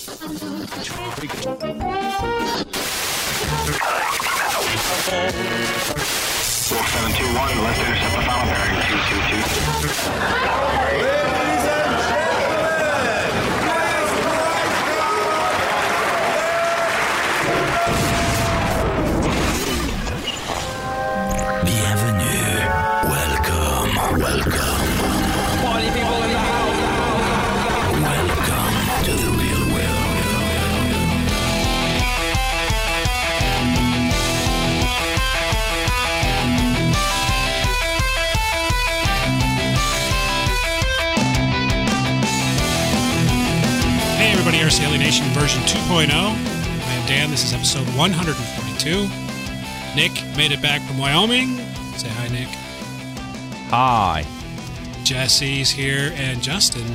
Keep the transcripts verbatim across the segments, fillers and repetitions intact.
seven two one, let's intercept the final bearing two two two. Ladies and gentlemen, please provide God! Bienvenue. Welcome. Welcome. Party people in the house. Welcome to the real world. Hey everybody, here's Alienation version two point oh. I am Dan, this is episode one forty-two. Nick made it back from Wyoming. Say hi, Nick. Hi. Jesse's here, and Justin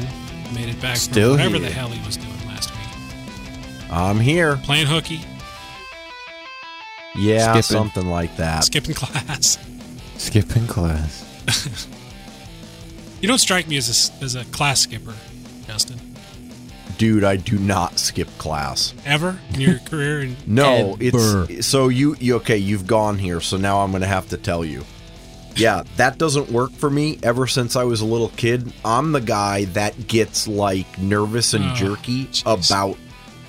made it back Still from whatever here. the hell he was doing last week. I'm here. Playing hooky. Yeah, Skipping. something like that. Skipping class. Skipping class. You don't strike me as a, as a class skipper, Justin. Dude, I do not skip class. Ever in your career? In- no, Ever. it's so you, you okay, you've gone here, so now I'm going to have to tell you. Yeah, that doesn't work for me ever since I was a little kid. I'm the guy that gets like nervous and oh, jerky geez. about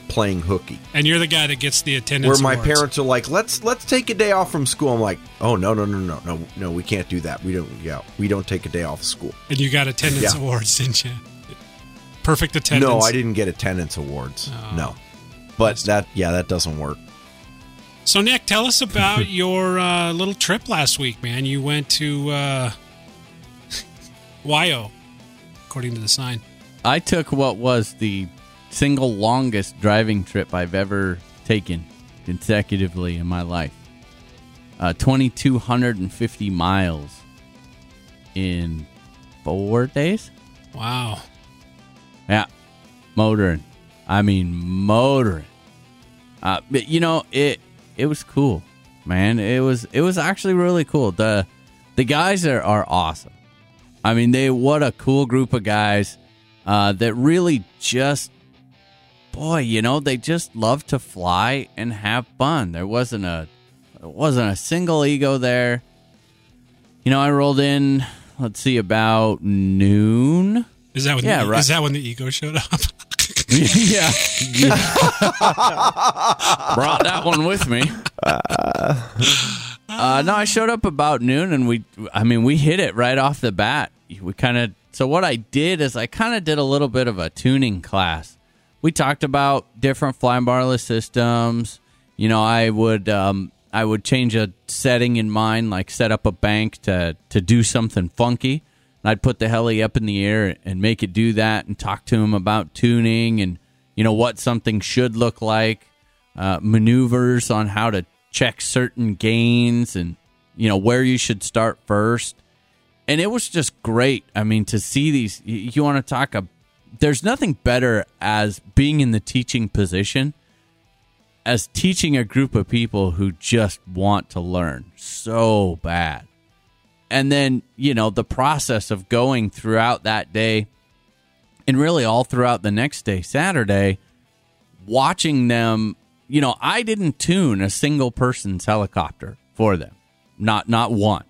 playing hooky. And you're the guy that gets the attendance. Where my awards. parents are like, "Let's let's take a day off from school." I'm like, "Oh, no, no, no, no. No, no, we can't do that. We don't yeah, we don't take a day off of school." And you got attendance yeah. awards, didn't you? Perfect attendance. No, I didn't get attendance awards. Oh. No, but that yeah, that doesn't work. So Nick, tell us about your uh, little trip last week, man. You went to uh, Wyo, according to the sign. I took what was the single longest driving trip I've ever taken consecutively in my life. Uh, two thousand two hundred fifty miles in four days. Wow. Yeah, motoring. I mean, motoring. Uh, but you know, it it was cool, man. It was it was actually really cool. The the guys there are awesome. I mean, they what a cool group of guys uh, that really just, boy, you know, they just love to fly and have fun. There wasn't a there wasn't a single ego there. You know, I rolled in. Let's see, about noon. Is that when? Yeah, the, right. Is that when the ego showed up? yeah, yeah. Brought that one with me. Uh, no, I showed up about noon, and we. I mean, we hit it right off the bat. We kind of. So what I did is I kind of did a little bit of a tuning class. We talked about different flying barless systems. You know, I would. Um, I would change a setting in mine, like set up a bank to to do something funky. I'd put the heli up in the air and make it do that and talk to him about tuning and, you know, what something should look like, uh, maneuvers on how to check certain gains and, you know, where you should start first. And it was just great. I mean, to see these, you, you want to talk, a, there's nothing better as being in the teaching position as teaching a group of people who just want to learn so bad. And then, you know, the process of going throughout that day and really all throughout the next day, Saturday, watching them, you know, I didn't tune a single person's helicopter for them. Not not one.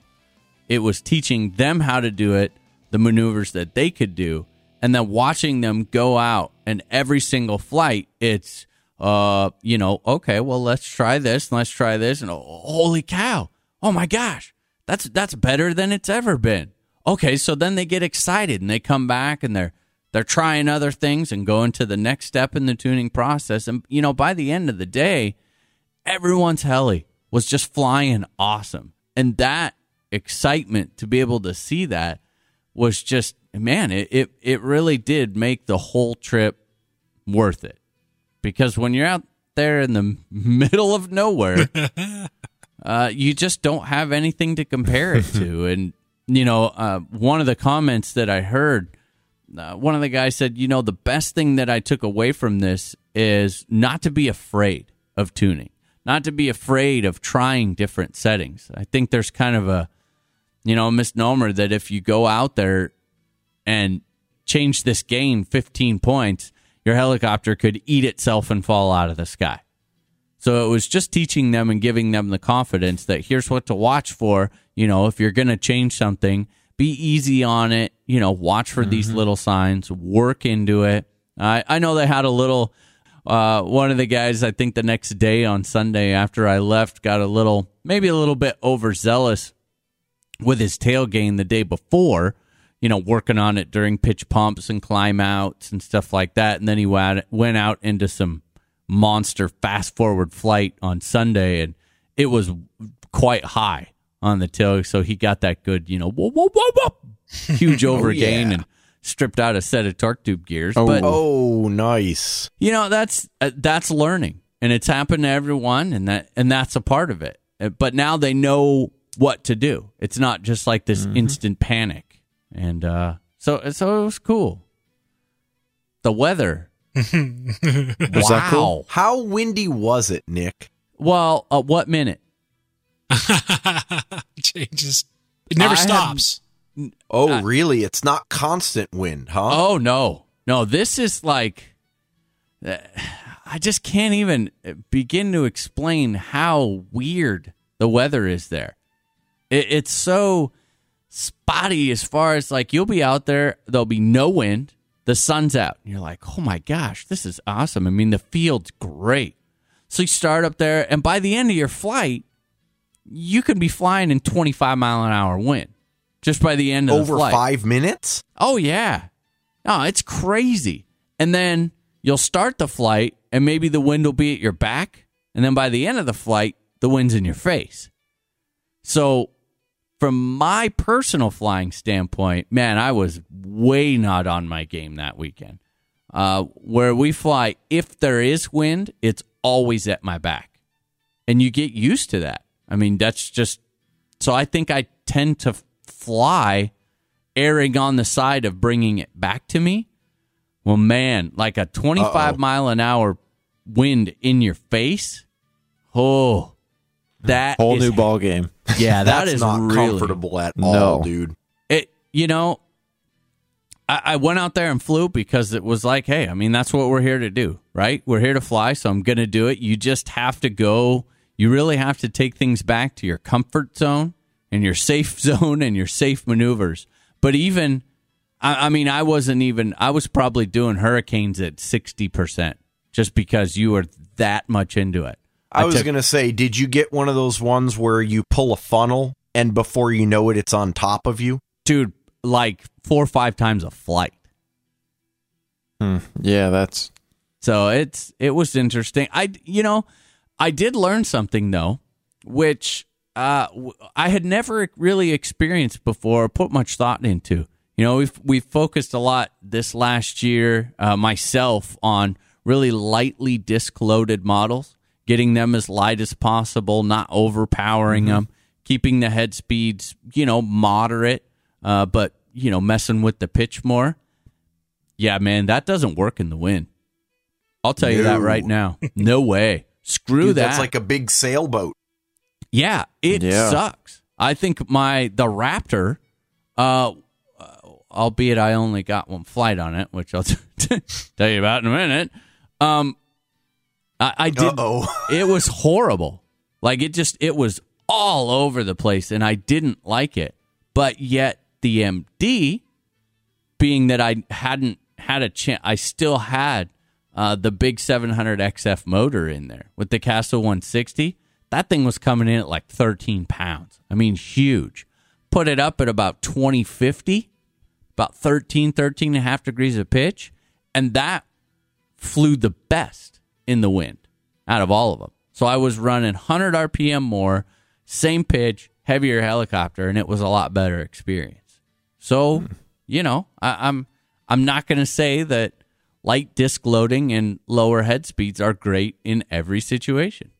It was teaching them how to do it, the maneuvers that they could do, and then watching them go out and every single flight, it's, uh, you know, okay, well, let's try this, and let's try this, and oh, holy cow, oh my gosh. That's that's better than it's ever been. Okay, so then they get excited and they come back and they're they're trying other things and going to the next step in the tuning process. And, you know, by the end of the day, everyone's heli was just flying awesome. And that excitement to be able to see that was just, man, it, it, it really did make the whole trip worth it. Because when you're out there in the middle of nowhere... Uh, you just don't have anything to compare it to. And, you know, uh, one of the comments that I heard, uh, one of the guys said, you know, the best thing that I took away from this is not to be afraid of tuning, not to be afraid of trying different settings. I think there's kind of a, you know, a misnomer that if you go out there and change this gain fifteen points, your helicopter could eat itself and fall out of the sky. So it was just teaching them and giving them the confidence that here's what to watch for. You know, if you're going to change something, be easy on it. You know, watch for mm-hmm. these little signs, work into it. I, I know they had a little, uh, one of the guys, I think the next day on Sunday after I left, got a little, maybe a little bit overzealous with his tail gain the day before, you know, working on it during pitch pumps and climb outs and stuff like that. And then he went out into some monster fast forward flight on Sunday, and it was quite high on the tail. So he got that good, you know, whoa, whoa, whoa, whoa, huge overgain. oh, yeah. and stripped out a set of torque tube gears. Oh, but, oh nice. You know, that's uh, that's learning, and it's happened to everyone, and that and that's a part of it. But now they know what to do. It's not just like this mm-hmm. instant panic. And uh, so so it was cool. The weather. Is that cool? How windy was it, Nick? Well, uh, what minute? Changes. It never I stops. Have, Oh, uh, really? It's not constant wind, huh? Oh, no. No, this is like, uh, I just can't even begin to explain how weird the weather is there. It, it's so spotty as far as, like, you'll be out there, there'll be no wind, the sun's out. And you're like, oh, my gosh, this is awesome. I mean, the field's great. So you start up there, and by the end of your flight, you can be flying in twenty-five mile an hour wind. Just by the end of Over the flight. Over five minutes? Oh, yeah. Oh, it's crazy. And then you'll start the flight, and maybe the wind will be at your back. And then by the end of the flight, the wind's in your face. So from my personal flying standpoint, man, I was way not on my game that weekend. Uh, where we fly, if there is wind, it's always at my back. And you get used to that. I mean, that's just... So I think I tend to... fly erring on the side of bringing it back to me. Well, man, like a twenty-five Uh-oh. mile an hour wind in your face. Oh, that whole is, new ball game. Yeah, that That's is not really, comfortable at all, no. dude. It, you know, I, I went out there and flew because it was like, hey, I mean, that's what we're here to do, right? We're here to fly, so I'm going to do it. You just have to go. You really have to take things back to your comfort zone. And your safe zone and your safe maneuvers. But even, I, I mean, I wasn't even, I was probably doing hurricanes at sixty percent just because you were that much into it. I, I was going to say, did you get one of those ones where you pull a funnel and before you know it, it's on top of you? Dude, like four or five times a flight. Hmm. Yeah, that's. So it's, it was interesting. I, you know, I did learn something though, which. Uh, I had never really experienced before or put much thought into. You know, we've, we've focused a lot this last year, uh, myself, on really lightly disc-loaded models, getting them as light as possible, not overpowering mm-hmm. them, keeping the head speeds, you know, moderate, uh, but, you know, messing with the pitch more. Yeah, man, that doesn't work in the wind. I'll tell no. you that right now. No way. Screw Dude, that. That's like a big sailboat. Yeah, it yeah. sucks. I think my the Raptor, uh, albeit I only got one flight on it, which I'll t- t- tell you about in a minute. Um, I, I did. Uh-oh. It was horrible. Like it just it was all over the place, and I didn't like it. But yet the M D, being that I hadn't had a chance, I still had uh, the big seven hundred X F motor in there with the Castle one sixty. That thing was coming in at like thirteen pounds. I mean, huge. Put it up at about twenty fifty, about thirteen, thirteen and a half degrees of pitch. And that flew the best in the wind out of all of them. So I was running one hundred R P M more, same pitch, heavier helicopter, and it was a lot better experience. So, hmm. you know, I, I'm I'm not going to say that light disc loading and lower head speeds are great in every situation.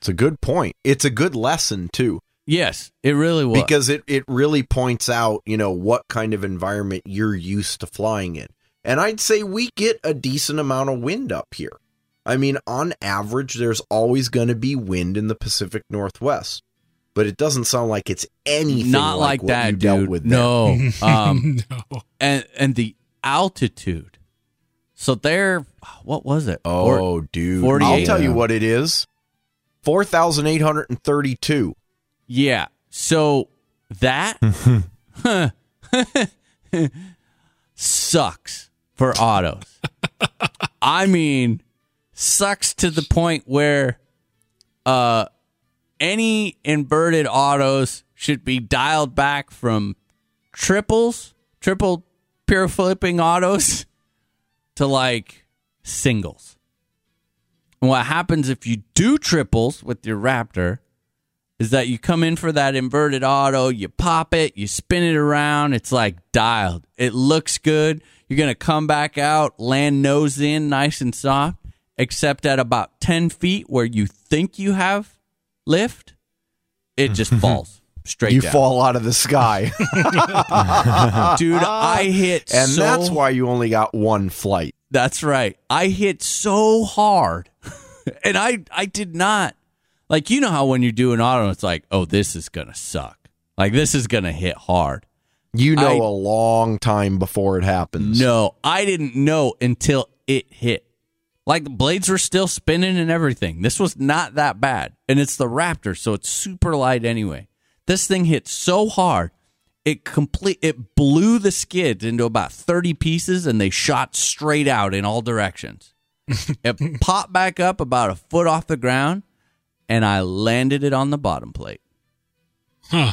It's a good point. It's a good lesson, too. Yes, it really was. Because it, it really points out, you know, what kind of environment you're used to flying in. And I'd say we get a decent amount of wind up here. I mean, on average, there's always going to be wind in the Pacific Northwest. But it doesn't sound like it's anything Not like, like what that, you dude. dealt with there. No. Um, no. And, and the altitude So they're, what was it? Oh, Four, dude. forty-eight I'll tell you what it is. four thousand eight hundred thirty-two Yeah. So that sucks for autos. I mean, sucks to the point where uh, any inverted autos should be dialed back from triples, triple pure flipping autos, to like singles. And what happens if you do triples with your Raptor is that you come in for that inverted auto, you pop it, you spin it around, it's like dialed. It looks good. You're going to come back out, land nose in nice and soft, except at about ten feet where you think you have lift, it just falls straight you down. Fall out of the sky. Dude, I hit and so... And that's why you only got one flight. That's right. I hit so hard. And I, I did not... Like, you know how when you do an auto, it's like, oh, this is going to suck. Like, this is going to hit hard. You know I, a long time before it happens. No, I didn't know until it hit. Like, the blades were still spinning and everything. This was not that bad. And it's the Raptor, so it's super light anyway. This thing hit so hard, it complete it blew the skids into about thirty pieces, and they shot straight out in all directions. It popped back up about a foot off the ground, and I landed it on the bottom plate. Huh.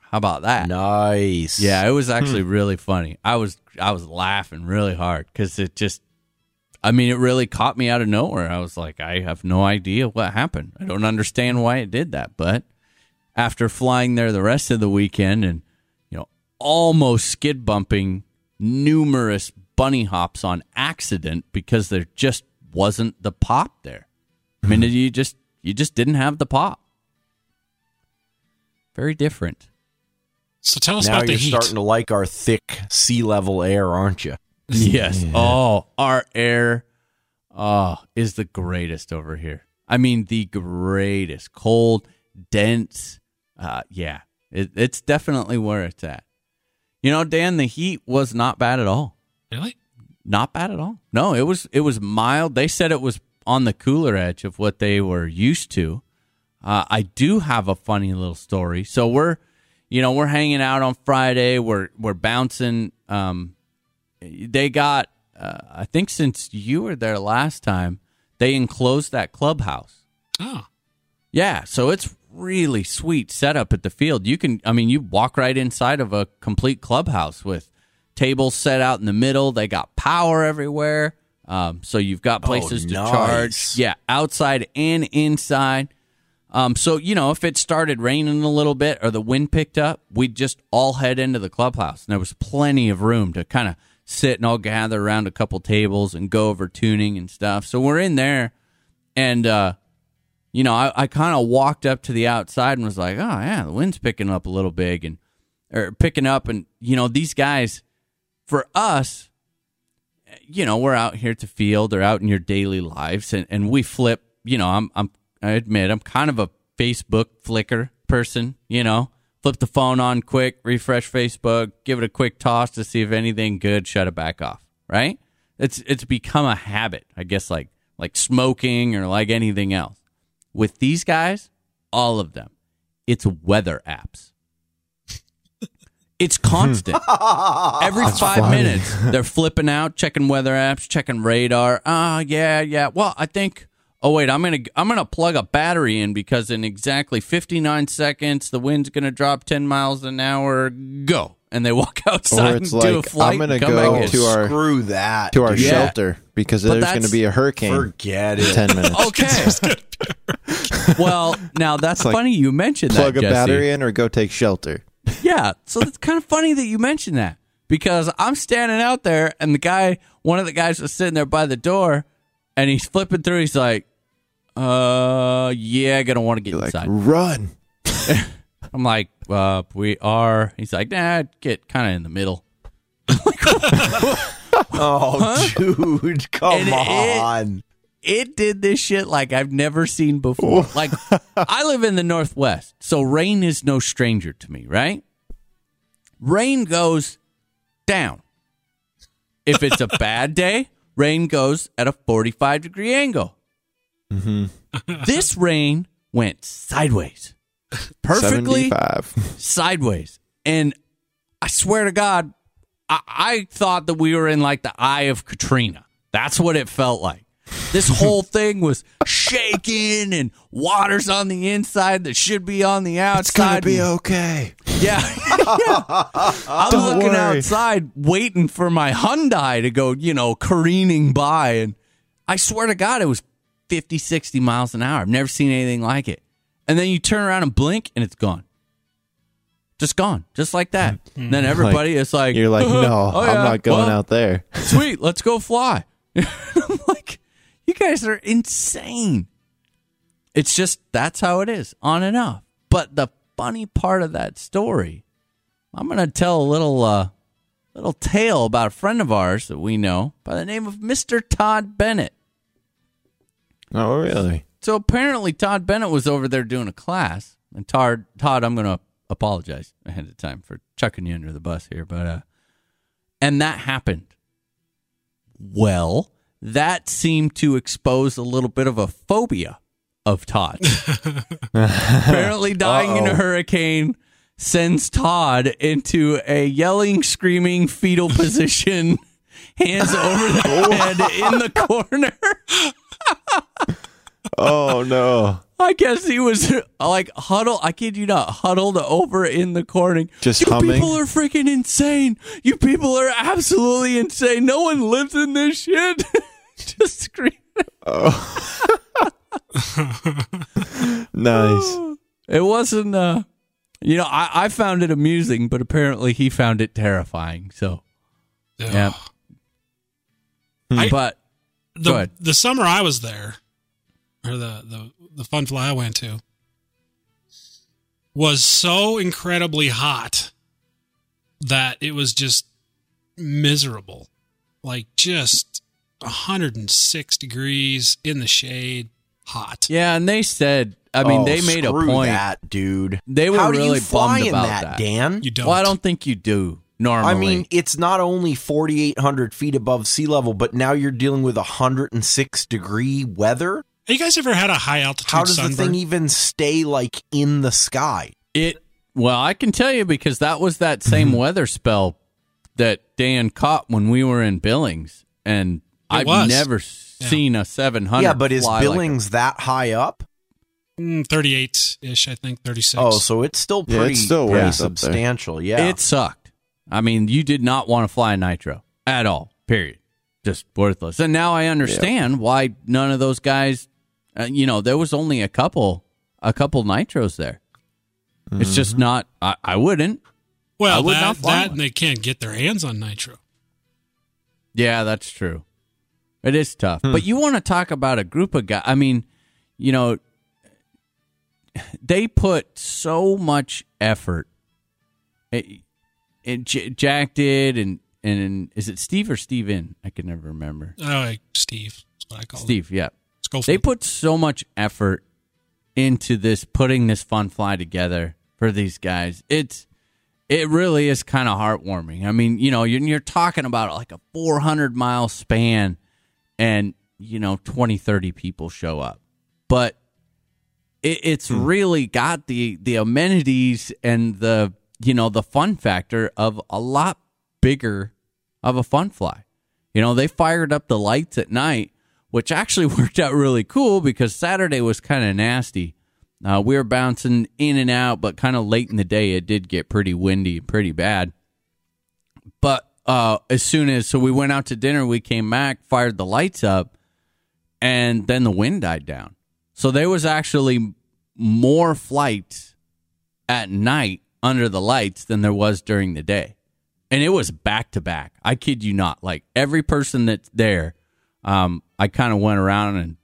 How about that? Nice. Yeah, it was actually hmm. really funny. I was I was laughing really hard because it just, I mean, it really caught me out of nowhere. I was like, I have no idea what happened. I don't understand why it did that, but... After flying there the rest of the weekend and, you know, almost skid bumping numerous bunny hops on accident because there just wasn't the pop there. I mean, you just you just didn't have the pop. Very different. So tell us now about the heat. Now you're starting to like our thick sea level air, aren't you? Yes. Yeah. Oh, our air oh, is the greatest over here. I mean, the greatest. Cold, dense. Uh, yeah, it, it's definitely where it's at. You know, Dan, the heat was not bad at all. Really? Not bad at all. No, it was it was mild. They said it was on the cooler edge of what they were used to. Uh, I do have a funny little story. So we're, you know, we're hanging out on Friday. We're we're bouncing. Um, they got. Uh, I think since you were there last time, they enclosed that clubhouse. Oh. Yeah, so it's really sweet setup at the field. You can, I mean, you walk right inside of a complete clubhouse with tables set out in the middle. They got power everywhere, um, so you've got places oh, nice. to charge. Yeah, outside and inside. Um, so, you know, if it started raining a little bit or the wind picked up, we'd just all head into the clubhouse. And there was plenty of room to kind of sit and all gather around a couple tables and go over tuning and stuff. So we're in there, and... uh You know, I, I kind of walked up to the outside and was like, oh, yeah, the wind's picking up a little big and or picking up. And, you know, these guys, for us, you know, we're out here at the field or out in your daily lives. And, and we flip, you know, I'm, I'm, I admit I'm kind of a Facebook flicker person, you know, flip the phone on quick, refresh Facebook, give it a quick toss to see if anything good, shut it back off. Right. It's, it's become a habit, I guess, like, like smoking or like anything else. With these guys, all of them, it's weather apps. It's constant. Every That's five funny. minutes, they're flipping out, checking weather apps, checking radar. Ah, oh, yeah, yeah. Well, I think. Oh wait, I'm gonna I'm gonna plug a battery in because in exactly fifty-nine seconds, the wind's gonna drop ten miles an hour. Go. And they walk outside or it's and like, do a flight. I'm going to go to our, screw that, to our yeah. shelter because but there's going to be a hurricane. Forget it. ten minutes. Okay. Well, now that's it's funny like, you mentioned plug that, Plug a Jesse. battery in or go take shelter. Yeah. So it's kind of funny that you mentioned that because I'm standing out there and the guy, one of the guys was sitting there by the door and he's flipping through. He's like, uh, yeah, going to want to get You're inside. Like, run. I'm like, uh, we are. He's like, nah, get kind of in the middle. Oh, dude, come and on. It, it did this shit like I've never seen before. Like, I live in the Northwest, so rain is no stranger to me, right? Rain goes down. If it's a bad day, rain goes at a forty-five degree angle. Mm-hmm. This rain went sideways. Perfectly sideways. And I swear to God, I-, I thought that we were in like the eye of Katrina. That's what it felt like. This whole thing was shaking and water's on the inside that should be on the outside. It's going to be okay. Yeah. yeah. I'm Don't looking worry. outside waiting for my Hyundai to go, you know, careening by. And I swear to God, it was fifty, sixty miles an hour. I've never seen anything like it. And then you turn around and blink and it's gone. Just gone. Just like that. And then everybody like, is like, you're like, no, oh, yeah, I'm not going well, out there. Sweet. Let's go fly. I'm like, you guys are insane. It's just, that's how it is on and off. But the funny part of that story, I'm going to tell a little, uh, little tale about a friend of ours that we know by the name of Mister Todd Bennett. Oh, really? So apparently Todd Bennett was over there doing a class. And Todd, Todd, I'm going to apologize ahead of time for chucking you under the bus here. But, uh, and that happened. Well, that seemed to expose a little bit of a phobia of Todd. Apparently dying Uh-oh. in a hurricane sends Todd into a yelling, screaming, fetal position, hands over the head in the corner. Oh, no. I guess he was like huddled. I kid you not, huddled over in the corner. Just you humming. You people are freaking insane. You people are absolutely insane. No one lives in this shit. Just screaming. Oh. Nice. It wasn't, uh, you know, I, I found it amusing, but apparently he found it terrifying. So, yeah. yeah. I, but the, the summer I was there, or the, the, the fun fly I went to, was so incredibly hot that it was just miserable. Like, just one hundred six degrees in the shade, hot. Yeah, and they said, I mean, oh, they made a point. That, dude. They were How do really you fly bummed in about that, that, Dan? You don't. Well, I don't think you do. Normally. I mean, it's not only forty-eight hundred feet above sea level, but now you're dealing with one hundred six degree weather. Have you guys ever had a high altitude sunburn? How does sunburn? the thing even stay, like, in the sky? It Well, I can tell you because that was that same weather spell that Dan caught when we were in Billings, and it I've was. never yeah. seen a seven hundred Yeah, but is Billings like that high up? thirty-eight-ish, I think, thirty-six Oh, so it's still pretty, yeah, it's still pretty substantial, yeah. It sucked. I mean, you did not want to fly nitro at all, period. Just worthless. And now I understand yeah. why none of those guys... Uh, you know, there was only a couple, a couple nitros there. Mm-hmm. It's just not. I, I wouldn't. Well, I would that, not that and they can't get their hands on nitro. Yeah, that's true. It is tough. Hmm. But you want to talk about a group of guys? I mean, you know, they put so much effort. It, it, Jack did, and and is it Steve or Steven? I can never remember. Oh, Steve. That's what I call Steve. Him. Yeah. They put so much effort into this, putting this fun fly together for these guys. It's it really is kind of heartwarming. I mean, you know, you're, you're talking about like a four hundred mile span and, you know, twenty, thirty people show up. But it, it's mm. really got the, the amenities and the, you know, the fun factor of a lot bigger of a fun fly. You know, they fired up the lights at night, which actually worked out really cool because Saturday was kind of nasty. Uh, we were bouncing in and out, but kind of late in the day, it did get pretty windy, pretty bad. But uh, as soon as, so we went out to dinner, we came back, fired the lights up, and then the wind died down. So there was actually more flights at night under the lights than there was during the day. And it was back to back. I kid you not. Like every person that's there, um, I kind of went around and,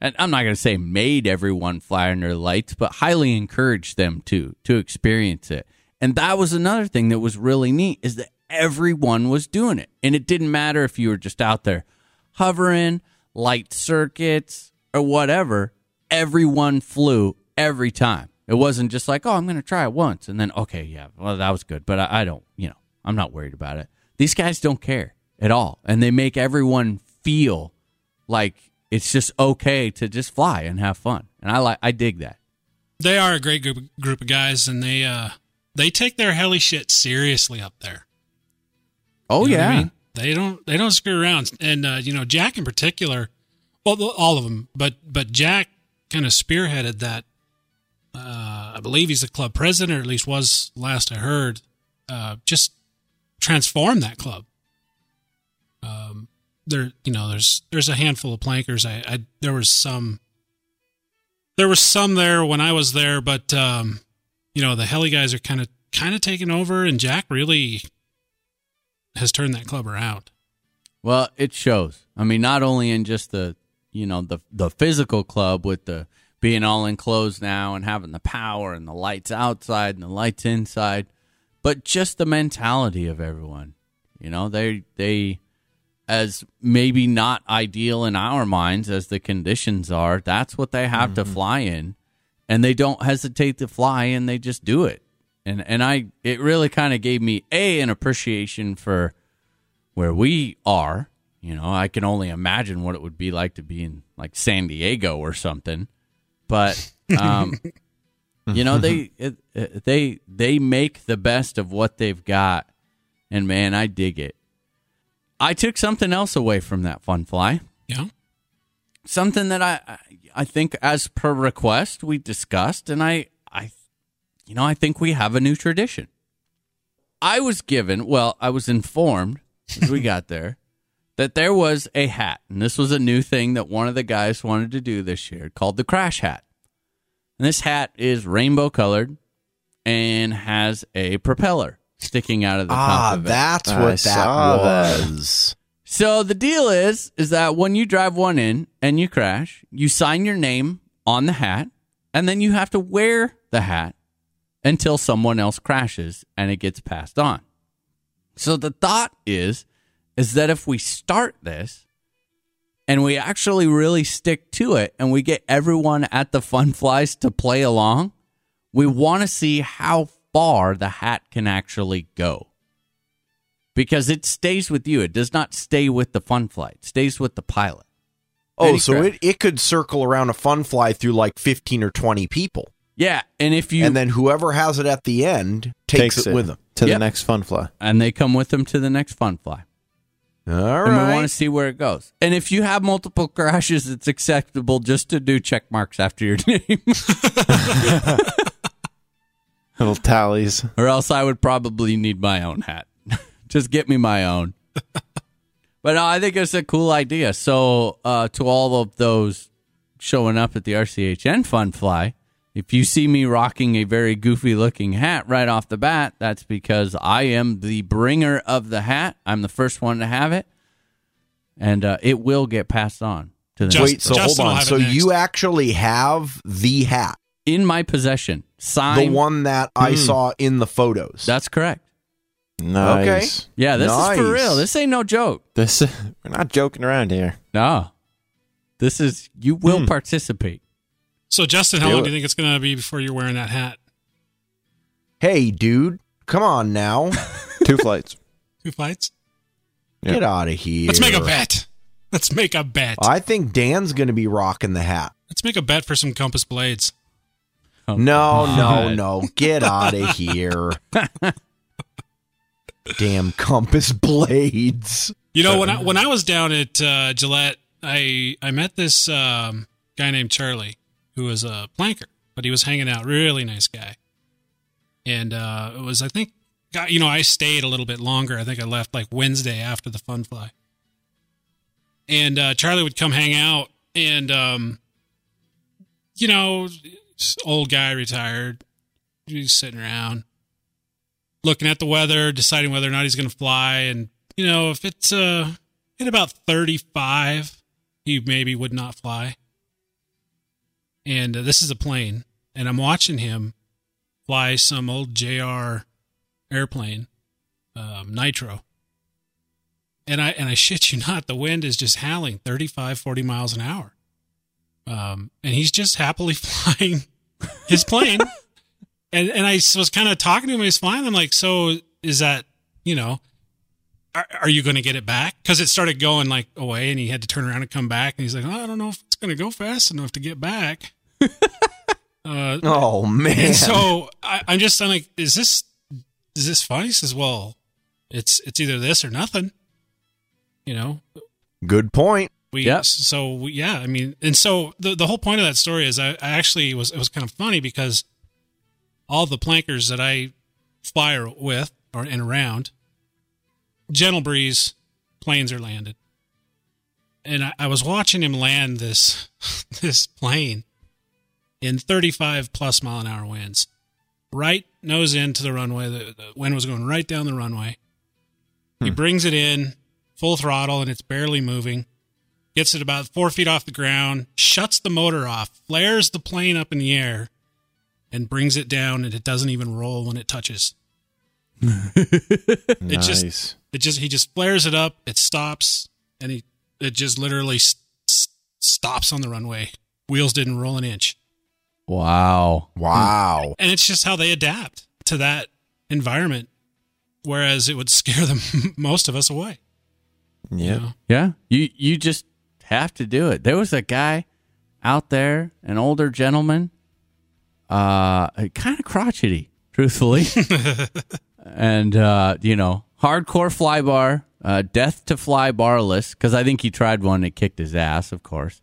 and I'm not going to say made everyone fly under the lights, but highly encouraged them to, to experience it. And that was another thing that was really neat is that everyone was doing it. And it didn't matter if you were just out there hovering, light circuits, or whatever. Everyone flew every time. It wasn't just like, oh, I'm going to try it once. And then, okay, yeah, well, that was good. But I, I don't, you know, I'm not worried about it. These guys don't care at all. And they make everyone feel like it's just okay to just fly and have fun. And I like, I dig that. They are a great group group of guys, and they uh, they take their heli shit seriously up there. Oh, you know yeah, what I mean? They don't they don't screw around, and uh, you know, Jack in particular, well, all of them, but but Jack kind of spearheaded that. Uh, I believe he's the club president, or at least was last I heard. Uh, just transform that club. Um, there, you know, there's there's a handful of plankers. I, I there was some. There was some there when I was there, but, um, you know, the heli guys are kind of kind of taking over, and Jack really has turned that club around. Well, it shows. I mean, not only in just the, you know, the the physical club with the being all enclosed now and having the power and the lights outside and the lights inside, but just the mentality of everyone. You know, they they... as maybe not ideal in our minds as the conditions are, that's what they have mm-hmm. to fly in, and they don't hesitate to fly, and they just do it. And and I, it really kind of gave me a an appreciation for where we are. You know, I can only imagine what it would be like to be in like San Diego or something. But um, you know, they it, they they make the best of what they've got, and man, I dig it. I took something else away from that fun fly. Yeah. Something that I I think as per request we discussed, and I, I you know, I think we have a new tradition. I was given, well, I was informed as we got there that there was a hat, and this was a new thing that one of the guys wanted to do this year called the Crash Hat. And this hat is rainbow colored and has a propeller sticking out of the ah, top of it. Ah, that's what I that saw was. So the deal is, is that when you drive one in and you crash, you sign your name on the hat, and then you have to wear the hat until someone else crashes and it gets passed on. So the thought is, is that if we start this and we actually really stick to it and we get everyone at the Fun Flies to play along, we want to see how far the hat can actually go, because it stays with you. It does not stay with the fun fly. It stays with the pilot. Oh, Eddie so Craig. it it could circle around a fun fly through like fifteen or twenty people. Yeah, and if you and then whoever has it at the end takes, takes it, it with them to yep. the next fun fly, and they come with them to the next fun fly. All right, and we want to see where it goes. And if you have multiple crashes, it's acceptable just to do check marks after your name. Little tallies. Or else I would probably need my own hat. Just get me my own. But uh, I think it's a cool idea. So uh, to all of those showing up at the R C H N Fun Fly, if you see me rocking a very goofy-looking hat right off the bat, that's because I am the bringer of the hat. I'm the first one to have it. And uh, it will get passed on to the next. Wait, so hold on. So you actually have the hat? In my possession. Signed. The one that I mm. saw in the photos. That's correct. Nice. Okay. Yeah, this nice. is for real. This ain't no joke. This uh, we're not joking around here. No. This is, you will mm. participate. So, Justin, how do long it. do you think it's going to be before you're wearing that hat? Hey, dude. Come on now. Two flights. Two flights? Yep. Get out of here. Let's make a bet. Let's make a bet. I think Dan's going to be rocking the hat. Let's make a bet for some compass blades. Oh, no, no, no. Get out of here. Damn compass blades. You know, when I, when I was down at uh, Gillette, I I met this um, guy named Charlie, who was a planker, but he was hanging out. Really nice guy. And uh, it was, I think, you know, I stayed a little bit longer. I think I left like Wednesday after the fun fly. And uh, Charlie would come hang out and, um, you know... Just old guy, retired, he's sitting around, looking at the weather, deciding whether or not he's going to fly. And, you know, if it's uh, at about thirty-five, he maybe would not fly. And uh, this is a plane, and I'm watching him fly some old J R airplane, um, Nitro. And I and I shit you not, the wind is just howling thirty-five, forty miles an hour. Um, and he's just happily flying his plane. and and I was kind of talking to him when he's flying. I'm like, so is that, you know, are, are you going to get it back? Because it started going like away and he had to turn around and come back. And he's like, oh, I don't know if it's going to go fast enough to get back. uh, oh, man. And so I, I'm just I'm like, is this, is this fun? He says, well, it's, it's either this or nothing, you know? Good point. We, yeah. So we, yeah, I mean, and so the, the whole point of that story is I, I actually was, it was kind of funny because all the plankers that I fly with or and around, gentle breeze, planes are landed. And I, I was watching him land this, this plane in thirty-five plus mile an hour winds, right nose into the runway. The, the wind was going right down the runway. Hmm. He brings it in full throttle and it's barely moving. Gets it about four feet off the ground, shuts the motor off, flares the plane up in the air, and brings it down, and it doesn't even roll when it touches. It nice. just, it just, he just flares it up, it stops, and he, it just literally st- st- stops on the runway. Wheels didn't roll an inch. Wow! Wow! And it's just how they adapt to that environment, whereas it would scare them most of us away. Yeah, you know? Yeah. You, you just have to do it. There was a guy out there, an older gentleman, uh, kind of crotchety, truthfully, and uh, you know, hardcore fly bar, uh, death to fly barless. Because I think he tried one and it kicked his ass, of course.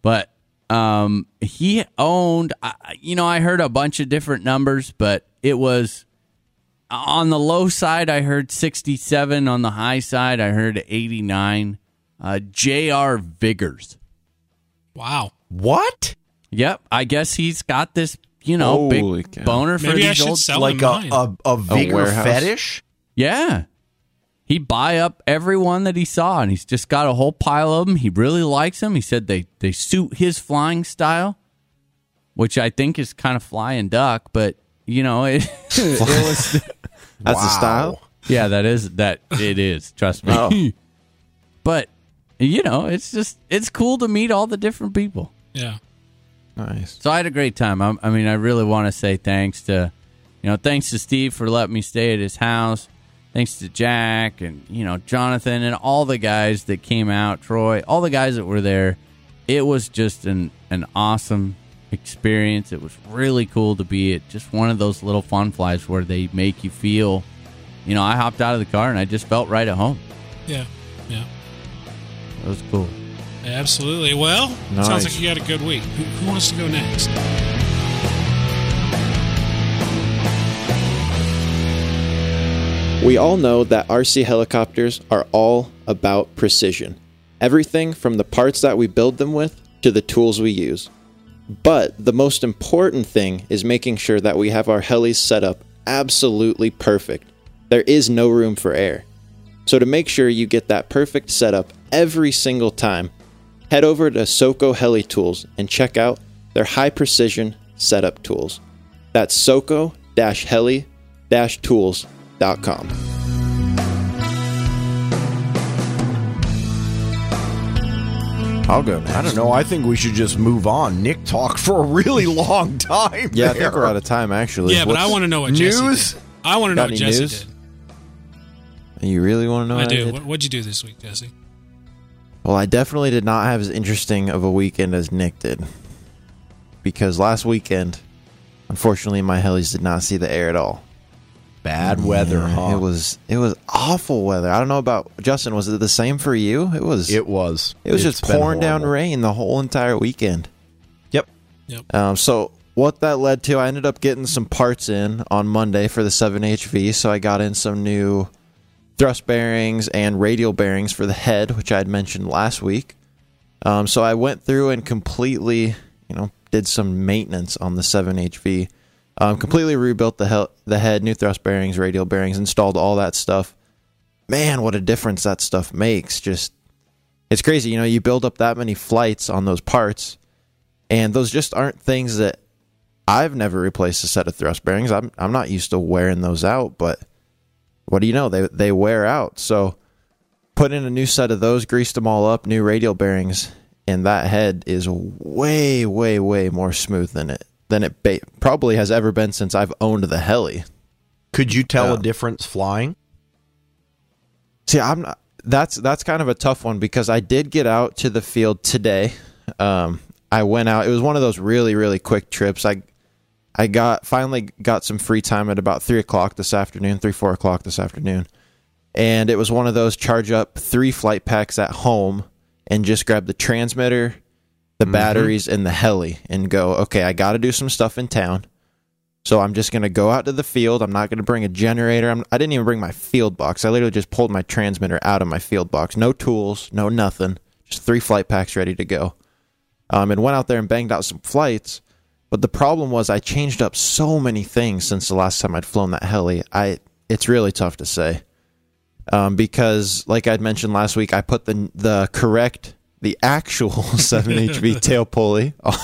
But um, he owned, uh, you know, I heard a bunch of different numbers, but it was on the low side. I heard sixty-seven. On the high side, I heard eighty-nine. Uh, J R Vigors. Wow. What? Yep. I guess he's got this, you know, holy big cow. Boner for maybe these old, like a, a a vigor a fetish. Yeah. He buy up everyone that he saw, and he's just got a whole pile of them. He really likes them. He said they they suit his flying style, which I think is kind of flying duck, but you know it. it was, that's wow. the style. Yeah, that is that. It is. Trust me. Oh. But you know, it's just it's cool to meet all the different people. Yeah. Nice. So I had a great time. I, I mean, I really want to say thanks to, you know, thanks to Steve for letting me stay at his house. Thanks to Jack and, you know, Jonathan and all the guys that came out, Troy, all the guys that were there. It was just an, an awesome experience. It was really cool to be at just one of those little fun flies where they make you feel, you know, I hopped out of the car and I just felt right at home. Yeah. Yeah. It was cool. Absolutely. Well, nice. Sounds like you had a good week. Who, who wants to go next? We all know that R C helicopters are all about precision. Everything from the parts that we build them with to the tools we use. But the most important thing is making sure that we have our helis set up absolutely perfect. There is no room for error. So to make sure you get that perfect setup every single time, head over to Soco Heli Tools and check out their high precision setup tools. That's soco heli tools dot com. I'll go next. I don't know. I think we should just move on. Nick talked for a really long time. Yeah, there. I think we're out of time, actually. Yeah, What's but I want to know what news? Jesse did. I want to know what Jesse news? did. You really want to know I what do. I did? What'd you do this week, Jesse? Well, I definitely did not have as interesting of a weekend as Nick did. Because last weekend, unfortunately, my helis did not see the air at all. Bad yeah, weather, huh? It was it was awful weather. I don't know about Justin. Was it the same for you? It was. It was. It was it's just pouring horrible. down rain the whole entire weekend. Yep. Yep. Um, so what that led to, I ended up getting some parts in on Monday for the seven H V. So I got in some new thrust bearings and radial bearings for the head, which I had mentioned last week. Um, so I went through and completely, you know, did some maintenance on the seven H V. Um, completely rebuilt the hel- the head, new thrust bearings, radial bearings, installed all that stuff. Man, what a difference that stuff makes. Just, it's crazy. You know, you build up that many flights on those parts, and those just aren't things that I've never replaced a set of thrust bearings. I'm I'm not used to wearing those out, but what do you know? They they wear out. So put in a new set of those, greased them all up, new radial bearings, and that head is way, way, way more smooth than it than it ba- probably has ever been since I've owned the heli. Could you tell um, a difference flying? See, I'm that's that's kind of a tough one because I did get out to the field today. Um, I went out. It was one of those really really quick trips. I I got finally got some free time at about three o'clock this afternoon, three four o'clock this afternoon, and it was one of those charge up three flight packs at home and just grab the transmitter, the mm-hmm. batteries, and the heli, and go. Okay, I got to do some stuff in town. So I'm just going to go out to the field. I'm not going to bring a generator. I'm, I didn't even bring my field box. I literally just pulled my transmitter out of my field box. No tools, no nothing. Just three flight packs ready to go. Um, and went out there and banged out some flights. But the problem was I changed up so many things since the last time I'd flown that heli. I it's really tough to say. Um, because, like I'd mentioned last week, I put the the correct, the actual seven H V tail pulley on,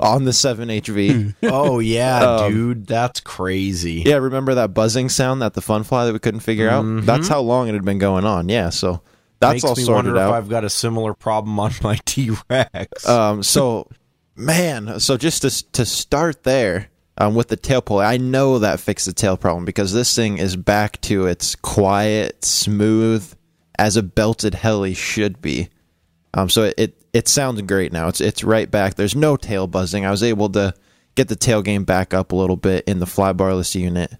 on the seven H V. Oh, yeah, um, dude. That's crazy. Yeah, remember that buzzing sound that the fun fly that we couldn't figure mm-hmm. out? That's how long it had been going on. Yeah, so that's Makes all sorted out. Makes me wonder if I've got a similar problem on my T-Rex. Um, so, man, so just to, to start there um, with the tail pulley, I know that fixed the tail problem because this thing is back to its quiet, smooth, as a belted heli should be. Um, so it, it, it sounds great now. It's it's right back. There's no tail buzzing. I was able to get the tail game back up a little bit in the fly barless unit.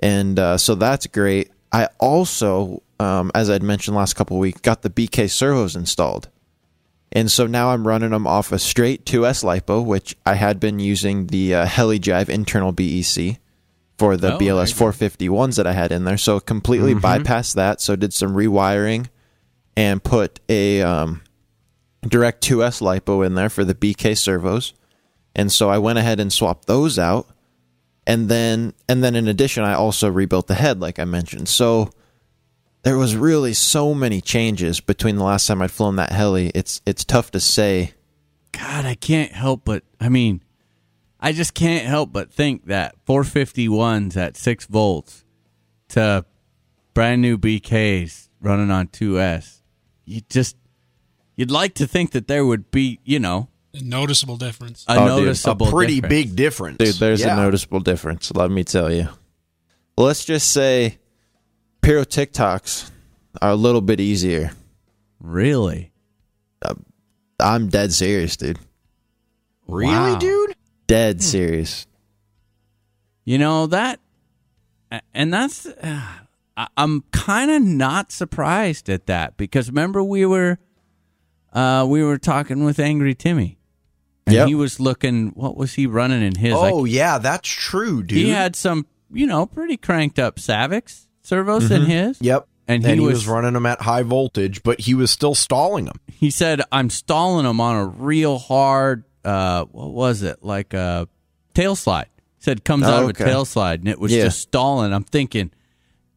And uh, so that's great. I also, um, as I'd mentioned last couple of weeks, got the B K servos installed. And so now I'm running them off a straight two S LiPo, which I had been using the uh, HeliJive internal B E C for the oh, B L S four fifty-ones that I had in there. So completely mm-hmm. bypassed that. So did some rewiring. And put a um, direct two S LiPo in there for the B K servos. And so I went ahead and swapped those out. And then and then in addition, I also rebuilt the head, like I mentioned. So there was really so many changes between the last time I'd flown that heli. It's it's tough to say. God, I can't help but, I mean, I just can't help but think that four fifty-ones at six volts to brand new B Ks running on two S. You just, you'd like to think that there would be, you know, a noticeable difference. A oh, noticeable, dude, a pretty difference. big difference. Dude, there's yeah. a noticeable difference. Let me tell you. Let's just say, Pyro TikToks are a little bit easier. Really? Uh, I'm dead serious, dude. Really, wow. dude? Dead serious. You know that, and that's. Uh, I'm kind of not surprised at that because remember we were uh, we were talking with Angry Timmy and yep. he was looking, what was he running in his? Oh, like, yeah, that's true, dude. He had some, you know, pretty cranked up Savix servos mm-hmm. in his. Yep. And, and he, he was, was running them at high voltage, but he was still stalling them. He said, I'm stalling them on a real hard, uh, what was it, like a tail slide. He said, comes oh, out okay. of a tail slide and it was yeah. just stalling. I'm thinking...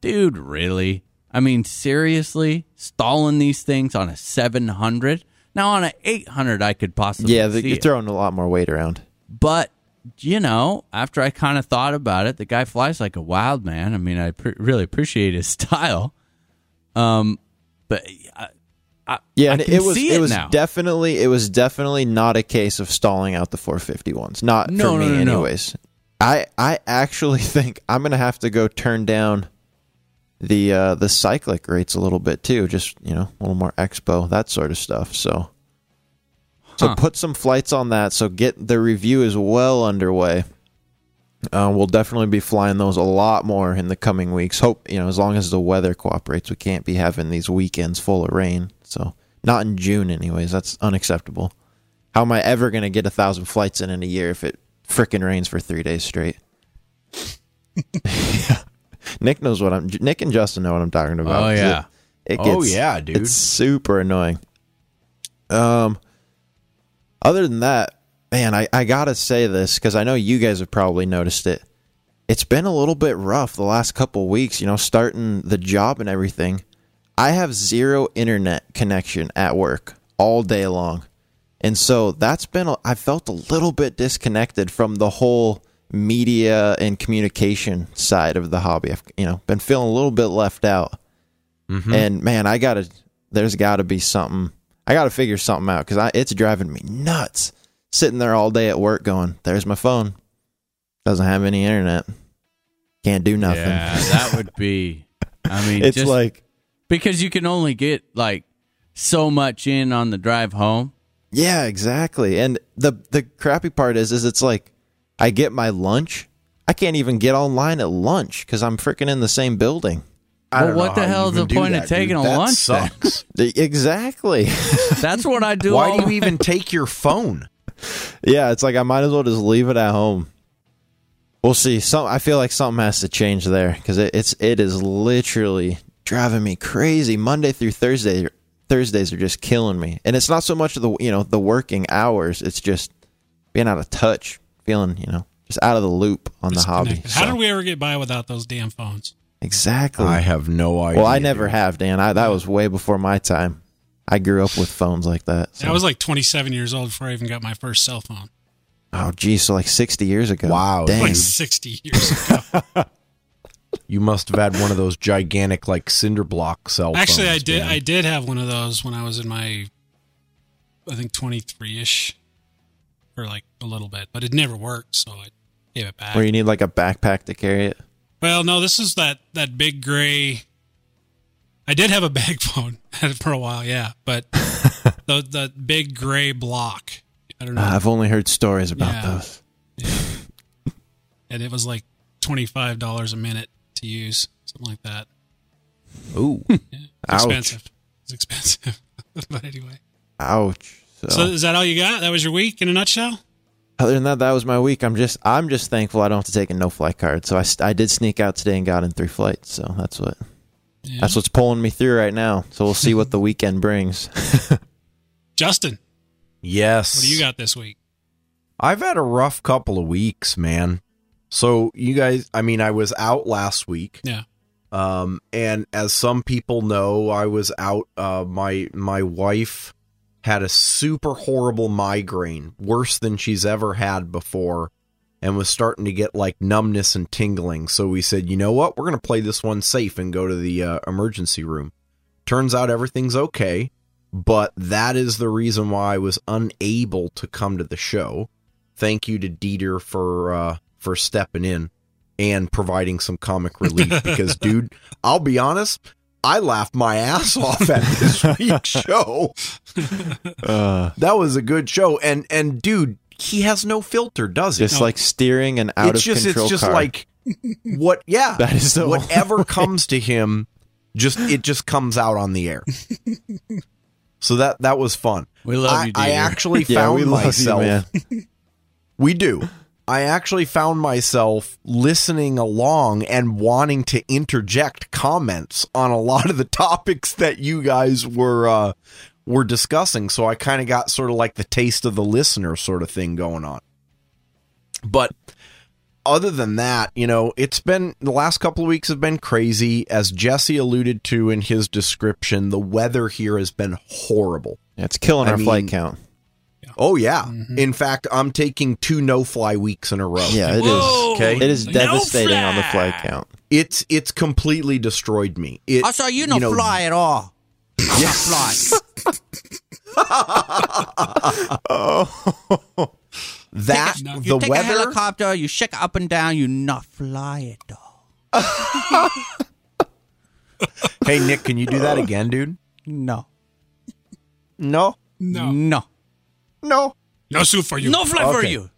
Dude, really? I mean, seriously? Stalling these things on a seven hundred? Now, on an eight hundred, I could possibly Yeah, the, see you're it. Throwing a lot more weight around. But, you know, after I kind of thought about it, the guy flies like a wild man. I mean, I pre- really appreciate his style. Um, But I, I, yeah, I and can it was, see it, it was now. Definitely, it was definitely not a case of stalling out the four fifty-ones. Not no, for no, me, no, anyways. No. I, I actually think I'm going to have to go turn down... The uh, the cyclic rates a little bit too, just you know, a little more expo, that sort of stuff. So, so huh. put some flights on that. So get the review is well underway. Uh, we'll definitely be flying those a lot more in the coming weeks. Hope you know, as long as the weather cooperates, we can't be having these weekends full of rain. So not in June, anyways. That's unacceptable. How am I ever gonna get a thousand flights in in a year if it frickin' rains for three days straight? yeah. Nick knows what I'm... Nick and Justin know what I'm talking about. Oh, yeah. It, it gets, oh, yeah, dude. It's super annoying. Um, other than that, man, I, I gotta say this, because I know you guys have probably noticed it. It's been a little bit rough the last couple weeks, you know, starting the job and everything. I have zero internet connection at work all day long. And so that's been... A, I felt a little bit disconnected from the whole... media and communication side of the hobby. I've, you know, been feeling a little bit left out. Mm-hmm. And man, I gotta, there's gotta be something. I gotta figure something out because it's driving me nuts. Sitting there all day at work going, there's my phone. Doesn't have any internet. Can't do nothing. Yeah, that would be, I mean, it's just, like, because you can only get like so much in on the drive home. Yeah, exactly. And the the crappy part is, is it's like I get my lunch. I can't even get online at lunch because I'm freaking in the same building. Well, what the hell is the point of taking a lunch? Sucks. Exactly. That's what I do. Why do you even take your phone? Yeah, it's like I might as well just leave it at home. We'll see. Some, I feel like something has to change there because it, it's it is literally driving me crazy. Monday through Thursday, Thursdays are just killing me, and it's not so much the you know the working hours. It's just being out of touch, feeling you know just out of the loop on the hobby. How did we ever get by without those damn phones? Exactly. I have no idea. Well, I never have, Dan. I, that was way before my time. I grew up with phones like that. So. I was like twenty-seven years old before I even got my first cell phone. Oh, geez. So like sixty years ago. Wow. Dang. Like sixty years ago. You must have had one of those gigantic like cinder block cell Actually, phones. Actually, I did, I did have one of those when I was in my, I think, twenty-three-ish for like a little bit. But it never worked, so I gave it back. Where you need like a backpack to carry it? Well, no, this is that, that big gray. I did have a bag phone for a while, yeah, but the the big gray block. I don't know. Uh, I've only heard stories about yeah. those. Yeah. And it was like twenty-five dollars a minute to use, something like that. Ooh. Yeah. It's expensive. It's expensive. But anyway. Ouch. So. so is that all you got? That was your week in a nutshell? Other than that, that was my week. I'm just, I'm just thankful I don't have to take a no-fly card. So I, I did sneak out today and got in three flights. So that's what, yeah. that's what's pulling me through right now. So we'll see what the weekend brings. Justin, yes, what do you got this week? I've had a rough couple of weeks, man. So you guys, I mean, I was out last week. Yeah. Um, and as some people know, I was out. Uh, my my wife had a super horrible migraine, worse than she's ever had before, and was starting to get like numbness and tingling. So we said, you know what? We're going to play this one safe and go to the uh, emergency room. Turns out everything's okay, but that is the reason why I was unable to come to the show. Thank you to Dieter for uh, for stepping in and providing some comic relief because, dude, I'll be honest, I laughed my ass off at this week's show. Uh, that was a good show. And, and dude, he has no filter, does he? Just no. like steering an out it's of just, control It's just car. like what, yeah, that is so whatever weird. comes to him, just, it just comes out on the air. So that, that was fun. We love I, you, Dieter. I actually yeah, found we myself. You, we do. I actually found myself listening along and wanting to interject comments on a lot of the topics that you guys were uh, were discussing. So I kind of got sort of like the taste of the listener sort of thing going on. But other than that, you know, it's been the last couple of weeks have been crazy. As Jesse alluded to in his description, the weather here has been horrible. Yeah, it's killing our I mean, flight count. Oh, yeah. Mm-hmm. In fact, I'm taking two no-fly weeks in a row. Yeah, it Whoa, is. Okay? It is devastating no on the fly count. It's it's completely destroyed me. It, I saw you, you no know, fly at all. Yes. No fly. Oh. That, a, the you take weather. A helicopter, you shake up and down, you not fly at all. Hey, Nick, can you do that again, dude? No. No? No. No. No. No suit for you. No fly okay. for you.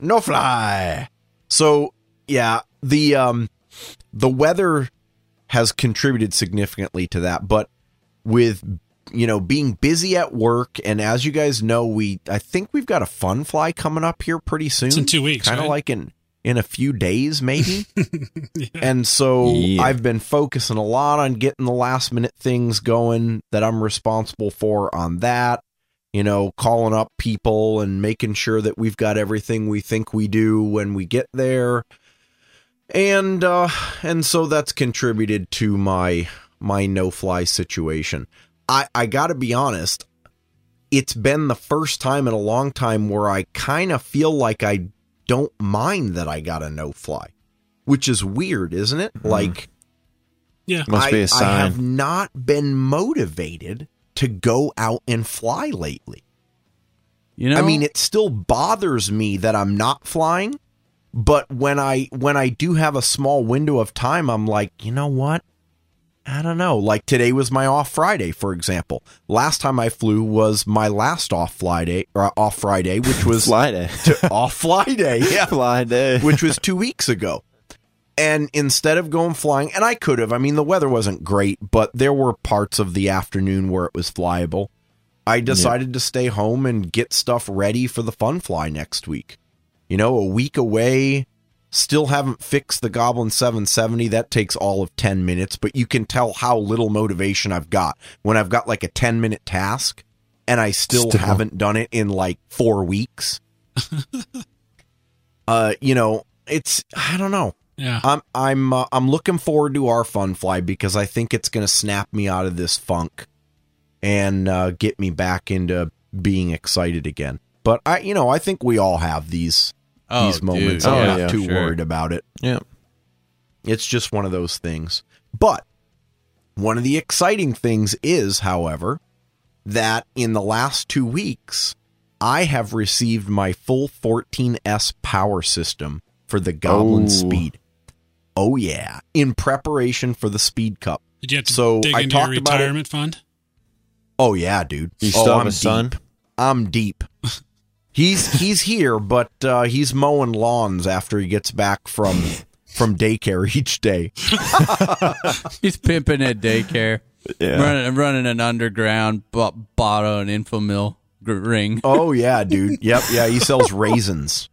No fly. So, yeah, the um, the weather has contributed significantly to that. But with, you know, being busy at work, and as you guys know, we I think we've got a fun fly coming up here pretty soon. It's in two weeks. Kind of right? like in, in a few days, maybe. Yeah. And so yeah. I've been focusing a lot on getting the last minute things going that I'm responsible for on that. You know, calling up people and making sure that we've got everything we think we do when we get there. And uh, and so that's contributed to my my no-fly situation. I, I got to be honest, it's been the first time in a long time where I kind of feel like I don't mind that I got a no-fly, which is weird, isn't it? Mm-hmm. Like, yeah, must I, be a sign. I have not been motivated to go out and fly lately. You know, I mean, it still bothers me that I'm not flying, but when I when I do have a small window of time, I'm like, you know what? I don't know. Like today was my off Friday, for example. Last time I flew was my last off fly day, or off Friday, which was fly day. to, off fly day, yeah, fly day, which was two weeks ago. And instead of going flying, and I could have. I mean, the weather wasn't great, but there were parts of the afternoon where it was flyable. I decided yeah. to stay home and get stuff ready for the fun fly next week. You know, a week away. Still haven't fixed the Goblin seven seventy. That takes all of ten minutes, but you can tell how little motivation I've got when I've got like a ten minute task and I still, still. haven't done it in like four weeks. uh, you know, it's, I don't know. Yeah. I'm, I'm, uh, I'm looking forward to our fun fly because I think it's going to snap me out of this funk and uh, get me back into being excited again. But I, you know, I think we all have these Oh, these moments. Dude. I'm yeah, not yeah, too sure. worried about it. Yeah. It's just one of those things. But one of the exciting things is, however, that in the last two weeks, I have received my full fourteen S power system for the Goblin oh. Speed. Oh, yeah. In preparation for the Speed Cup. Did you have to so dig I into your retirement fund? Oh, yeah, dude. You still oh, have I'm a deep. son? I'm deep. He's he's here, but uh, he's mowing lawns after he gets back from from daycare each day. He's pimping at daycare. Yeah. Running, running an underground botto and infamil ring. Oh, yeah, dude. Yep, yeah, he sells raisins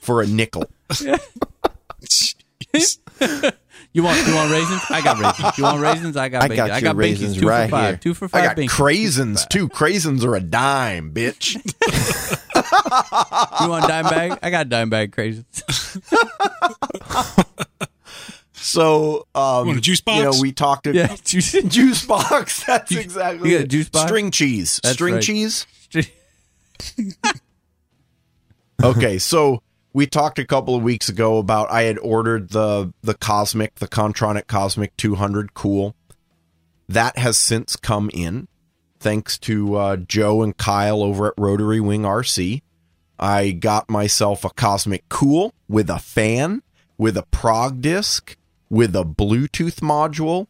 for a nickel. Yeah. You want you want raisins? I got raisins. You want raisins? I got I got, I got raisins two right for five. Here. Two for five. I got binkies. Craisins too. Craisins are a dime, bitch. You want a dime bag? I got a dime bag craisins. So, um, you want a juice box? You know, we talked about yeah, juice. juice box. That's you, exactly. You got a juice box? String cheese. That's String right. cheese. Okay, so. We talked a couple of weeks ago about I had ordered the the Cosmic, the Contronic Cosmic two hundred Cool. That has since come in, thanks to uh, Joe and Kyle over at Rotary Wing R C. I got myself a Cosmic Cool with a fan, with a prog disc, with a Bluetooth module,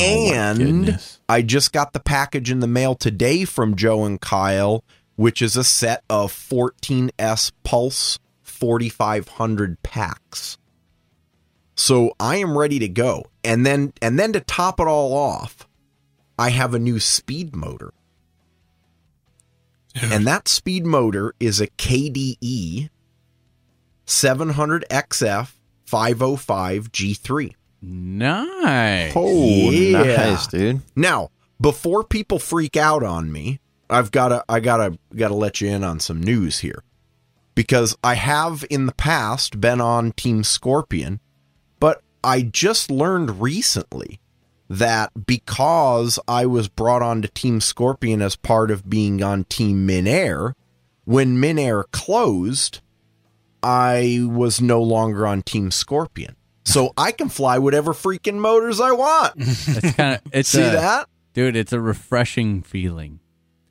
oh and I just got the package in the mail today from Joe and Kyle, which is a set of fourteen S Pulse forty-five hundred packs. So I am ready to go. And then and then to top it all off, I have a new speed motor. Yeah. And that speed motor is a K D E seven hundred X F five oh five G three. Nice. Oh, yeah. Nice, dude. Now, before people freak out on me, I've got to I got to got to let you in on some news here. Because I have in the past been on Team Scorpion, but I just learned recently that because I was brought on to Team Scorpion as part of being on Team Min-Air, when Min-Air closed, I was no longer on Team Scorpion. So I can fly whatever freaking motors I want. It's kinda, it's See a, that? Dude, it's a refreshing feeling.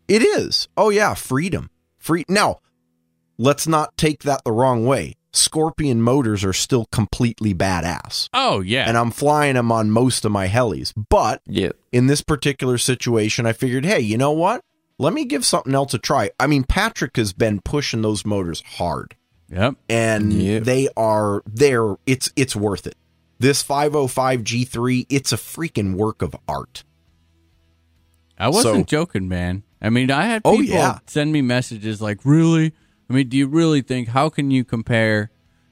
It is. Oh, yeah. Freedom. Free. Now, let's not take that the wrong way. Scorpion motors are still completely badass. Oh, yeah. And I'm flying them on most of my helis. But yeah. in this particular situation, I figured, hey, you know what? Let me give something else a try. I mean, Patrick has been pushing those motors hard. Yep. And yep. they are there. It's, it's worth it. This five oh five G three, it's a freaking work of art. I wasn't so, joking, man. I mean, I had people oh, yeah. send me messages like, really? I mean, do you really think, how can you compare,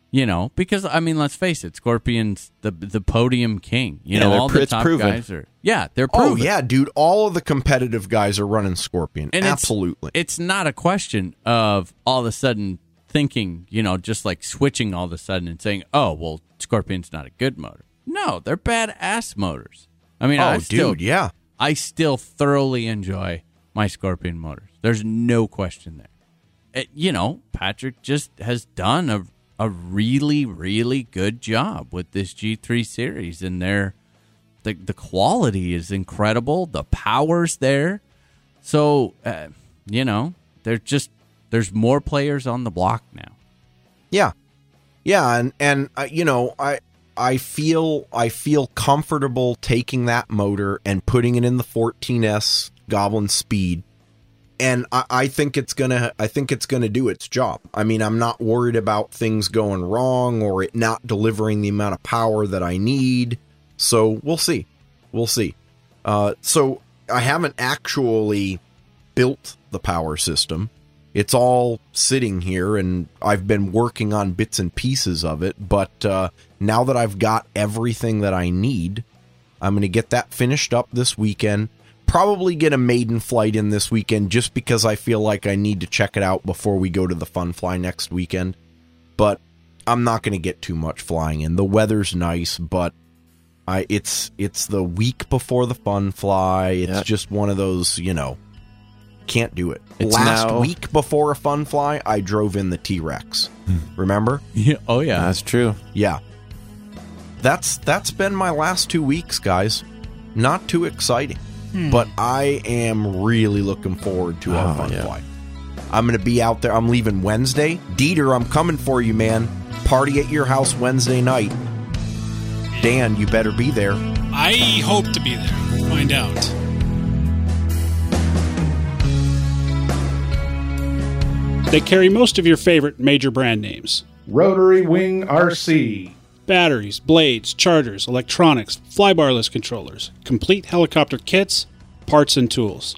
you know, because, I mean, let's face it, Scorpion's the the podium king. You yeah, know, all the top proven. guys are, yeah, they're proven. Oh, yeah, dude, all of the competitive guys are running Scorpion, and absolutely. It's, it's not a question of all of a sudden thinking, you know, just like switching all of a sudden and saying, oh, well, Scorpion's not a good motor. No, they're badass motors. I mean, oh, I still, dude, yeah. I still thoroughly enjoy my Scorpion motors. There's no question there. It, you know, Patrick just has done a a really, really good job with this G three series, and their the the quality is incredible. The power's there, so uh, you know, there's just there's more players on the block now. Yeah, yeah, and and uh, you know, I I feel I feel comfortable taking that motor and putting it in the fourteen S Goblin Speed, and I, I think it's gonna I think it's gonna do its job. I mean, I'm not worried about things going wrong or it not delivering the amount of power that I need. So we'll see, we'll see. Uh, so I haven't actually built the power system. It's all sitting here, and I've been working on bits and pieces of it. But uh, now that I've got everything that I need, I'm going to get that finished up this weekend. Probably get a maiden flight in this weekend just because I feel like I need to check it out before we go to the fun fly next weekend. But I'm not going to get too much flying in. The weather's nice, but I it's it's the week before the fun fly. It's yep. just one of those, you know. Can't do it. It's Last now... week before a fun fly, I drove in the T-Rex. Remember? Yeah. Oh, yeah. That's true. Yeah. That's that's been my last two weeks, guys. Not too exciting, hmm. but I am really looking forward to our oh, fun yeah. fly. I'm going to be out there. I'm leaving Wednesday. Dieter, I'm coming for you, man. Party at your house Wednesday night. Dan, you better be there. I hope to be there. We'll find out. They carry most of your favorite major brand names. Rotary Wing R C. Batteries, blades, chargers, electronics, flybarless controllers, complete helicopter kits, parts and tools.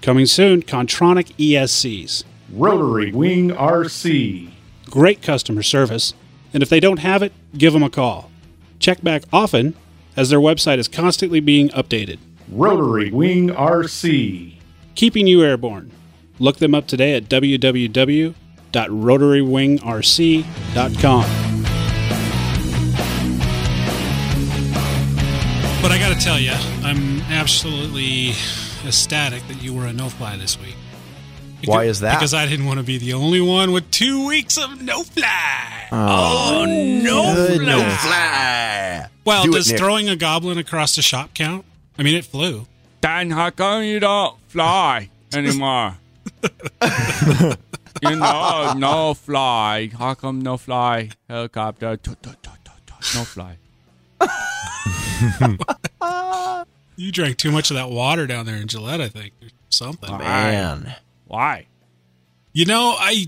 Coming soon, Contronic E S Cs. Rotary Wing R C. Great customer service, and if they don't have it, give them a call. Check back often, as their website is constantly being updated. Rotary Wing R C. Keeping you airborne. Look them up today at w w w dot rotary wing r c dot com. But I got to tell you, I'm absolutely ecstatic that you were a no-fly this week. Because, Why is that? Because I didn't want to be the only one with two weeks of no-fly. Oh, oh no-fly. no-fly. Well, Do does it, throwing a goblin across the shop count? I mean, it flew. Dan, how come you don't fly anymore? You know, no fly. How come no fly? Helicopter. No fly. You drank too much of that water down there in Gillette, I think. Or something. Man. Why? You know, I...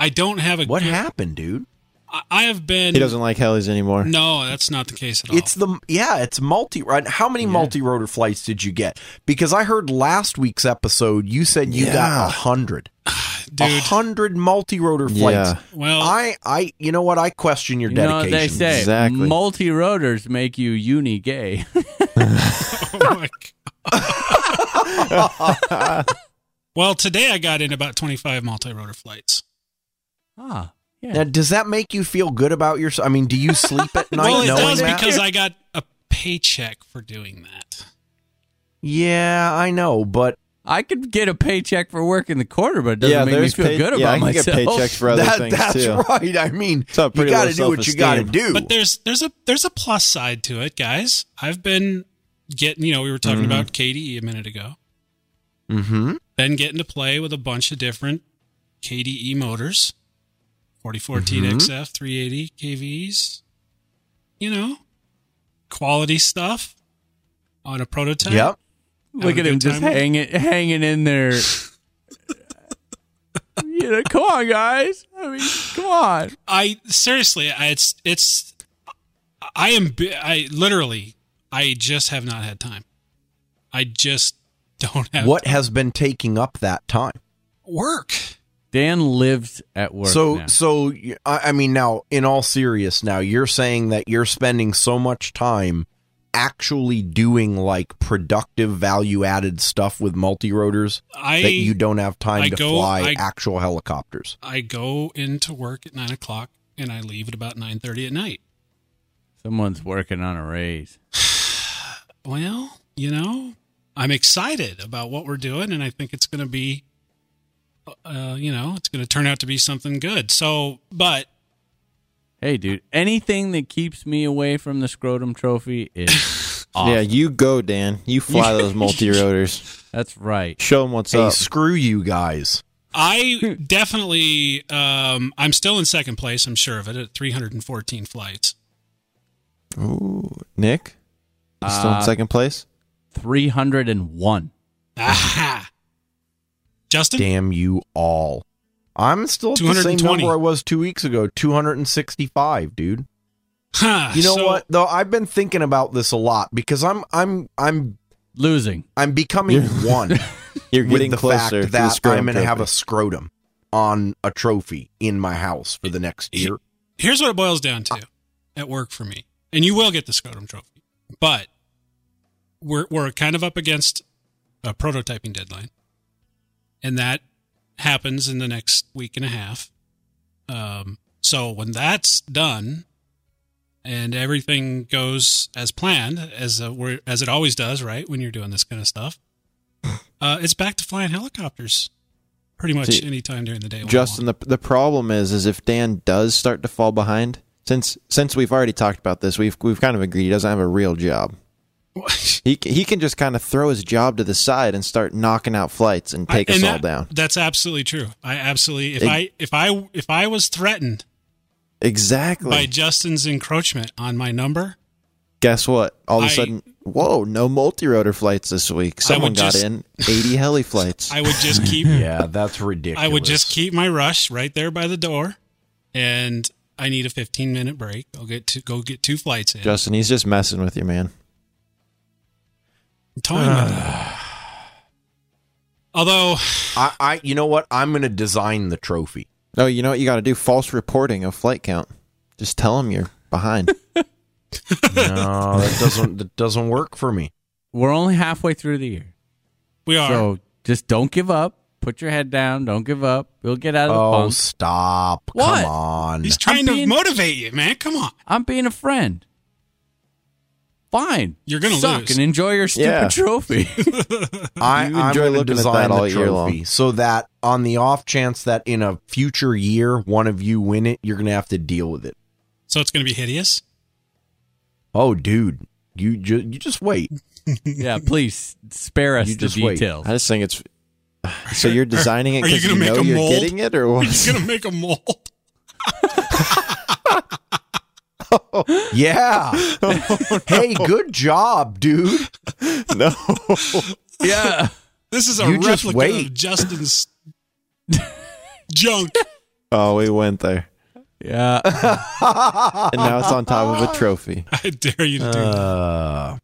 I don't have a... What good, happened, dude? I, I have been... He doesn't like helis anymore. No, that's not the case at all. It's the... Yeah, it's multi... Right? How many yeah. multi-rotor flights did you get? Because I heard last week's episode, you said you yeah. got one hundred. Dude. one hundred multi-rotor flights. Yeah. Well, I, I... You know what? I question your you dedication. Know what they say. Exactly. Multi-rotors make you uni-gay. Oh, my God. Well, today I got in about twenty-five multi-rotor flights. Ah. Yeah. Now, does that make you feel good about yourself? I mean, do you sleep at night? Well, it does that? Because I got a paycheck for doing that. Yeah, I know, but I could get a paycheck for working the quarter, but it doesn't yeah, make me feel pay- good yeah, about I myself. Yeah, I get paychecks for other that, things that's too. That's right. I mean, you got to do what you got to do. But there's there's a there's a plus side to it, guys. I've been getting, you know, we were talking mm-hmm. about K D E a minute ago. Mm-hmm. Been getting to play with a bunch of different K D E motors. forty fourteen mm-hmm. X F, three eighty K Vs, you know, quality stuff on a prototype. Yep. Look at him just hang it, hanging in there. You know, come on, guys. I mean, come on. I seriously, I, it's, it's, I am, I literally, I just have not had time. I just don't have What time. Has been taking up that time? Work. Dan lives at work. So, now. so I mean, now in all seriousness, now you're saying that you're spending so much time actually doing like productive, value-added stuff with multi-rotors I, that you don't have time I to go, fly I, actual helicopters. I go into work at nine o'clock and I leave at about nine thirty at night. Someone's working on a raise. Well, you know, I'm excited about what we're doing, and I think it's going to be. Uh, you know, it's going to turn out to be something good. So, but hey, dude, anything that keeps me away from the scrotum trophy is awesome. Yeah, you go, Dan. You fly those multi-rotors. That's right. Show them what's hey, up. Screw you guys. I definitely, um, I'm still in second place, I'm sure of it, at three hundred fourteen flights. Ooh, Nick? You still uh, in second place? three hundred one. Aha! Justin? Damn you all. I'm still at the same number I was two weeks ago, two hundred sixty-five, dude. Huh, you know so, what, though? I've been thinking about this a lot because I'm I'm I'm losing. I'm becoming one. You're getting with the closer fact that I'm going to have a scrotum on a trophy in my house for the next year. Here's what it boils down to I, at work for me. And you will get the scrotum trophy. But we're we're kind of up against a prototyping deadline. And that happens in the next week and a half. Um, so when that's done and everything goes as planned, as a, we're, as it always does, right, when you're doing this kind of stuff, uh, it's back to flying helicopters pretty much See, any time during the day. Justin, the, the problem is is if Dan does start to fall behind, since since we've already talked about this, we've we've kind of agreed he doesn't have a real job. He he can just kind of throw his job to the side and start knocking out flights and take I, and us that, all down. That's absolutely true. I absolutely if it, I if I if I was threatened exactly by Justin's encroachment on my number, guess what? All of I, a sudden, whoa! No multi-rotor flights this week. Someone got just, in eighty heli flights. I would just keep. Yeah, that's ridiculous. I would just keep my rush right there by the door, and I need a fifteen-minute break. I'll get to go get two flights in. Justin, he's just messing with you, man. Time. Uh, Although I, I, you know what, I'm going to design the trophy. Oh, you know what you got to do? False reporting of flight count. Just tell them you're behind. No, that doesn't that doesn't work for me. We're only halfway through the year. We are. So just don't give up. Put your head down. Don't give up. We'll get out of oh, the funk. Oh, stop! What? Come on. He's trying I'm to being, motivate you, man. Come on. I'm being a friend. Fine. You're going to lose. And enjoy your stupid yeah. trophy. I, you enjoy I'm looking design at that all year long. So that on the off chance that in a future year, one of you win it, you're going to have to deal with it. So it's going to be hideous? Oh, dude. You, ju- you just wait. Yeah, please spare us you the details. Wait. I just think it's... So you're designing it because you, you know you're mold? Getting it or what? Are you going to make a mold? Oh, yeah. Oh, hey, no. Good job, dude. No. Yeah. This is a you replica just of Justin's junk. Oh, we went there. Yeah. And now it's on top of a trophy. I dare you to do uh,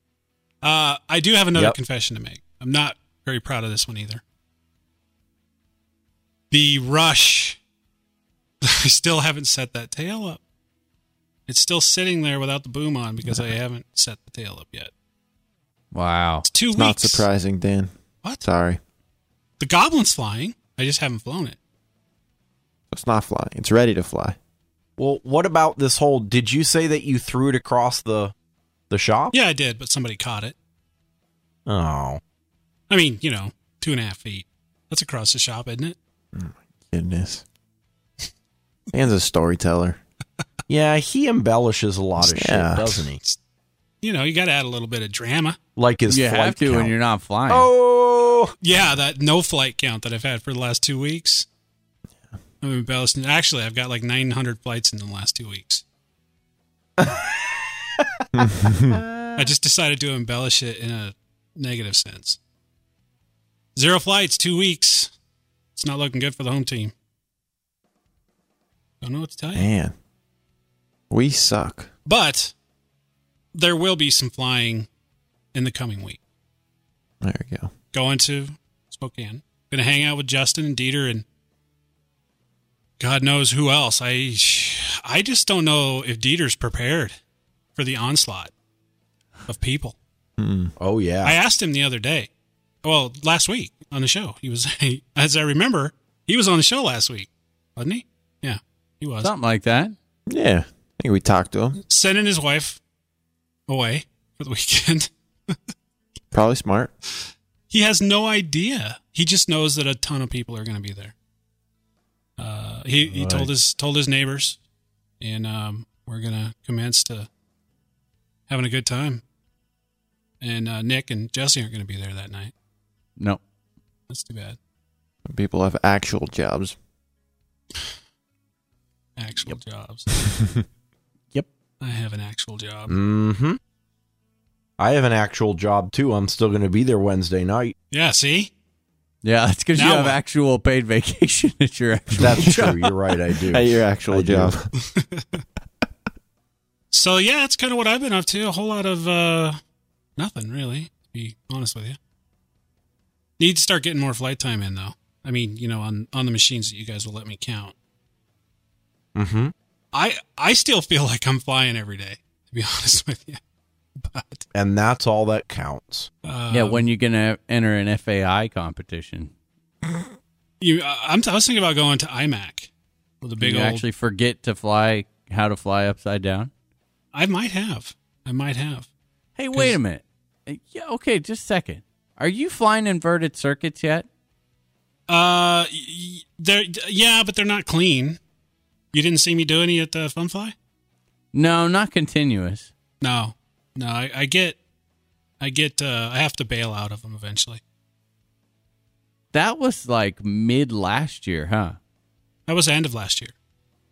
that. Uh, I do have another yep. confession to make. I'm not very proud of this one either. The rush. I still haven't set that tail up. It's still sitting there without the boom on because I haven't set the tail up yet. Wow. It's two it's weeks. Not surprising, Dan. What? Sorry. The Goblin's flying. I just haven't flown it. It's not flying. It's ready to fly. Well, what about this whole... Did you say that you threw it across the, the shop? Yeah, I did, but somebody caught it. Oh. I mean, you know, two and a half feet. That's across the shop, isn't it? Oh, my goodness. Dan's a storyteller. Yeah, he embellishes a lot of yeah. shit, doesn't he? You know, you got to add a little bit of drama. Like his you flight have to count. When you're not flying. Oh! Yeah, that no flight count that I've had for the last two weeks. Yeah. I'm embellishing. Actually, I've got like nine hundred flights in the last two weeks. I just decided to embellish it in a negative sense. Zero flights, two weeks. It's not looking good for the home team. Don't know what to tell you. Man. We suck. But there will be some flying in the coming week. There we go. Going to Spokane. Going to hang out with Justin and Dieter and God knows who else. I I just don't know if Dieter's prepared for the onslaught of people. Mm. Oh, yeah. I asked him the other day. Well, last week on the show. He was, as I remember, he was on the show last week, wasn't he? Yeah, he was. Something like that. Yeah. I think we talked to him. Sending his wife away for the weekend. Probably smart. He has no idea. He just knows that a ton of people are going to be there. Uh, he right. he told his told his neighbors, and um, we're going to commence to having a good time. And uh, Nick and Jesse aren't going to be there that night. No, that's too bad. People have actual jobs. Actual yep. jobs. Yep. I have an actual job. Mm-hmm. I have an actual job, too. I'm still going to be there Wednesday night. Yeah, see? Yeah, that's because you have what? actual paid vacation at your actual that's job. That's true. You're right, I do. At your actual I job. So, yeah, that's kind of what I've been up to. A whole lot of uh, nothing, really, to be honest with you. Need to start getting more flight time in, though. I mean, you know, on, on the machines that you guys will let me count. Mm-hmm. I, I still feel like I'm flying every day, to be honest with you. But, and that's all that counts. Um, yeah, when you're going to enter an F A I competition. You, uh, I'm t- I was thinking about going to I MAC. With a big you old... actually forget to fly, how to fly upside down? I might have. I might have. Hey, wait a minute. Yeah, okay, just a second. Are you flying inverted circuits yet? Uh, they're, yeah, but they're not clean. You didn't see me do any at the Fun Fly? No, not continuous. No. No, I, I get, I get, uh, I have to bail out of them eventually. That was like mid last year, huh? That was the end of last year.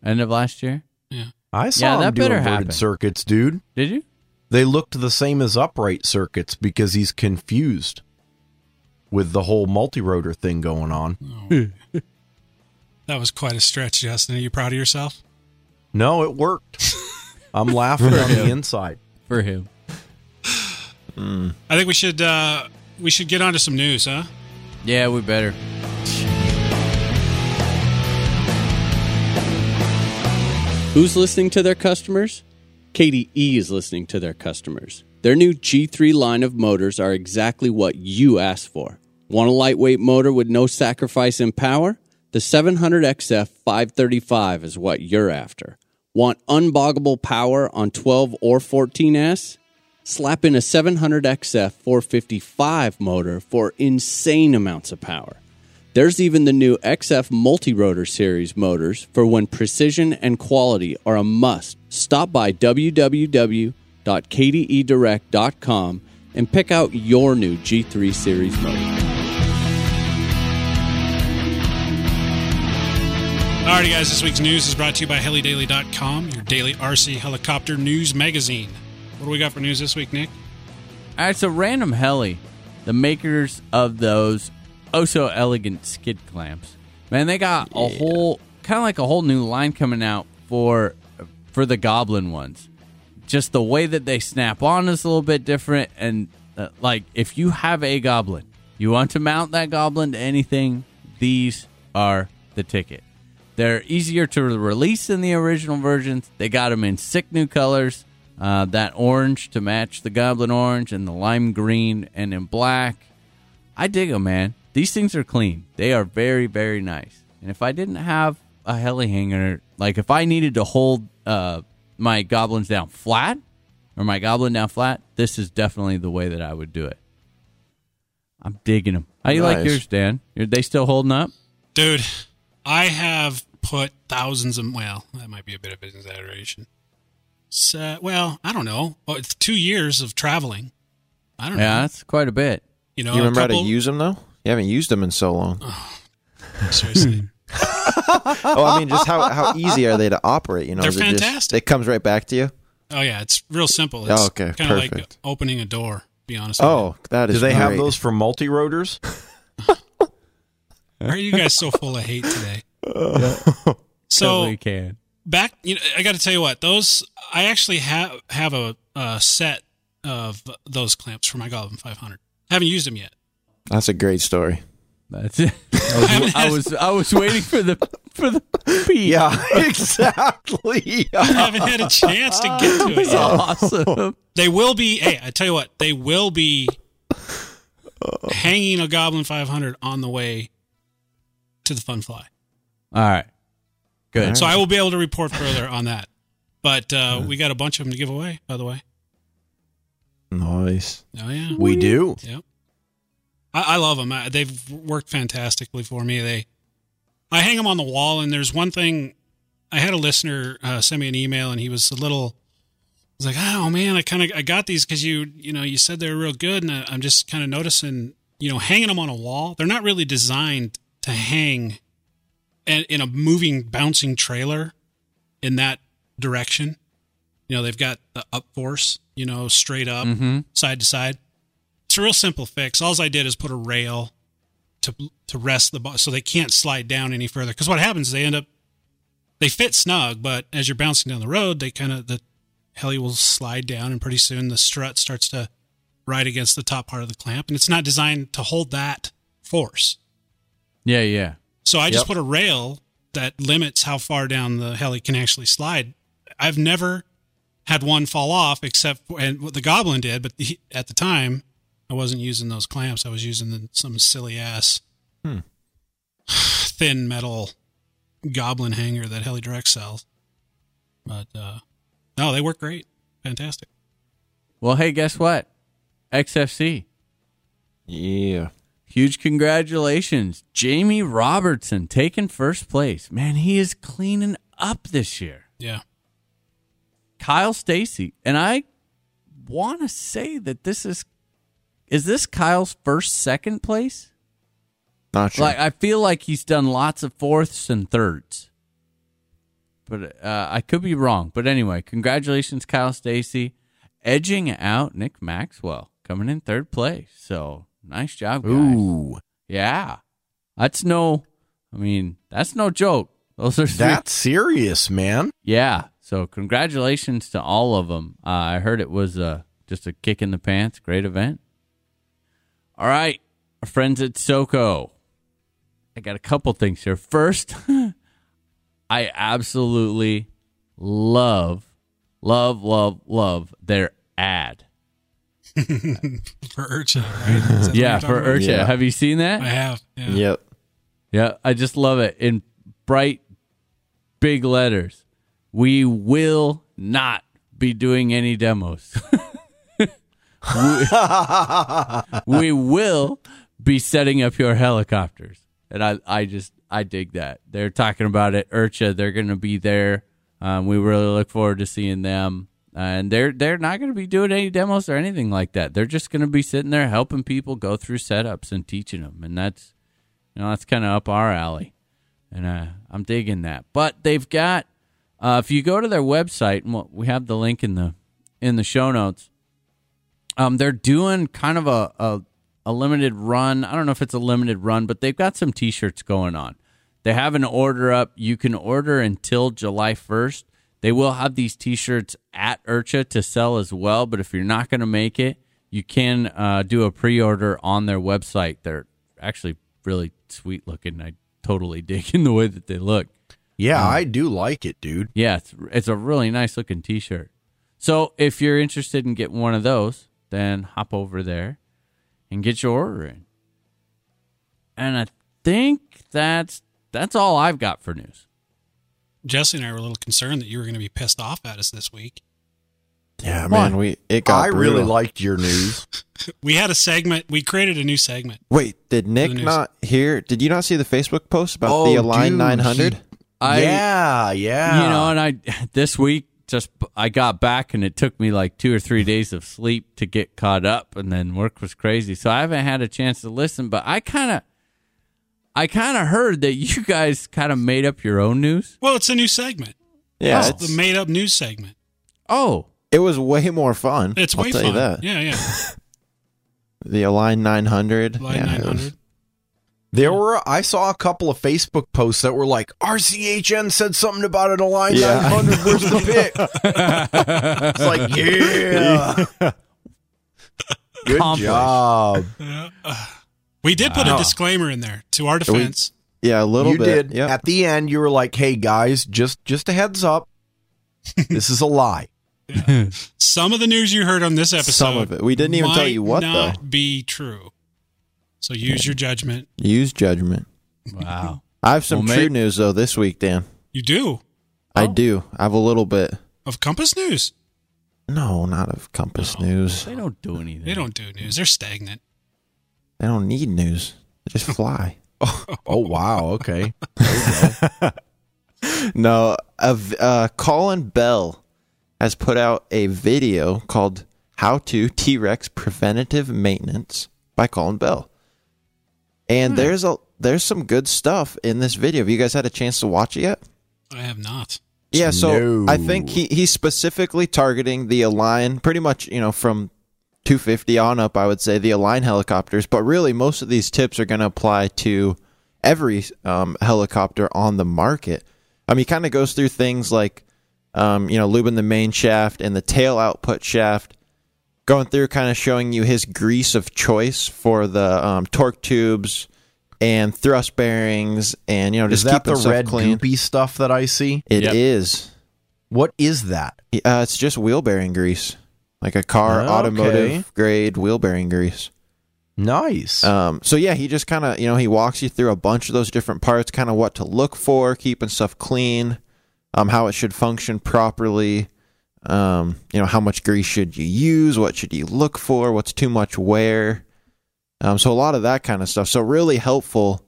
End of last year? Yeah. I saw yeah, him do inverted happen. circuits, dude. Did you? They looked the same as upright circuits because he's confused with the whole multi-rotor thing going on. Oh. That was quite a stretch, Justin. Are you proud of yourself? No, it worked. I'm laughing on the inside. For him. Mm. I think we should uh, we should get on to some news, huh? Yeah, we better. Who's listening to their customers? K D E is listening to their customers. Their new G three line of motors are exactly what you asked for. Want a lightweight motor with no sacrifice in power? The seven hundred X F five thirty-five is what you're after. Want unboggable power on twelve or fourteen S? Slap in a seven hundred X F four fifty-five motor for insane amounts of power. There's even the new X F Multi-Rotor Series motors for when precision and quality are a must. Stop by w w w dot k d e direct dot com and pick out your new G three Series motor. Alrighty, guys, this week's news is brought to you by heli daily dot com, your daily R C helicopter news magazine. What do we got for news this week, Nick? All right, so Random Heli, the makers of those oh-so-elegant skid clamps. Man, they got yeah. a whole, kind of like a whole new line coming out for for the Goblin ones. Just the way that they snap on is a little bit different. And, uh, like, if you have a Goblin, you want to mount that Goblin to anything, these are the ticket. They're easier to release than the original versions. They got them in sick new colors. Uh, that orange to match the Goblin orange and the lime green and in black. I dig them, man. These things are clean. They are very, very nice. And if I didn't have a heli hanger, like if I needed to hold uh, my goblins down flat or my goblin down flat, this is definitely the way that I would do it. I'm digging them. How do you nice. like yours, Dan? Are they still holding up? Dude, I have put thousands of, well, that might be a bit of an exaggeration. So, well, I don't know. Oh, it's two years of traveling. I don't yeah, know. Yeah, that's quite a bit. You know, you remember couple... how to use them, though? You haven't used them in so long. Oh, seriously. Oh, I mean, just how, how easy are they to operate? You know, They're is fantastic. It, just, it comes right back to you? Oh, yeah. It's real simple. It's oh, okay, kind of like opening a door, to be honest with you. Oh, that is Do they great. have those for multi-rotors? Why are you guys so full of hate today? Yeah. So we can. Back, you know, I got to tell you what, those, I actually have have a, a set of those clamps for my Goblin five hundred. I haven't used them yet. That's a great story. That's it. I was I, I was I was waiting for the for the beat. Yeah, exactly. I haven't had a chance to get to it yet. Awesome. They will be. Hey, I tell you what, they will be hanging a Goblin five hundred on the way to the Fun Fly. All right. Good. So I will be able to report further on that. But uh, we got a bunch of them to give away, by the way. Nice. Oh, yeah. We do. Yep. I, I love them. I, they've worked fantastically for me. They, I hang them on the wall, and there's one thing. I had a listener uh, send me an email, and he was a little... I was like, oh, man, I kind of I got these because you you know, you said they were real good, and I, I'm just kind of noticing, you know, hanging them on a wall. They're not really designed to hang in a moving, bouncing trailer in that direction. You know, they've got the up force, you know, straight up, mm-hmm. side to side. It's a real simple fix. All I did is put a rail to to rest the ball so they can't slide down any further. Because what happens is they end up, they fit snug, but as you're bouncing down the road, they kind of, the heli will slide down, and pretty soon the strut starts to ride against the top part of the clamp. And it's not designed to hold that force. Yeah, yeah. So I just yep. put a rail that limits how far down the heli can actually slide. I've never had one fall off except for, and what the Goblin did, but he, at the time, I wasn't using those clamps. I was using the, some silly-ass hmm. thin metal Goblin hanger that HeliDirect sells. But, uh, no, they work great. Fantastic. Well, hey, guess what? X F C. Yeah. Huge congratulations. Jamie Robertson taking first place. Man, he is cleaning up this year. Yeah. Kyle Stacy. And I want to say that this is... Is this Kyle's first second place? Not sure. Like, I feel like he's done lots of fourths and thirds. But uh, I could be wrong. But anyway, congratulations, Kyle Stacy. Edging out Nick Maxwell, coming in third place. So, nice job, guys. Ooh. Yeah. That's no, I mean, that's no joke. Those are three. That's serious, man. Yeah. So, congratulations to all of them. Uh, I heard it was uh, just a kick in the pants. Great event. All right, our friends at Soco. I got a couple things here. First, I absolutely love, love, love, love their ad. For Urcha, right? Yeah, for Urcha. Yeah. Have you seen that? I have. Yeah. Yep. Yeah, I just love it. In bright, big letters, we will not be doing any demos. we, we will be setting up your helicopters. And I, I just, I dig that. They're talking about it. Urcha, they're going to be there. Um, we really look forward to seeing them. Uh, and they're they're not going to be doing any demos or anything like that. They're just going to be sitting there helping people go through setups and teaching them. And that's, you know, that's kind of up our alley. And uh, I'm digging that. But they've got, uh, if you go to their website, and we have the link in the in the show notes, Um, they're doing kind of a, a a limited run. I don't know if it's a limited run, but they've got some T-shirts going on. They have an order up. You can order until July first. They will have these T-shirts at Urcha to sell as well, but if you're not going to make it, you can uh, do a pre-order on their website. They're actually really sweet looking. I totally dig in the way that they look. Yeah, um, I do like it, dude. Yeah, it's, it's a really nice looking T-shirt. So if you're interested in getting one of those, then hop over there and get your order in. And I think that's that's all I've got for news. Jesse and I were a little concerned that you were going to be pissed off at us this week. Yeah, Come man, on. we it got. I brutal. really liked your news. We had a segment. We created a new segment. Wait, did Nick not hear? Did you not see the Facebook post about oh, the Align dude, nine hundred? He, I, yeah, yeah. You know, and I this week. Just I got back, and it took me like two or three days of sleep to get caught up, and then work was crazy. So I haven't had a chance to listen, but I kind of I kind of heard that you guys kind of made up your own news. Well, it's a new segment. Yeah. It's the made-up news segment. Oh. It was way more fun. It's I'll way tell fun. You that. Yeah, yeah. The Align nine hundred. Align yeah, nine hundred. Was, there yeah. were, I saw a couple of Facebook posts that were like, R C H N said something about an Align yeah, nine hundred. Where's the pick? It's like, yeah. Good Complex. Job. Yeah. Uh, we did put wow. a disclaimer in there to our defense. We, yeah, a little you bit. You did. Yep. At the end, you were like, hey, guys, just, just a heads up. This is a lie. Yeah. Some of the news you heard on this episode. Some of it. We didn't even tell you what, though. Might not be true. So use your judgment. Use judgment. Wow. I have some well, true mate. news, though, this week, Dan. You do? I oh. do. I have a little bit. Of Compass News? No, not of Compass no. News. They don't do anything. They don't do news. They're stagnant. They don't need news. They just fly. oh, oh, wow. Okay. No, uh, uh, Colin Bell has put out a video called How to T-Rex Preventative Maintenance by Colin Bell. And there's a there's some good stuff in this video. Have you guys had a chance to watch it yet? I have not. Yeah, so no. I think he, he's specifically targeting the Align, pretty much, you know, from two fifty on up, I would say, the Align helicopters. But really, most of these tips are going to apply to every um, helicopter on the market. I mean, he kind of goes through things like, um, you know, lubing the main shaft and the tail output shaft, going through kind of showing you his grease of choice for the um, torque tubes and thrust bearings, and, you know, just keep the red clean. Goopy stuff that I see. It yep. is. What is that? Uh, it's just wheel bearing grease, like a car okay. automotive grade wheel bearing grease. Nice. Um, so yeah, he just kind of, you know, he walks you through a bunch of those different parts, kind of what to look for, keeping stuff clean, um, how it should function properly. Um, you know, how much grease should you use? What should you look for? What's too much wear? Um, so a lot of that kind of stuff. So really helpful,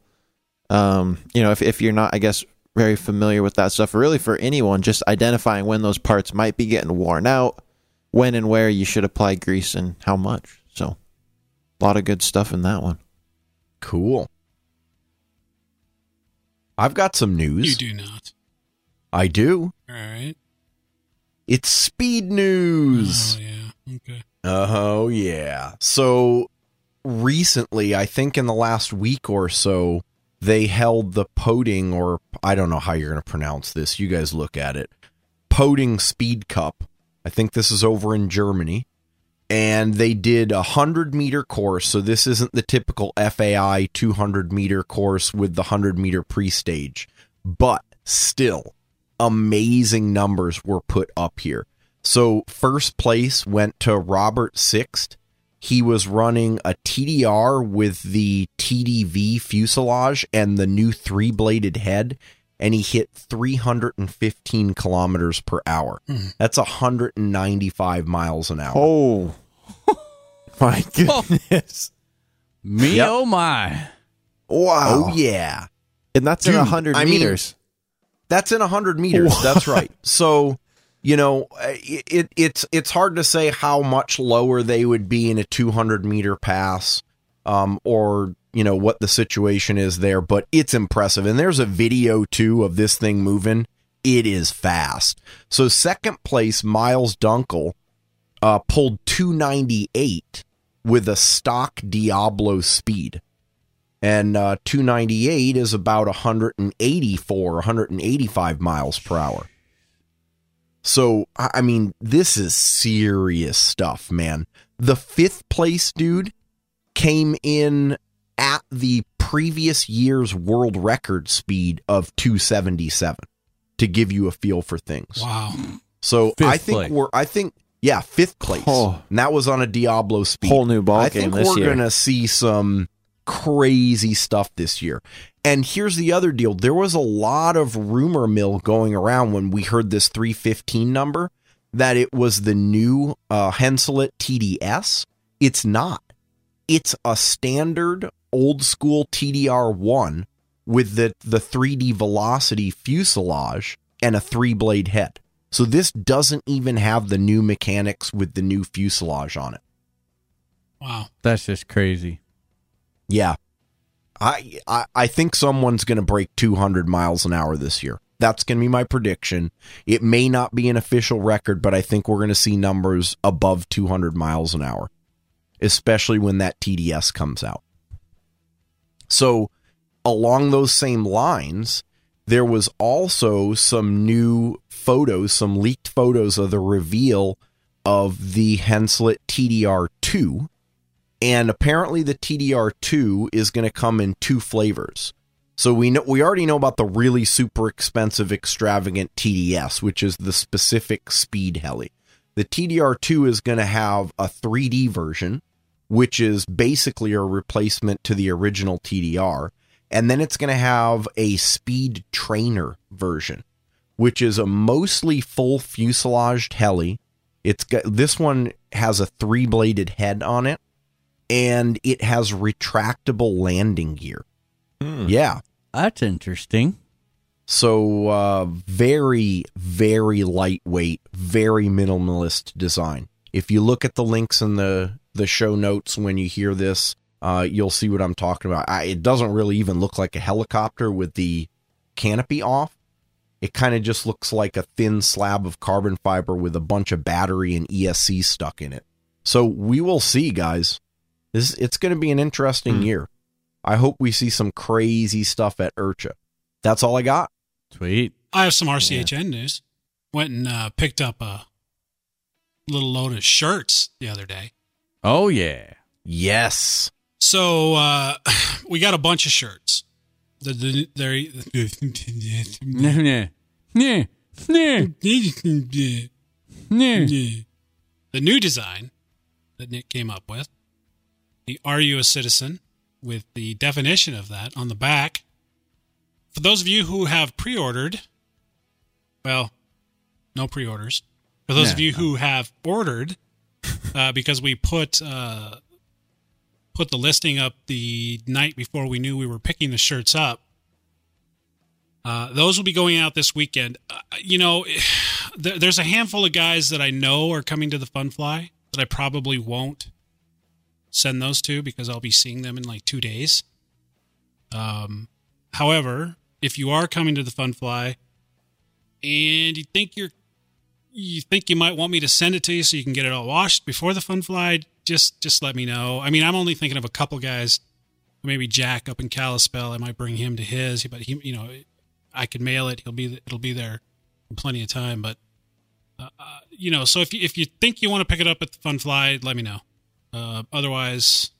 um, you know, if, if you're not, I guess, very familiar with that stuff, really for anyone, just identifying when those parts might be getting worn out, when and where you should apply grease and how much. So a lot of good stuff in that one. Cool. I've got some news. You do not. I do. All right. It's speed news. Oh, yeah. Okay. Oh, yeah. So... recently, I think in the last week or so, they held the Poding, or I don't know how you're going to pronounce this. You guys look at it. Poding Speed Cup. I think this is over in Germany. And they did a one hundred meter course. So this isn't the typical F A I two hundred meter course with the one hundred meter pre-stage. But still, amazing numbers were put up here. So first place went to Robert Sixt. He was running a T D R with the T D V fuselage and the new three-bladed head, and he hit three hundred fifteen kilometers per hour. Mm. That's one hundred ninety-five miles an hour. Oh, my goodness. Oh. Me, yep. Oh, my. Wow. Oh, yeah. And that's Dude, in one hundred I meters. Mean, that's in one hundred meters. What? That's right. So... you know, it, it it's it's hard to say how much lower they would be in a two hundred meter pass, um, or, you know, what the situation is there, but it's impressive. And there's a video, too, of this thing moving. It is fast. So second place, Miles Dunkel, uh, pulled two ninety-eight with a stock Diablo speed. And uh, two ninety-eight is about one hundred eighty-four, one hundred eighty-five miles per hour. So, I mean, this is serious stuff, man. The fifth place dude came in at the previous year's world record speed of two seventy-seven, to give you a feel for things. Wow. So fifth I think place. we're, I think, yeah, fifth place. Oh. And that was on a Diablo speed. Whole new ball I game this year. I think we're going to see some crazy stuff this year. And here's the other deal. There was a lot of rumor mill going around when we heard this three fifteen number that it was the new uh, Henslet T D S. It's not. It's a standard old school T D R one with the, the three D velocity fuselage and a three blade head. So this doesn't even have the new mechanics with the new fuselage on it. Wow. That's just crazy. Yeah. I, I I think someone's going to break two hundred miles an hour this year. That's going to be my prediction. It may not be an official record, but I think we're going to see numbers above two hundred miles an hour, especially when that T D S comes out. So along those same lines, there was also some new photos, some leaked photos of the reveal of the Henslet T D R two. And apparently the T D R two is going to come in two flavors. So we know, we already know about the really super expensive extravagant T D S, which is the specific speed heli. The T D R two is going to have a three D version, which is basically a replacement to the original T D R. And then it's going to have a speed trainer version, which is a mostly full fuselaged heli. It's got, this one has a three-bladed head on it. And it has retractable landing gear. Hmm. Yeah. That's interesting. So uh, very, very lightweight, very minimalist design. If you look at the links in the, the show notes when you hear this, uh, you'll see what I'm talking about. I, it doesn't really even look like a helicopter with the canopy off. It kind of just looks like a thin slab of carbon fiber with a bunch of battery and E S C stuck in it. So we will see, guys. This, it's going to be an interesting mm. year. I hope we see some crazy stuff at Urcha. That's all I got. Sweet. I have some R C H N yeah. news. Went and uh, picked up a little load of shirts the other day. Oh, yeah. Yes. So uh, we got a bunch of shirts. The, the, the new design that Nick came up with, the Are You a Citizen, with the definition of that on the back. For those of you who have pre-ordered, well, no pre-orders. For those no, of you no. who have ordered, uh, because we put... Uh, put the listing up the night before we knew we were picking the shirts up. Uh, those will be going out this weekend. Uh, you know, th- there's a handful of guys that I know are coming to the Fun Fly that I probably won't send those to because I'll be seeing them in like two days. Um, however, if you are coming to the Fun Fly and you think you're, you think you might want me to send it to you so you can get it all washed before the Fun Fly, Just just let me know. I mean, I'm only thinking of a couple guys, maybe Jack up in Kalispell. I might bring him to his, but he, you know, I could mail it. He'll be, it'll be there in plenty of time. But uh, uh, you know, so if you, if you think you want to pick it up at the Fun Fly, let me know. Uh, otherwise,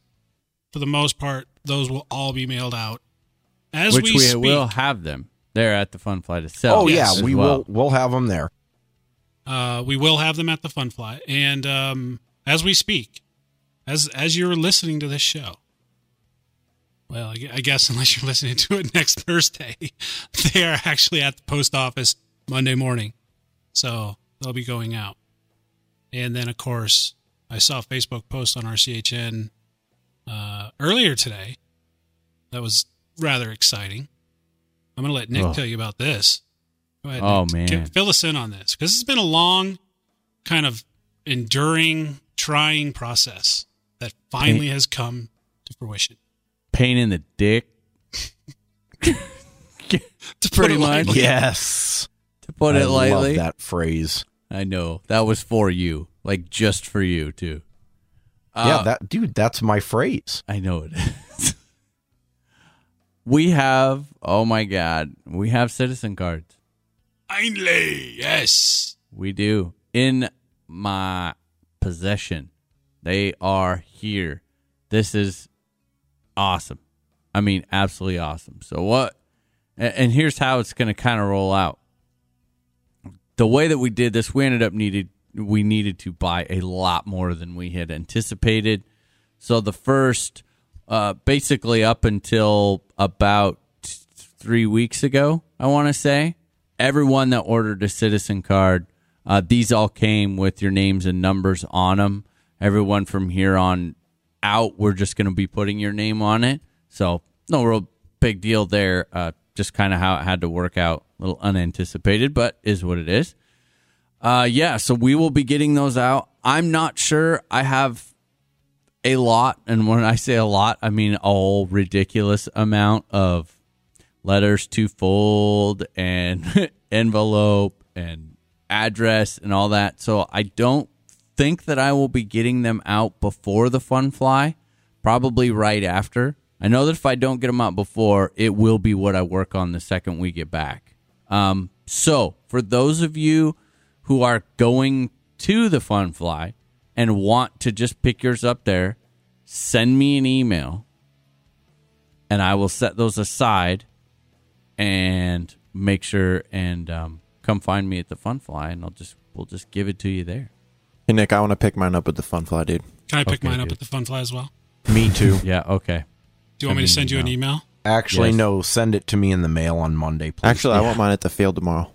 for the most part, those will all be mailed out as Which we, we speak, will have them there at the Fun Fly to sell. Oh yes, yeah, we well. will. We'll have them there. Uh, we will have them at the Fun Fly, and um, as we speak. As as you're listening to this show, well, I guess unless you're listening to it next Thursday, they are actually at the post office Monday morning. So they'll be going out. And then, of course, I saw a Facebook post on R C H N uh, earlier today that was rather exciting. I'm going to let Nick oh. tell you about this. Go ahead, oh, Nick. man. Get, fill us in on this. Because it's been a long, kind of enduring, trying process that finally Pain. has come to fruition. Pain in the dick. to Pretty much. Yes. To put I it lightly. I love that phrase. I know. That was for you. Like, just for you, too. Uh, yeah, that dude, that's my phrase. I know it is. We have, oh my God, we have citizen cards. Finally, yes. We do. In my possession. They are here. This is awesome. I mean, absolutely awesome. So what, and here's how it's going to kind of roll out. The way that we did this, we ended up needed, we needed to buy a lot more than we had anticipated. So the first, uh, basically up until about three weeks ago, I want to say, everyone that ordered a citizen card, uh, these all came with your names and numbers on them. Everyone from here on out, we're just going to be putting your name on it. So no real big deal there. Uh, just kind of how it had to work out. A little unanticipated, but is what it is. Uh, yeah, so we will be getting those out. I'm not sure. I have a lot, and when I say a lot, I mean a whole ridiculous amount of letters to fold and envelope and address and all that. So I don't think that I will be getting them out before the Fun Fly, probably right after. I know that if I don't get them out before, it will be what I work on the second we get back. Um, so for those of you who are going to the Fun Fly and want to just pick yours up there, send me an email and I will set those aside and make sure and um, come find me at the Fun Fly and I'll just we'll just give it to you there. Hey, Nick, I want to pick mine up at the Fun Fly, dude. Can I pick okay, mine dude. up at the Fun Fly as well? Me too. Yeah, okay. Do you want send me to send you an email? Actually, yes. no. Send it to me in the mail on Monday, please. Actually, yeah. I want mine at the field tomorrow.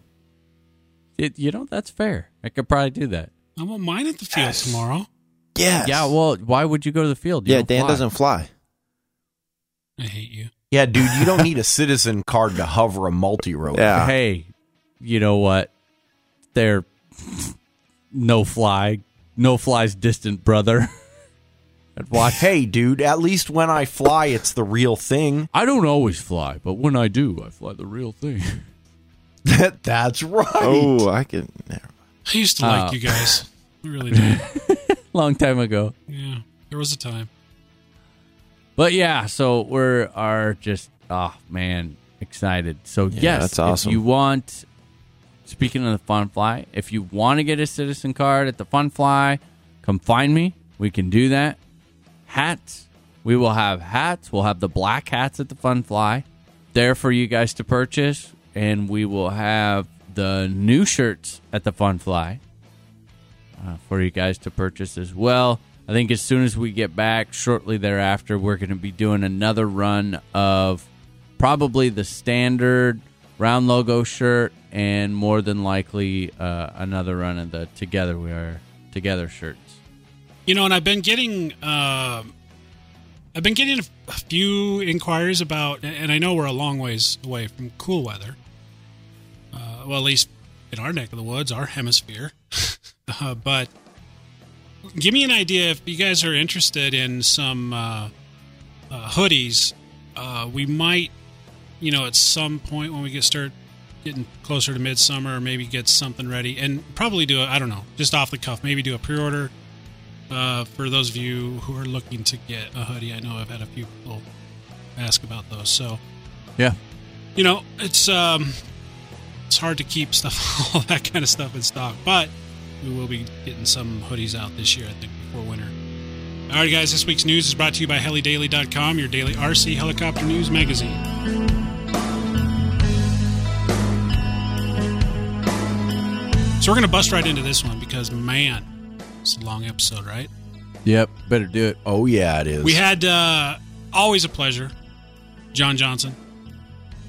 It, you know, that's fair. I could probably do that. I want mine at the field yes. tomorrow. Yes. Yeah, well, why would you go to the field? You yeah, Dan fly. doesn't fly. I hate you. Yeah, dude, you don't need a citizen card to hover a multi-rotor. Yeah. Hey, you know what? They're... No fly, no fly's distant brother. at watch. Hey, dude, at least when I fly, it's the real thing. I don't always fly, but when I do, I fly the real thing. that That's right. Oh, I can. Never. I used to like uh, you guys. We really did. Long time ago. Yeah, there was a time. But yeah, so we are just, oh, man, excited. So yeah, yes, that's awesome. If you want, speaking of the Fun Fly, if you want to get a citizen card at the Fun Fly, come find me. We can do that. Hats. We will have hats. We'll have the black hats at the Fun Fly there for you guys to purchase. And we will have the new shirts at the Fun Fly uh, for you guys to purchase as well. I think as soon as we get back, shortly thereafter, we're going to be doing another run of probably the standard round logo shirt and more than likely uh, another run of the Together We Are Together shirts. You know, and I've been getting uh, I've been getting a few inquiries about, and I know we're a long ways away from cool weather. Uh, well, at least in our neck of the woods, our hemisphere. uh, but give me an idea if you guys are interested in some uh, uh, hoodies. Uh, we might, you know, at some point when we get start getting closer to midsummer, maybe get something ready and probably do a, I don't know, just off the cuff, maybe do a pre-order uh, for those of you who are looking to get a hoodie. I know I've had a few people ask about those. So, yeah, you know, it's um, it's hard to keep stuff, all that kind of stuff in stock, but we will be getting some hoodies out this year, I think, before winter. All right, guys, this week's news is brought to you by heli daily dot com, your daily R C helicopter news magazine. So we're going to bust right into this one because, man, it's a long episode, right? Yep, better do it. Oh, yeah, it is. We had, uh, always a pleasure, John Johnson.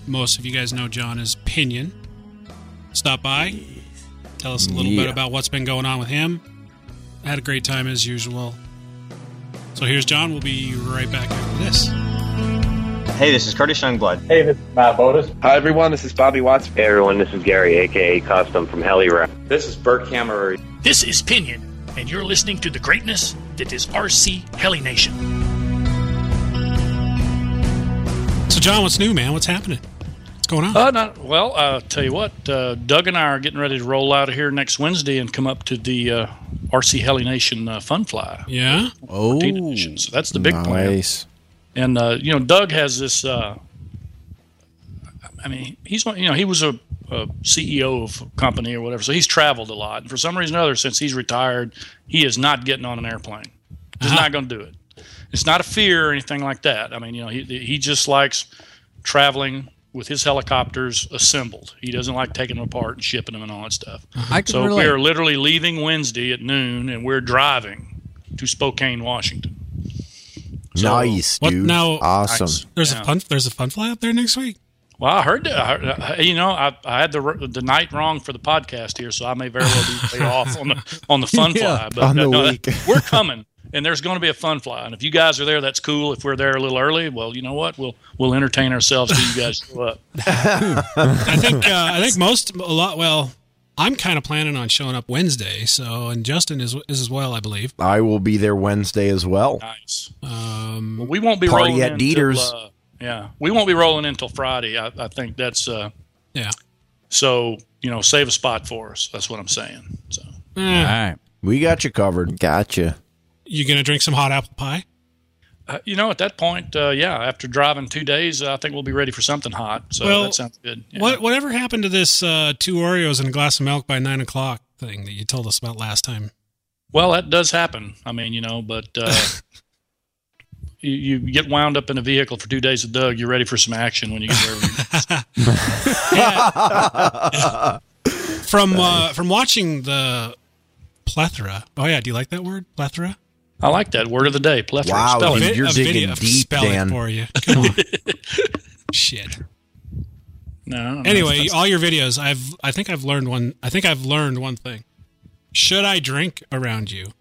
Most of you guys know John as Pinion. Stop by. Yeah. Tell us a little yeah. bit about what's been going on with him. I had a great time as usual. So here's John. We'll be right back after this. Hey, this is Curtis Youngblood. Hey, this is Matt Bodas. Hi, everyone. This is Bobby Watts. Hey, everyone. This is Gary, a k a. Custom from HeliRap. This is Burke Hammer. This is Pinion, and you're listening to the greatness that is R C HeliNation. So, John, what's new, man? What's happening? Going on? Uh, not, well, I'll uh, tell you what, uh, Doug and I are getting ready to roll out of here next Wednesday and come up to the uh, R C Heli Nation uh, Fun Fly. Yeah. Oh. Edition. So that's the big nice. plan. And, uh, you know, Doug has this, uh, I mean, he's one, you know, he was a, a C E O of a company or whatever, so he's traveled a lot. And for some reason or other, since he's retired, he is not getting on an airplane. He's uh-huh. not going to do it. It's not a fear or anything like that. I mean, you know, he he just likes traveling with his helicopters assembled. He doesn't like taking them apart and shipping them and all that stuff. I can so relate. We are literally leaving Wednesday at noon, and we're driving to Spokane, Washington. So, nice, dude. What, now, awesome. Nice. There's yeah. a fun. There's a fun fly up there next week. Well, I heard that. I heard, I, you know, I, I had the the night wrong for the podcast here, so I may very well be off on the on the fun yeah, fly. But on no, the no, week. That, we're coming. And there's going to be a fun fly. And if you guys are there, that's cool. If we're there a little early, well, you know what? We'll we'll entertain ourselves till you guys show up. I think uh, I think most, a lot, well, I'm kind of planning on showing up Wednesday. So, and Justin is, is as well, I believe. I will be there Wednesday as well. Nice. Um, well, we won't be party rolling at Dieter's. Uh, yeah. We won't be rolling until Friday. I, I think that's. Uh, yeah. So, you know, save a spot for us. That's what I'm saying. So. Mm. All right. We got you covered. Gotcha. You going to drink some hot apple pie? Uh, you know, at that point, uh, yeah, after driving two days, uh, I think we'll be ready for something hot. So well, that sounds good. Yeah. What, whatever happened to this uh, two Oreos and a glass of milk by nine o'clock thing that you told us about last time? Well, that does happen. I mean, you know, but uh, you, you get wound up in a vehicle for two days with Doug. You're ready for some action when you get there. yeah. Yeah. From, uh, from watching the plethora. Oh, yeah. Do you like that word? Plethora? I like that word of the day. Plethora. Wow, spelling. Dude, you're a digging deep, Dan. For you. Come on. Shit. No. Anyway, all your videos. I've. I think I've learned one. I think I've learned one thing. Should I drink around you?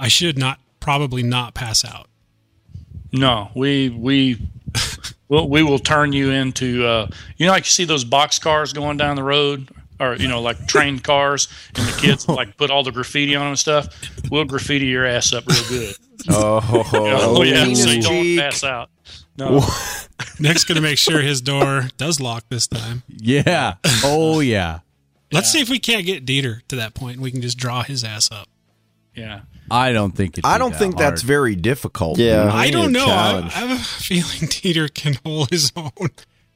I should not. Probably not pass out. No, we we. well, we will turn you into. Uh, you know, like you see those box cars going down the road. Or, you know, like train cars and the kids like put all the graffiti on them and stuff. we'll graffiti your ass up real good. Oh, oh yeah, so you don't pass out. No. Nick's going to make sure his door does lock this time. Yeah. Oh, yeah. Let's yeah. see if we can't get Dieter to that point. We can just draw his ass up. Yeah. I don't think it's I don't that think hard. That's very difficult. Yeah. I don't know. I, I have a feeling Dieter can hold his own.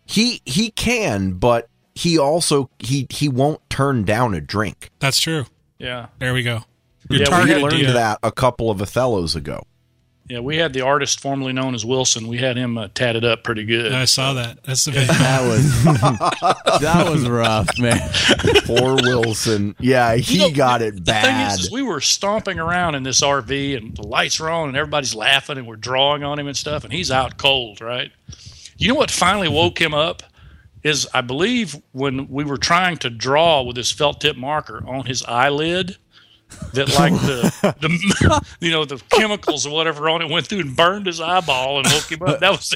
He he can, but he also he he won't turn down a drink. That's true. Yeah. There we go. Your yeah, target we learned Dieter. That a couple of Othellos ago. Yeah, we had the artist formerly known as Wilson. We had him uh, tatted up pretty good. I saw that. That's the yeah, that was that was rough, man. Poor Wilson. Yeah, he you know, got it the bad. The thing is, is, we were stomping around in this R V, and the lights are on, and everybody's laughing, and we're drawing on him and stuff, and he's out cold, right? You know what finally woke him up is, I believe, when we were trying to draw with this felt tip marker on his eyelid. That like the, the you know the chemicals or whatever on it went through and burned his eyeball and woke him up. That was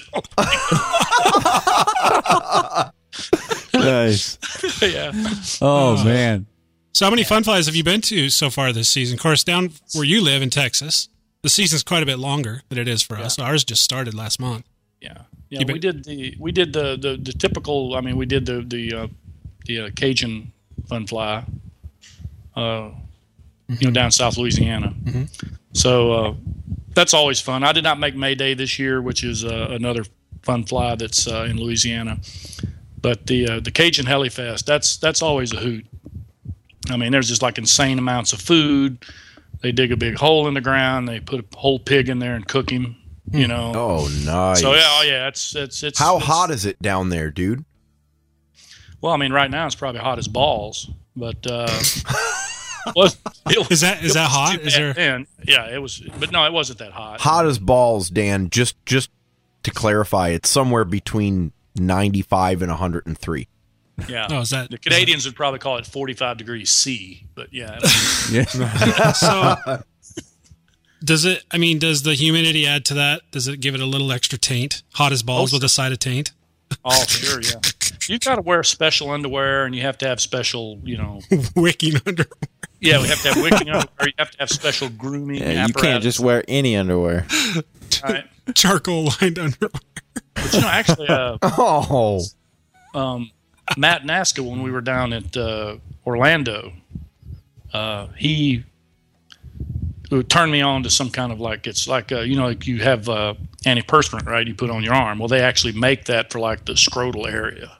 the only nice. Yeah. Oh uh, man. So how many fun flies have you been to so far this season? Of course, down where you live in Texas, the season's quite a bit longer than it is for us. Yeah. Ours just started last month. Yeah. Yeah. Been- we did the we did the, the, the typical. I mean, we did the the uh, the uh, Cajun fun fly. Uh. Mm-hmm. You know, down South Louisiana. Mm-hmm. So uh, that's always fun. I did not make May Day this year, which is uh, another fun fly that's uh, in Louisiana. But the uh, the Cajun Heli Fest, that's that's always a hoot. I mean, there's just like insane amounts of food. They dig a big hole in the ground. They put a whole pig in there and cook him. You know. Oh, nice. So yeah, oh yeah, it's it's it's. How it's, hot is it down there, dude? Well, I mean, right now it's probably hot as balls, but. Uh, Well, was, is that is that hot? Is there? And yeah, it was, but no, it wasn't that hot. Hot as balls, Dan. Just just to clarify, it's somewhere between ninety-five and one hundred three. Yeah, oh, is that, the Canadians is that, would probably call it forty-five degrees C. But yeah, yeah. So does it? I mean, does the humidity add to that? Does it give it a little extra taint? Hot as balls oh, with a side of taint. Oh, sure, yeah. You've got to wear special underwear, and you have to have special, you know, wicking underwear. Yeah, we have to have wicking underwear. You have to have special grooming. Yeah, apparatus. You can't just wear any underwear. Right. Charcoal lined underwear. But you know, actually, uh, oh, um, Matt Naska, when we were down at uh, Orlando, uh, he turned me on to some kind of like it's like uh, you know, like you have uh, antiperspirant, right? You put on your arm. Well, they actually make that for like the scrotal area.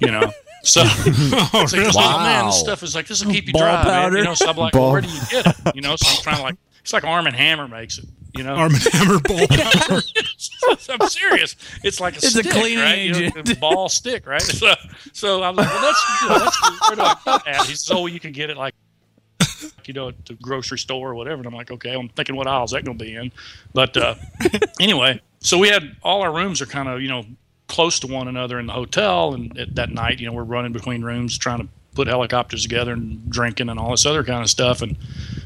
You know, so oh, it's like, really? Wow. Oh, man, this stuff is like this will keep you Ball dry. Powder. Man. You know, so I'm like, well, where do you get it? You know, so I'm trying to like it's like Arm and Hammer makes it. You know, Arm and Hammer ball. Powder. I'm serious. It's like a it's stick, a cleaning right? Agent. You know, ball stick, right? So, so I'm like, well, that's, you know, that's where do I get that? He says, oh, you can get it like. You know, at the grocery store or whatever. And I'm like, okay, I'm thinking what aisle is that going to be in? But uh, anyway, so we had all our rooms are kind of, you know, close to one another in the hotel. And at, that night, you know, we're running between rooms trying to put helicopters together and drinking and all this other kind of stuff. And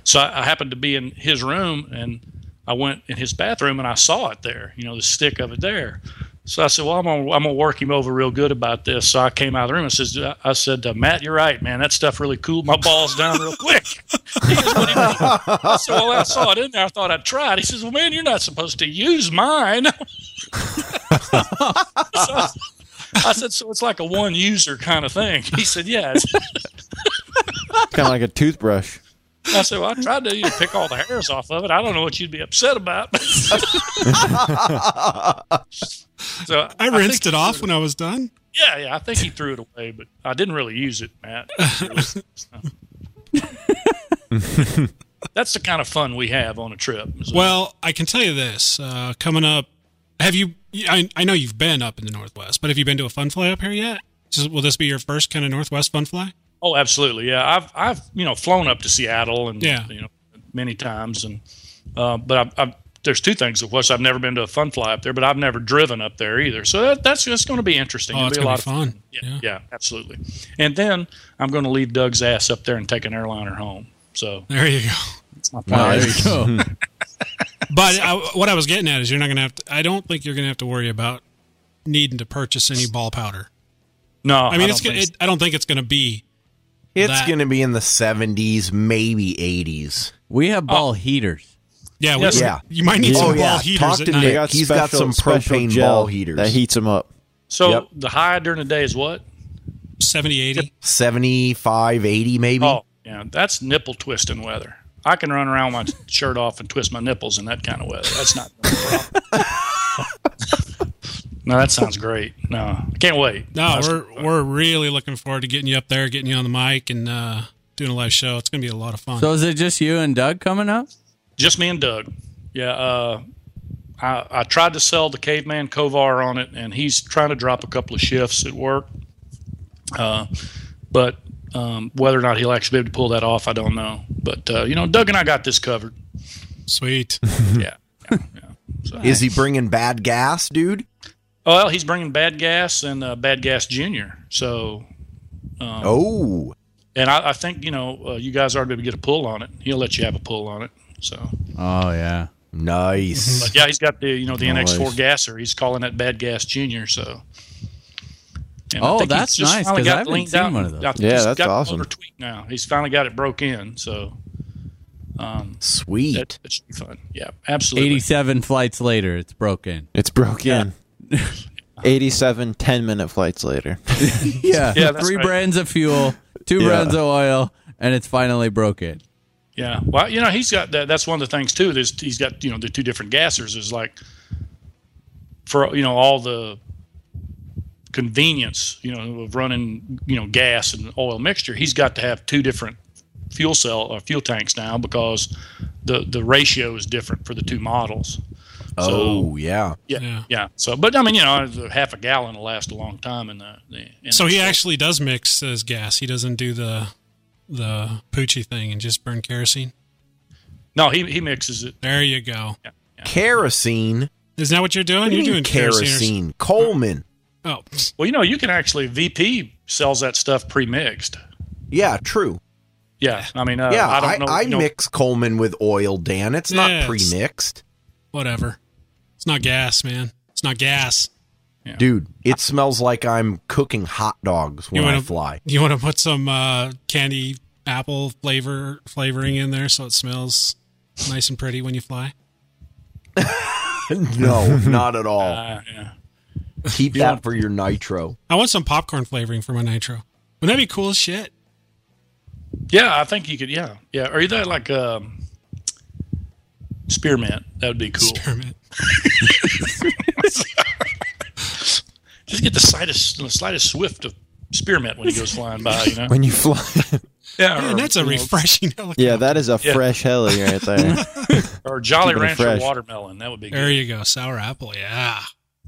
so I, I happened to be in his room and I went in his bathroom and I saw it there, you know, the stick of it there. So I said, well, I'm going I'm gonna work him over real good about this. So I came out of the room and says, I said, uh, Matt, you're right, man. That stuff really cooled my balls down real quick. He goes, what do you mean? I said, well, I saw it in there. I thought I'd try it. He says, well, man, you're not supposed to use mine. so I, I said, so it's like a one-user kind of thing. He said, yeah. Kind of like a toothbrush. I said, well, I tried to you know, pick all the hairs off of it. I don't know what you'd be upset about. So I rinsed I it off it when I was done. Yeah, yeah. I think he threw it away, but I didn't really use it, Matt. That's the kind of fun we have on a trip. So. Well, I can tell you this. Uh, coming up, have you I, – I know you've been up in the Northwest, but have you been to a fun fly up here yet? So, will this be your first kind of Northwest fun fly? Oh, absolutely. Yeah. I've, I've, you know, flown up to Seattle and, yeah. you know, many times. And, uh, but I've, I've, there's two things. Of course, I've never been to a fun fly up there, but I've never driven up there either. So that, that's just going to be interesting. Oh, It'll it's be a lot be fun. of fun. Yeah, yeah. yeah, absolutely. And then I'm going to leave Doug's ass up there and take an airliner home. So there you go. That's my plan. There you go. But I, what I was getting at is you're not going to have to, I don't think you're going to have to worry about needing to purchase any ball powder. No, I mean, I don't, it's, think, it, I don't think it's going to be It's that, gonna be in the seventies, maybe eighties. We have ball oh. heaters. Yeah, we, yes. yeah, you might need yeah. some oh, ball yeah. heaters. Talk to at Nick. Night. He's special, got some propane ball heaters that heats them up. So yep. the high during the day is what? seventy, eighty seventy-five, eighty maybe. Oh, yeah, that's nipple twisting weather. I can run around with my shirt off and twist my nipples in that kind of weather. That's not a problem. No, that sounds great. No, I can't wait. No, we're we're really looking forward to getting you up there, getting you on the mic, and uh, doing a live show. It's going to be a lot of fun. So is it just you and Doug coming up? Just me and Doug. Yeah, uh, I, I tried to sell the Caveman Kovar on it, and he's trying to drop a couple of shifts at work. Uh, but um, whether or not he'll actually be able to pull that off, I don't know. But, uh, you know, Doug and I got this covered. Sweet. yeah. yeah, yeah. So, is he bringing Bad Gas, dude? Oh, well, he's bringing Bad Gas and uh, Bad Gas Junior. So, um, oh, and I, I think you know uh, you guys ought to be able to get a pull on it. He'll let you have a pull on it. So, oh yeah, nice. But, yeah, he's got the you know the nice. N X four gasser. He's calling that Bad Gas Junior. So, and oh, I think that's he's just nice because I haven't seen out, one of those. Got, yeah, that's got awesome. Over tweak now he's finally got it broke in. So, um, sweet. That, that should be fun. Yeah, absolutely. Eighty-seven flights later, it's broke in. It's broke in. Yeah. eighty-seven ten-minute flights later. yeah, yeah three right. brands of fuel, two yeah. brands of oil, and it's finally broken. Yeah, well, you know, he's got that. That's one of the things too. There's, he's got you know the two different gassers. Is like for you know all the convenience you know of running you know gas and oil mixture. He's got to have two different fuel cell or fuel tanks now because the the ratio is different for the two models. So, oh yeah. yeah, yeah, yeah. So, but I mean, you know, half a gallon will last a long time in the. the in so the he state. actually does mix his gas. He doesn't do the the Poochie thing and just burn kerosene. No, he he mixes it. There you go. Yeah, yeah. Kerosene. Isn't that what you're doing? What do you you're doing kerosene. kerosene or... Coleman. Oh, well, you know, you can actually V P sells that stuff pre-mixed. Yeah. True. Yeah, I mean, uh, yeah, I don't know. I, I you know, mix Coleman with oil, Dan. It's not yeah, pre-mixed. Whatever. It's not gas, man. It's not gas. Yeah. Dude, it smells like I'm cooking hot dogs when wanna, I fly. You want to put some uh, candy apple flavor flavoring in there so it smells nice and pretty when you fly? No, not at all. Uh, yeah. Keep that want, for your nitro. I want some popcorn flavoring for my nitro. Wouldn't that be cool as shit? Yeah, I think you could, yeah. Yeah, or either like... Um, Spearmint. That would be cool. Spearmint. Just get the slightest, the slightest swift of spearmint when he goes flying by, you know? When you fly. Yeah, Man, or, that's a refreshing know. helicopter. Yeah, that is a yeah. fresh heli right there. Or Jolly Keep Rancher watermelon. That would be good. There you go. Sour apple. Yeah.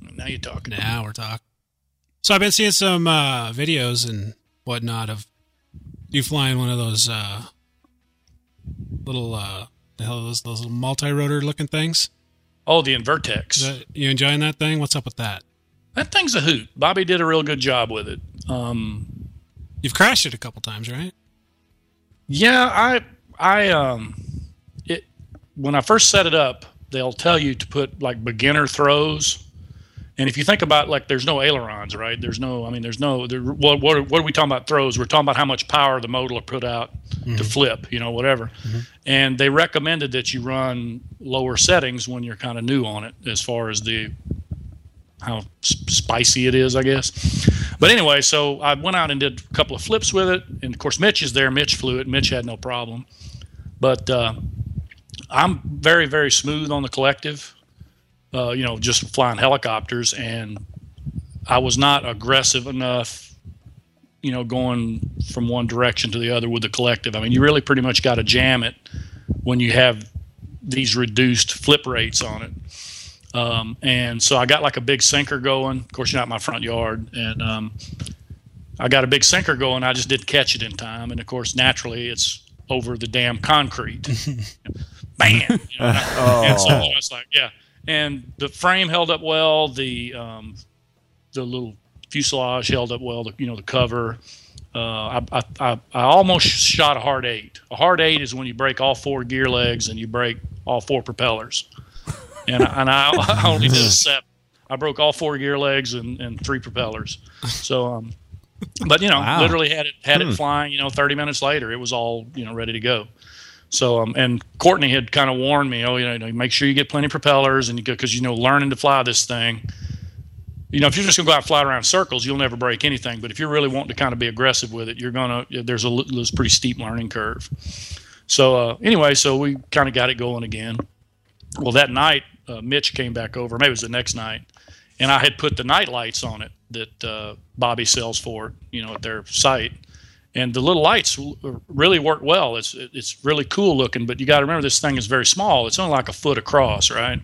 Now you're talking. Now we're talking. So I've been seeing some uh, videos and whatnot of you flying one of those uh, little... Uh, The hell are those, those little multi-rotor looking things? Oh, the Invertex. The, you enjoying that thing? What's up with that? That thing's a hoot. Bobby did a real good job with it. Um, You've crashed it a couple times, right? Yeah, I, I, um, it. When I first set it up, they'll tell you to put like beginner throws, and if you think about like, there's no ailerons, right? There's no, I mean, there's no. There, what, what, are, what are we talking about? Throws? We're talking about how much power the motor will put out. Mm-hmm. To flip, you know, whatever. Mm-hmm. And they recommended that you run lower settings when you're kind of new on it as far as the how sp- spicy it is, I guess. But anyway, so I went out and did a couple of flips with it. And, of course, Mitch is there. Mitch flew it. Mitch had no problem. But uh, I'm very, very smooth on the collective, uh, you know, just flying helicopters. And I was not aggressive enough, you know, going from one direction to the other with the collective. I mean, you really pretty much got to jam it when you have these reduced flip rates on it. Um, and so I got like a big sinker going. Of course, you're not in my front yard. And um, I got a big sinker going. I just didn't catch it in time. And, of course, naturally, it's over the damn concrete. Bam! You know, oh. And so I was like, yeah. And the frame held up well. The um, the little... fuselage held up well, the, you know, the cover. Uh, I, I I almost shot a hard eight. A hard eight is when you break all four gear legs and you break all four propellers. And I, and I, I only did a seven. I broke all four gear legs and, and three propellers. So um, But, you know, wow. literally had it had hmm. it flying, you know, thirty minutes later. It was all, you know, ready to go. So, um, and Courtney had kind of warned me, oh, you know, make sure you get plenty of propellers and you go, because, you know, learning to fly this thing. You know, if you're just going to go out and fly around circles, you'll never break anything. But if you're really wanting to kind of be aggressive with it, you're going to, there's a there's a pretty steep learning curve. So uh, anyway, so we kind of got it going again. Well, that night, uh, Mitch came back over. Maybe it was the next night. And I had put the night lights on it that uh, Bobby sells for, you know, at their site. And the little lights really work well. It's, it's really cool looking. But you got to remember, this thing is very small. It's only like a foot across, right?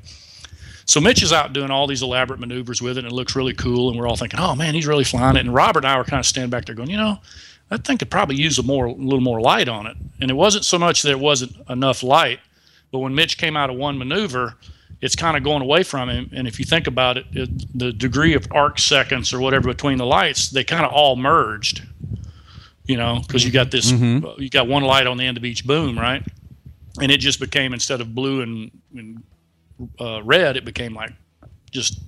So Mitch is out doing all these elaborate maneuvers with it, and it looks really cool, and we're all thinking, oh, man, he's really flying it. And Robert and I were kind of standing back there going, you know, that thing could probably use a, more, a little more light on it. And it wasn't so much that it wasn't enough light, but when Mitch came out of one maneuver, it's kind of going away from him. And if you think about it, it the degree of arc seconds or whatever between the lights, they kind of all merged, you know, because you got this, mm-hmm. uh, you got one light on the end of each boom, right? And it just became, instead of blue and, and Uh, red, it became like just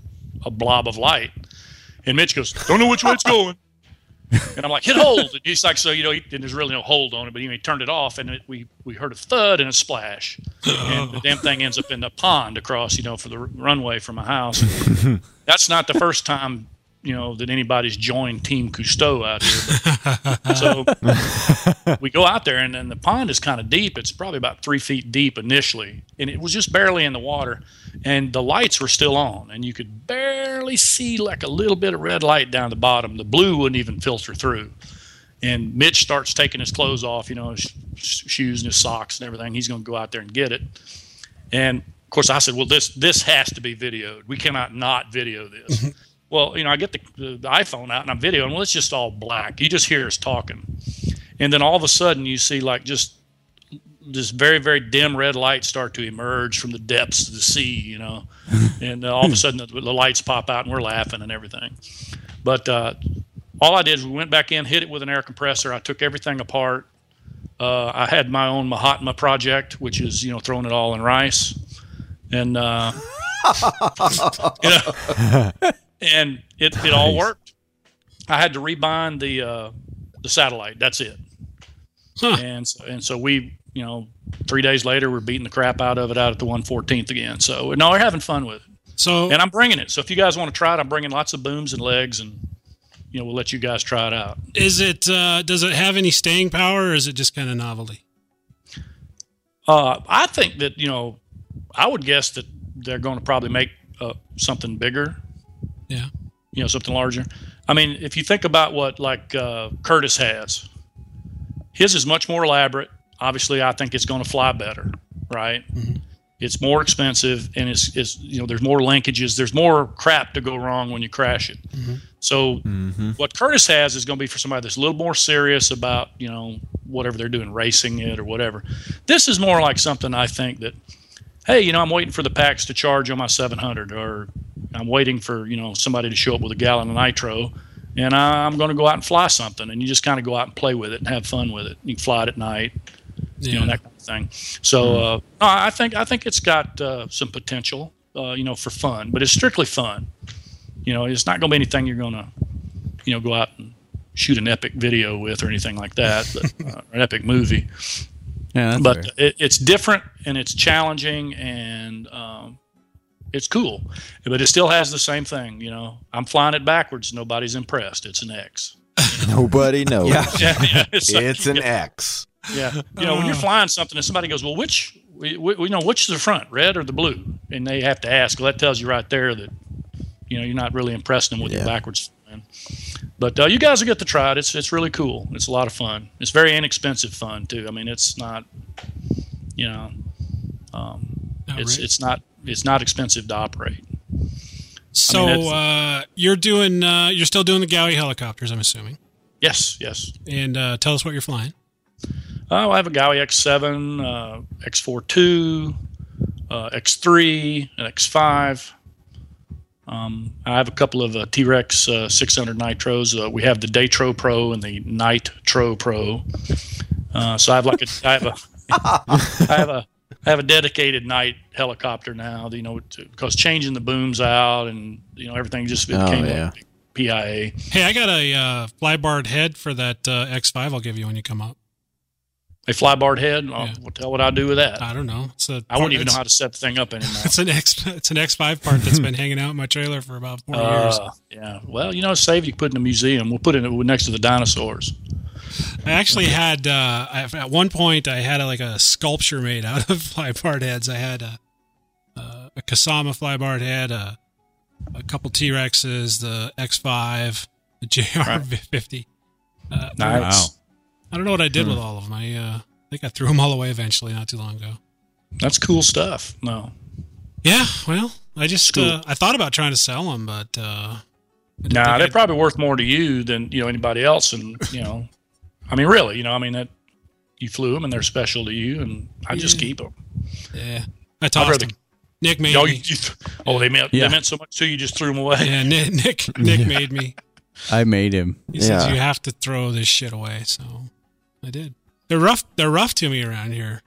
a blob of light. And Mitch goes, don't know which way it's going. And I'm like, hit hold. And he's like, so, you know, he, and there's really no hold on it, but he, he turned it off, and it, we, we heard a thud and a splash. And the damn thing ends up in the pond across, you know, for the r runway from my house. That's not the first time, you know, that anybody's joined Team Cousteau out here. But, so we go out there, and, and the pond is kind of deep. It's probably about three feet deep initially, and it was just barely in the water, and the lights were still on, and you could barely see like a little bit of red light down the bottom. The blue wouldn't even filter through. And Mitch starts taking his clothes off, you know, his sh shoes and his socks and everything. He's going to go out there and get it. And, of course, I said, well, this, this has to be videoed. We cannot not video this. Well, you know, I get the, the, the iPhone out, and I'm videoing. Well, it's just all black. You just hear us talking. And then all of a sudden you see, like, just this very, very dim red light start to emerge from the depths of the sea, you know. And uh, all of a sudden the, the lights pop out, and we're laughing and everything. But uh, all I did is we went back in, hit it with an air compressor. I took everything apart. Uh, I had my own Mahatma project, which is, you know, throwing it all in rice. And, uh, you know. And it, it all worked. I had to rebind the uh, the satellite. That's it. Huh. And so, and so we, you know, three days later, we're beating the crap out of it out at the one fourteenth again. So no, we're having fun with it. So and I'm bringing it. So if you guys want to try it, I'm bringing lots of booms and legs, and you know, we'll let you guys try it out. Is it uh, does it have any staying power, or is it just kind of novelty? Uh, I think that, you know, I would guess that they're going to probably make uh, something bigger. Yeah, you know, something larger. I mean, if you think about what, like, uh, Curtis has, his is much more elaborate. Obviously, I think it's going to fly better, right? Mm-hmm. It's more expensive, and it's, it's, you know, there's more linkages. There's more crap to go wrong when you crash it. Mm-hmm. So mm-hmm. what Curtis has is going to be for somebody that's a little more serious about, you know, whatever they're doing, racing it or whatever. This is more like something, I think, that, hey, you know, I'm waiting for the packs to charge on my seven hundred, or I'm waiting for, you know, somebody to show up with a gallon of nitro, and I'm going to go out and fly something. And you just kind of go out and play with it and have fun with it. You can fly it at night, yeah. you know, that kind of thing. So uh, I think I think it's got uh, some potential, uh, you know, for fun, but it's strictly fun. You know, it's not going to be anything you're going to, you know, go out and shoot an epic video with or anything like that, but, uh, or an epic movie. Yeah, that's but it, it's different, and it's challenging, and um, it's cool. But it still has the same thing, you know. I'm flying it backwards. Nobody's impressed. It's an X. Nobody knows. Yeah. Yeah, yeah. It's, like, it's an know, X. Yeah. You know, when you're flying something and somebody goes, well, which, we, we, you know, which is the front, red or the blue? And they have to ask. Well, that tells you right there that, you know, you're not really impressing them with yeah. your backwards flying. But uh, you guys will get to try it. It's it's really cool. It's a lot of fun. It's very inexpensive fun too. I mean, it's not, you know, um, oh, it's right. it's not it's not expensive to operate. So I mean, uh, you're doing uh, you're still doing the Gowie helicopters, I'm assuming. Yes, yes. And uh, tell us what you're flying. Oh, I have a Gowie X seven, uh, X forty-two, uh, X three, an X five. Um, I have a couple of uh, T-Rex uh, six hundred nitros. Uh, we have the Daytro Pro and the Nitro Pro. Uh, so I have like a, I have a, I have a, I have a dedicated night helicopter now. You know, because changing the booms out and you know everything just became oh, yeah. a big, P I A. Hey, I got a uh, flybarred head for that uh, X five I'll give you when you come up. A flybarred head? I'll, yeah. I'll tell what I do with that. I don't know. It's a I wouldn't even know how to set the thing up anymore. It's an X, it's an X five part that's been hanging out in my trailer for about four uh, years. Yeah. Well, you know, save you put it in a museum. We'll put it next to the dinosaurs. I actually had, uh, at one point, I had a, like a sculpture made out of flybarred heads. I had a, a, a Kasama flybarred head, a, a couple T-Rexes, the X five, the J R fifty. Uh, nice. Wow. I don't know what I did hmm. with all of them. I uh, think I threw them all away eventually, not too long ago. That's cool stuff. No. Yeah. Well, I just cool. uh, I thought about trying to sell them, but uh, nah, they're I'd... probably worth more to you than you know anybody else. And you know, I mean, really, you know, I mean that you flew them and they're special to you, and I yeah. just keep them. Yeah, I tossed them. Nick made no, me. You, you th- oh, they meant yeah. they meant so much to you, you just threw them away. Yeah, Nick Nick, Nick yeah. made me. I made him. He yeah. says you have to throw this shit away, so. I did. They're rough. They're rough to me around here.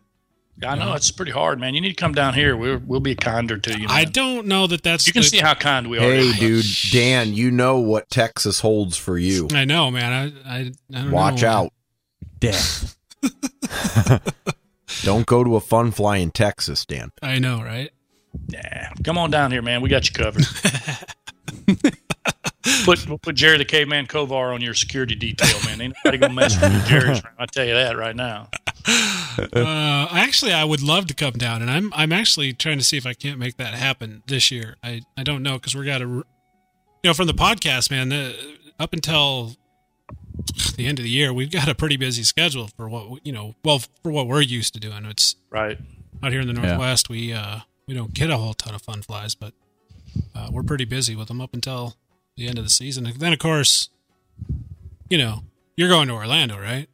I know, know it's pretty hard, man. You need to come down here. We'll we'll be kinder to you. Man. I don't know that that's. You can the, see how kind we are. Hey, dude, Dan, you know what Texas holds for you. I know, man. I I, I don't watch know. out, death. Don't go to a fun fly in Texas, Dan. I know, right? Yeah, come on down here, man. We got you covered. Put put Jerry the Caveman Kovar on your security detail, man. Ain't nobody gonna mess with Jerry's. I tell you that right now. Uh, actually, I would love to come down, and I'm I'm actually trying to see if I can't make that happen this year. I, I don't know because we got to, you know, from the podcast, man. Uh, up until the end of the year, we've got a pretty busy schedule for what you know. Well, for what we're used to doing, it's right out here in the Northwest. Yeah. We uh we don't get a whole ton of fun flies, but uh, we're pretty busy with them up until the end of the season. And then, of course, you know, you're going to Orlando, right?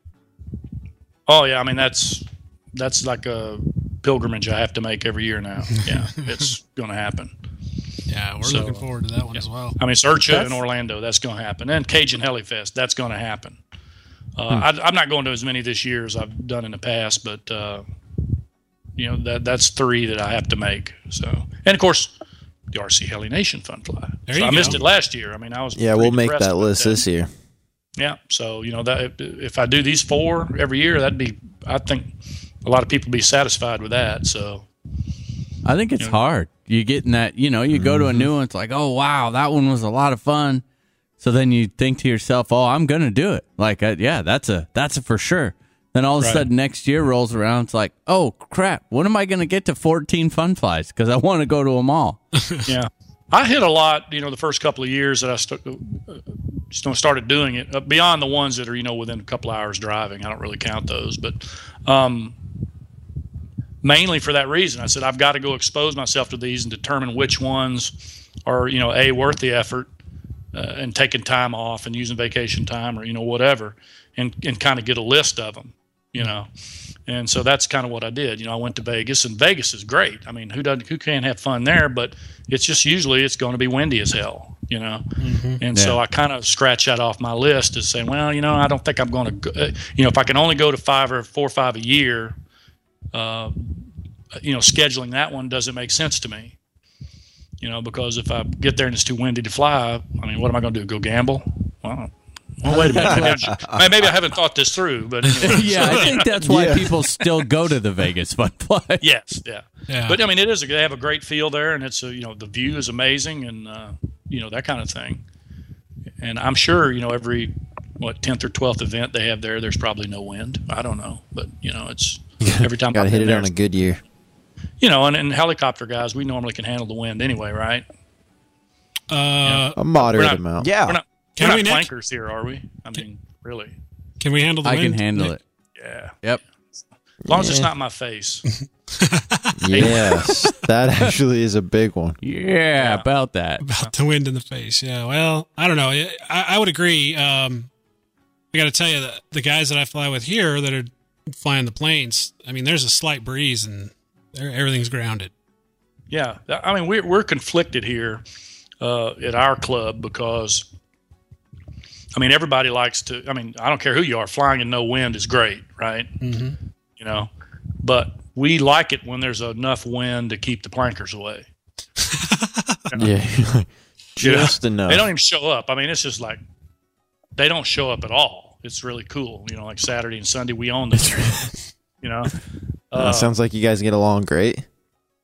Oh, yeah. I mean, that's that's like a pilgrimage I have to make every year now. Yeah, it's going to happen. Yeah, we're so, looking forward to that one yeah. as well. I mean, it's Urcha in Orlando. That's going to happen. And Cajun Helifest. That's going to happen. Uh, hmm. I, I'm not going to as many this year as I've done in the past, but, uh, you know, that that's three that I have to make. So, and, of course, the R C Alienation Fun Fly. There so you I go. missed it last year. I mean, I was yeah. We'll make that list that. this year. Yeah. So you know that if I do these four every year, that'd be. I think a lot of people would be satisfied with that. So I think it's you know. hard. You get in that. You know, you mm-hmm. go to a new one. It's like, oh wow, that one was a lot of fun. So then you think to yourself, oh, I'm gonna do it. Like, uh, yeah, that's a that's a for sure. Then all of a right. sudden next year rolls around. It's like, oh, crap. When am I going to get to fourteen fun flies? Because I want to go to them all. Yeah. I hit a lot, you know, the first couple of years that I st- uh, started doing it, uh, beyond the ones that are, you know, within a couple hours driving. I don't really count those. But um, mainly for that reason, I said, I've got to go expose myself to these and determine which ones are, you know, A, worth the effort uh, and taking time off and using vacation time or, you know, whatever, and, and kind of get a list of them. You know, and so that's kind of what I did. You know, I went to Vegas, and Vegas is great. I mean, who doesn't, who can't have fun there? But it's just usually it's going to be windy as hell, you know. Mm-hmm. And yeah. so I kind of scratch that off my list as saying, well, you know, I don't think I'm going to, go, you know, if I can only go to five or four or five a year, uh, you know, scheduling that one doesn't make sense to me. You know, because if I get there and it's too windy to fly, I mean, what am I going to do? Go gamble? Well, well, wait a minute. Maybe, maybe I haven't thought this through, but anyway. yeah, I think that's why yeah. people still go to the Vegas Fun Fly. Yes, yeah. yeah, but I mean, it is. They have a great feel there, and it's a, you know the view is amazing, and uh, you know that kind of thing. And I'm sure you know every what tenth or twelfth event they have there, there's probably no wind. I don't know, but you know it's every time. Got to hit it there, on a good year. You know, and, and helicopter guys, we normally can handle the wind anyway, right? Uh, yeah. A moderate not, amount. Yeah. We're not, Can We're we not flankers here, are we? I mean, really. Can we handle the I wind? I can handle Nick? it. Yeah. Yep. As long yeah. as it's not my face. Yes. That actually is a big one. Yeah, yeah. about that. About the wind in the face. Yeah. Well, I don't know. I, I would agree. Um, I got to tell you, the, the guys that I fly with here that are flying the planes, I mean, there's a slight breeze and everything's grounded. Yeah. I mean, we're, we're conflicted here uh, at our club because – I mean, everybody likes to, I mean, I don't care who you are, flying in no wind is great, right? Mm-hmm. You know, but we like it when there's enough wind to keep the plankers away. You know? Yeah. just yeah. enough. They don't even show up. I mean, it's just like they don't show up at all. It's really cool. You know, like Saturday and Sunday, we own this. You know, uh, uh, sounds like you guys get along great.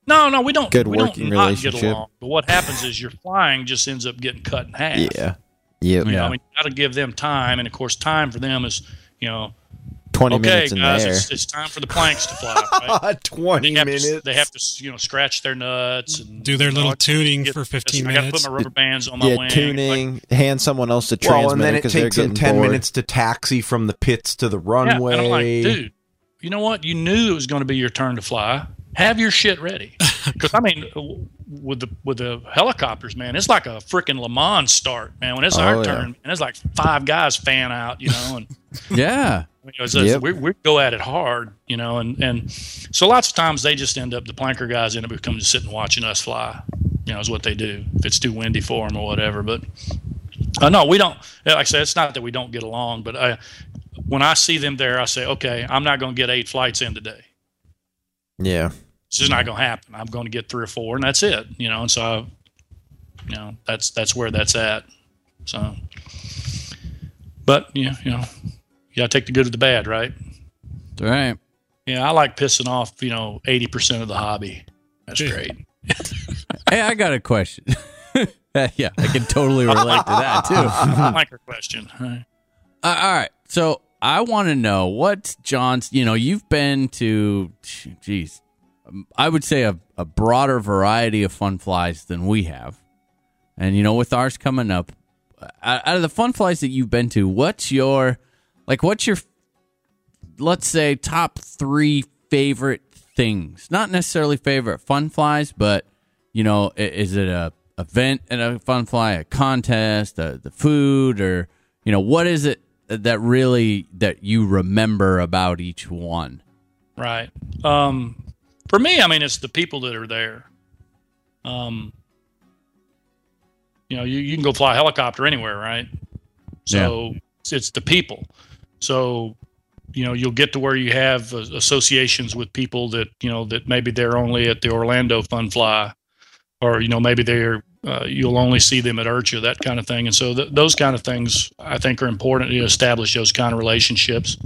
No, no, we don't. Good we working don't not relationship. Get along, but what happens is your flying just ends up getting cut in half. Yeah, yep. You yeah. know, I mean, you got to give them time, and of course, time for them is you know. twenty okay, minutes in guys, the air. It's, it's time for the planks to fly. Right? twenty they minutes. To, they have to, you know, scratch their nuts and do their little tuning get, for fifteen minutes. I got to put my rubber bands on my yeah, wing. tuning. Like, hand someone else to transmit. Well, and then it takes them ten bored. minutes to taxi from the pits to the runway. Yeah, and I'm like, dude, you know what? You knew it was going to be your turn to fly. Have your shit ready. Because I mean, with the with the helicopters, man, it's like a freaking Le Mans start, man. When it's oh, our yeah. turn, and it's like five guys fan out, you know, and yeah. Because yep. we, we go at it hard, you know, and, and so lots of times they just end up, the planker guys end up coming to sit and watching us fly, you know, is what they do if it's too windy for them or whatever. But uh, no, we don't, like I said, it's not that we don't get along, but I, when I see them there, I say, okay, I'm not going to get eight flights in today. Yeah. This is not going to happen. I'm going to get three or four and that's it, you know, and so, I, you know, that's, that's where that's at. So, but yeah, you know. You gotta take the good with the bad, right? Right. Yeah, I like pissing off, you know, eighty percent of the hobby. That's great. Hey, I got a question. Yeah, I can totally relate to that, too. I like her question. All right. Uh, all right. So I want to know what John's, you know, you've been to, geez, I would say a, a broader variety of fun flies than we have. And, you know, with ours coming up, out of the fun flies that you've been to, what's your... Like, what's your, let's say, top three favorite things? Not necessarily favorite fun flies, but, you know, is it a event at a fun fly, a contest, a, the food, or, you know, what is it that really, that you remember about each one? Right. Um, for me, I mean, it's the people that are there. Um, you know, you, you can go fly a helicopter anywhere, right? So yeah. it's, it's the people. So, you know, you'll get to where you have uh, associations with people that, you know, that maybe they're only at the Orlando Fun Fly or, you know, maybe they're, uh, you'll only see them at Urcha, that kind of thing. And so th- those kind of things, I think, are important to establish those kind of relationships.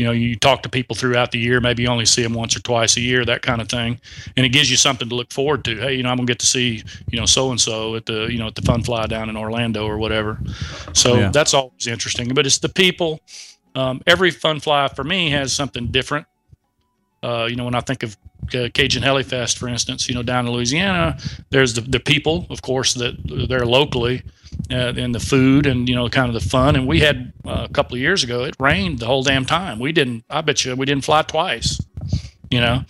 You know, you talk to people throughout the year, maybe you only see them once or twice a year, that kind of thing. And it gives you something to look forward to. Hey, you know, I'm going to get to see, you know, so-and-so at the, you know, at the Fun Fly down in Orlando or whatever. So yeah. that's always interesting. But it's the people. Um, every Fun Fly for me has something different. Uh, you know, when I think of uh, Cajun Heli Fest, for instance, you know, down in Louisiana, there's the, the people, of course, that they're locally uh, and the food and, you know, kind of the fun. And we had uh, a couple of years ago, it rained the whole damn time. We didn't, I bet you we didn't fly twice, you know,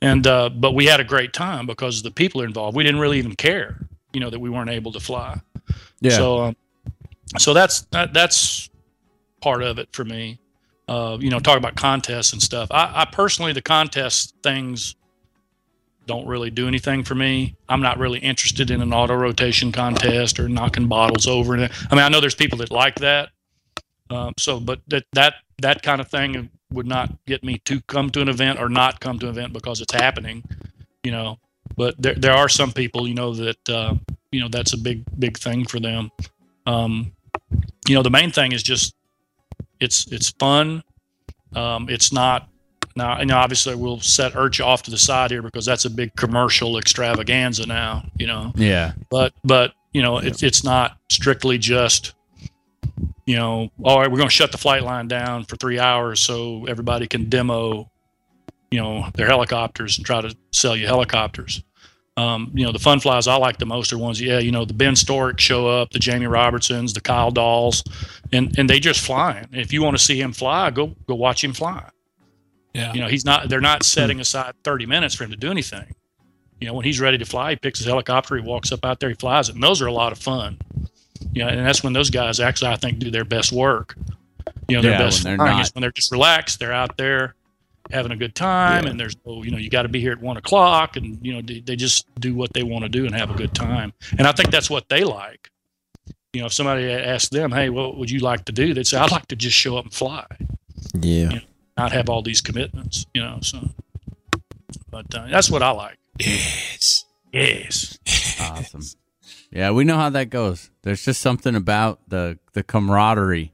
and, uh, but we had a great time because the people are involved. We didn't really even care, you know, that we weren't able to fly. Yeah. So, um, so that's, that, that's part of it for me. Uh, you know, talk about contests and stuff. I, I personally, the contest things don't really do anything for me. I'm not really interested in an auto rotation contest or knocking bottles over. And I mean, I know there's people that like that. Um, so, but that, that, that kind of thing would not get me to come to an event or not come to an event because it's happening, you know, but there, there are some people, you know, that, uh, you know, that's a big, big thing for them. Um, you know, the main thing is just, It's it's fun. Um, it's not now. You know, obviously, we'll set Urcha off to the side here because that's a big commercial extravaganza now. You know. Yeah. But but you know, yeah. it's it's not strictly just. You know, all right, we're going to shut the flight line down for three hours so everybody can demo, you know, their helicopters and try to sell you helicopters. Um, you know, the fun flies I like the most are ones, yeah, you know, the Ben Stork show up, the Jamie Robertsons, the Kyle Dahls, and, and they just flying. If you want to see him fly, go go watch him fly. Yeah. You know, he's not, they're not setting aside thirty minutes for him to do anything. You know, when he's ready to fly, he picks his helicopter, he walks up out there, he flies it. And those are a lot of fun. You know, and that's when those guys actually, I think, do their best work. You know, their yeah, best when they're, not. Is when they're just relaxed, they're out there having a good time, yeah. and there's no, you know, you got to be here at one o'clock, and you know, they, they just do what they want to do and have a good time. And I think that's what they like. You know, if somebody asked them, "Hey, what would you like to do?" They'd say, "I'd like to just show up and fly." Yeah, you know, not have all these commitments. You know, so. But uh, that's what I like. Yes. Yes. Awesome. Yeah, we know how that goes. There's just something about the the camaraderie,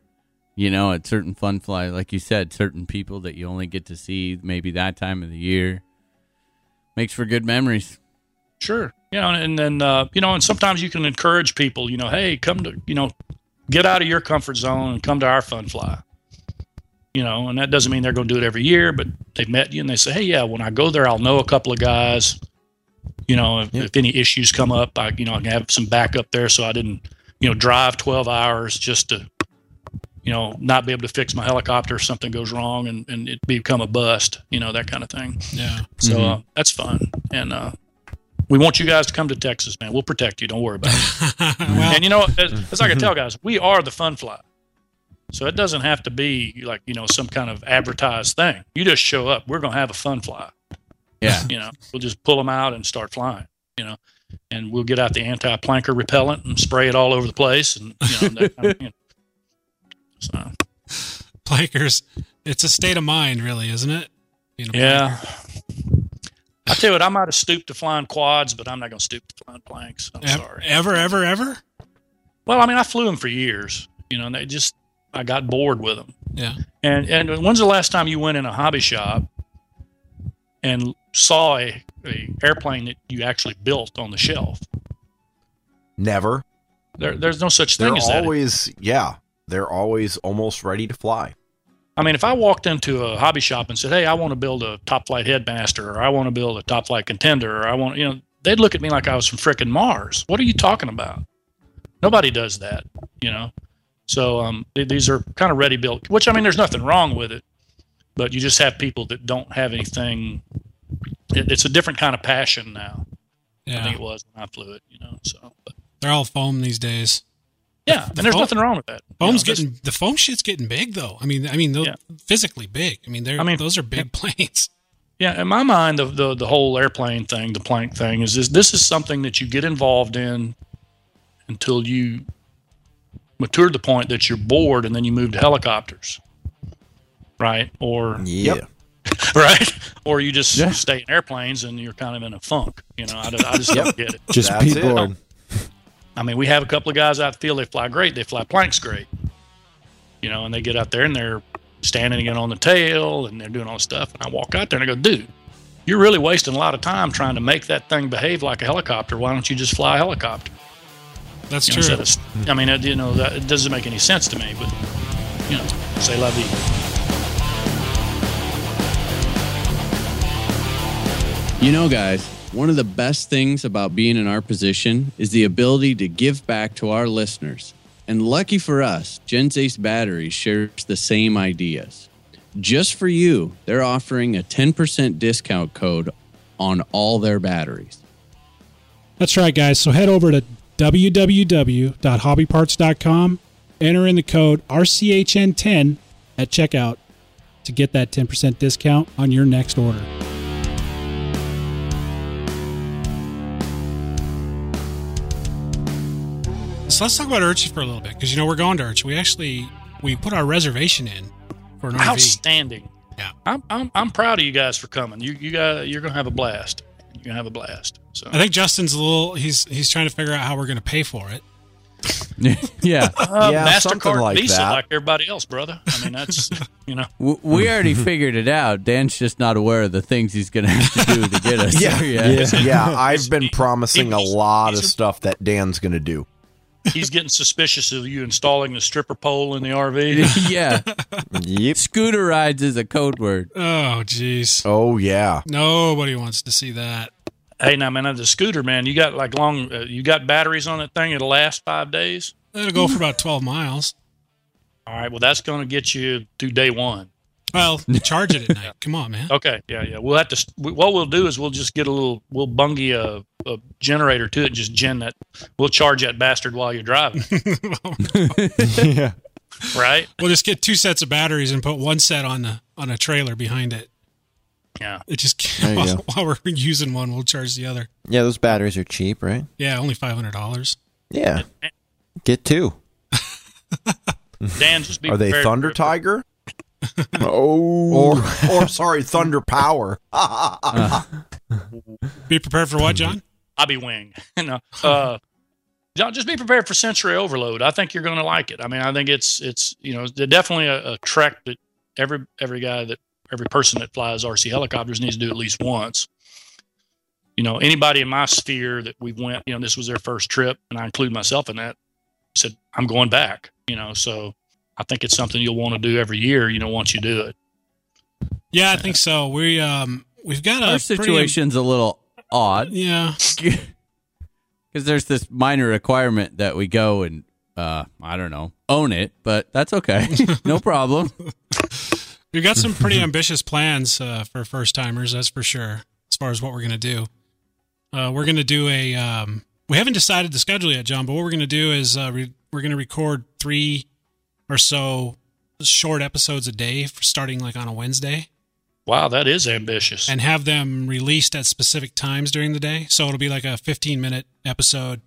you know, at certain fun fly, like you said, certain people that you only get to see maybe that time of the year. Makes for good memories. Sure. You know, and then, uh, you know, and sometimes you can encourage people, you know, hey, come to, you know, get out of your comfort zone and come to our fun fly. You know, and that doesn't mean they're going to do it every year, but they've met you and they say, hey, yeah, when I go there, I'll know a couple of guys. You know, if, yep. if any issues come up, I, you know, I can have some backup there so I didn't, you know, drive twelve hours just to, you know, not be able to fix my helicopter if something goes wrong and, and it become a bust, you know, that kind of thing. Yeah. So mm-hmm. uh, that's fun. And uh, we want you guys to come to Texas, man. We'll protect you. Don't worry about it. well, and, you know, as, as I can tell, guys, we are the fun fly. So it doesn't have to be like, you know, some kind of advertised thing. You just show up. We're going to have a fun fly. Yeah. You know, we'll just pull them out and start flying, you know, and we'll get out the anti-planker repellent and spray it all over the place. And, you know, that kind of, you know. So. Plankers, it's a state of mind, really, isn't it? Being a yeah. Planker. I tell you what, I might have stooped to flying quads, but I'm not going to stoop to flying planks. I'm e- sorry. Ever, ever, ever? Well, I mean, I flew them for years, you know, and they just, I got bored with them. Yeah. And and when's the last time you went in a hobby shop and saw a, a airplane that you actually built on the shelf? Never. There, there's no such thing they're as always, that. Yeah. They're always almost ready to fly. I mean, if I walked into a hobby shop and said, hey, I want to build a Top Flight Headmaster, or I want to build a Top Flight Contender, or I want, you know, they'd look at me like I was from frickin' Mars. What are you talking about? Nobody does that, you know? So um, these are kind of ready-built, which, I mean, there's nothing wrong with it, but you just have people that don't have anything. It, it's a different kind of passion now. Yeah. I think it was when I flew it, you know. So but. They're all foam these days. Yeah, the, the and there's foam, nothing wrong with that. Foam's you know, getting the foam shit's getting big though. I mean, I mean, yeah. physically big. I mean, they're I mean, those are big yeah. planes. Yeah, in my mind, the, the the whole airplane thing, the plank thing, is this. This is something that you get involved in until you mature to the point that you're bored, and then you move to helicopters, right? Or yeah, right? Or you just yeah. stay in airplanes, and you're kind of in a funk. You know, I, I just don't get it. Just be bored. I mean, we have a couple of guys out in the field. They fly great. They fly planks great. You know, and they get out there, and they're standing again on the tail, and they're doing all this stuff. And I walk out there, and I go, dude, you're really wasting a lot of time trying to make that thing behave like a helicopter. Why don't you just fly a helicopter? That's you know, true. I mean, you know, that, it doesn't make any sense to me, but, you know, c'est la vie. You know, guys, one of the best things about being in our position is the ability to give back to our listeners. And lucky for us, Gensace Batteries shares the same ideas. Just for you, they're offering a ten percent discount code on all their batteries. That's right, guys. So head over to w w w dot hobby parts dot com, enter in the code R C H N ten at checkout to get that ten percent discount on your next order. So let's talk about Urcha for a little bit, because, you know, we're going to Urcha. We actually, we put our reservation in for an R V. Outstanding. Yeah. I'm, I'm, I'm proud of you guys for coming. You, you got, you're going to have a blast. You're going to have a blast. So I think Justin's a little, he's he's trying to figure out how we're going to pay for it. yeah. Uh, yeah. MasterCard, like Visa, that. Like everybody else, brother. I mean, that's, you know. We already figured it out. Dan's just not aware of the things he's going to have to do to get us. yeah. Yeah. yeah. I've been promising a lot of stuff that Dan's going to do. He's getting suspicious of you installing the stripper pole in the R V. yeah. Yep. Scooter rides is a code word. Oh, jeez. Oh, yeah. Nobody wants to see that. Hey, now, man, the scooter, man, you got like long, uh, you got batteries on that thing. It'll last five days. It'll go for about twelve miles. All right. Well, that's going to get you through day one. Well, charge it at night. Come on, man. Okay. Yeah, yeah. We'll have to, we, what we'll do is we'll just get a little, we'll bungie a, a generator to it and just gen that. We'll charge that bastard while you're driving. yeah. Right? We'll just get two sets of batteries and put one set on the, on a trailer behind it. Yeah. It just, while, while we're using one, we'll charge the other. Yeah, those batteries are cheap, right? Yeah, only five hundred dollars. Yeah. Get two. Dan, just be are they Thunder Tiger? oh, or, or sorry, Thunder Power. uh. Be prepared for what, John? I'll be wing. no, uh, John, just be prepared for sensory overload. I think you're going to like it. I mean, I think it's, it's you know, definitely a, a trek that every every guy that every person that flies R C helicopters needs to do at least once. You know, anybody in my sphere that we went, you know, this was their first trip, and I include myself in that, said, I'm going back, you know, so I think it's something you'll want to do every year, you know, once you do it. Yeah, I think so. We, um, we've got a Our situation's pretty... a little odd. Yeah. Because there's this minor requirement that we go and, uh, I don't know, own it, but that's okay. No problem. We've got some pretty ambitious plans uh, for first-timers, that's for sure, as far as what we're going to do. Uh, we're going to do a... Um, we haven't decided the schedule yet, John, but what we're going to do is uh, we, we're going to record three or so short episodes a day, for starting like on a Wednesday. Wow, that is ambitious. And have them released at specific times during the day. So it'll be like a fifteen-minute episode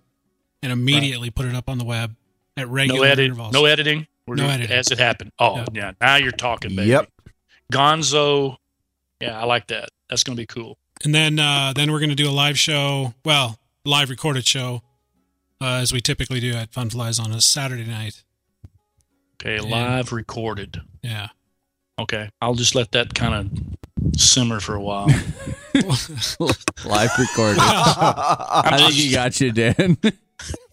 and immediately right. put it up on the web at regular no edit, intervals. No editing? We're no just, editing. As it happened. Oh, no. Yeah. Now you're talking, baby. Yep. Gonzo. Yeah, I like that. That's going to be cool. And then uh, then we're going to do a live show. Well, live recorded show, uh, as we typically do at Fun Flies on a Saturday night. Okay, and, live recorded. Yeah. Okay, I'll just let that kind of simmer for a while. Live recorded. I think you got you, Dan.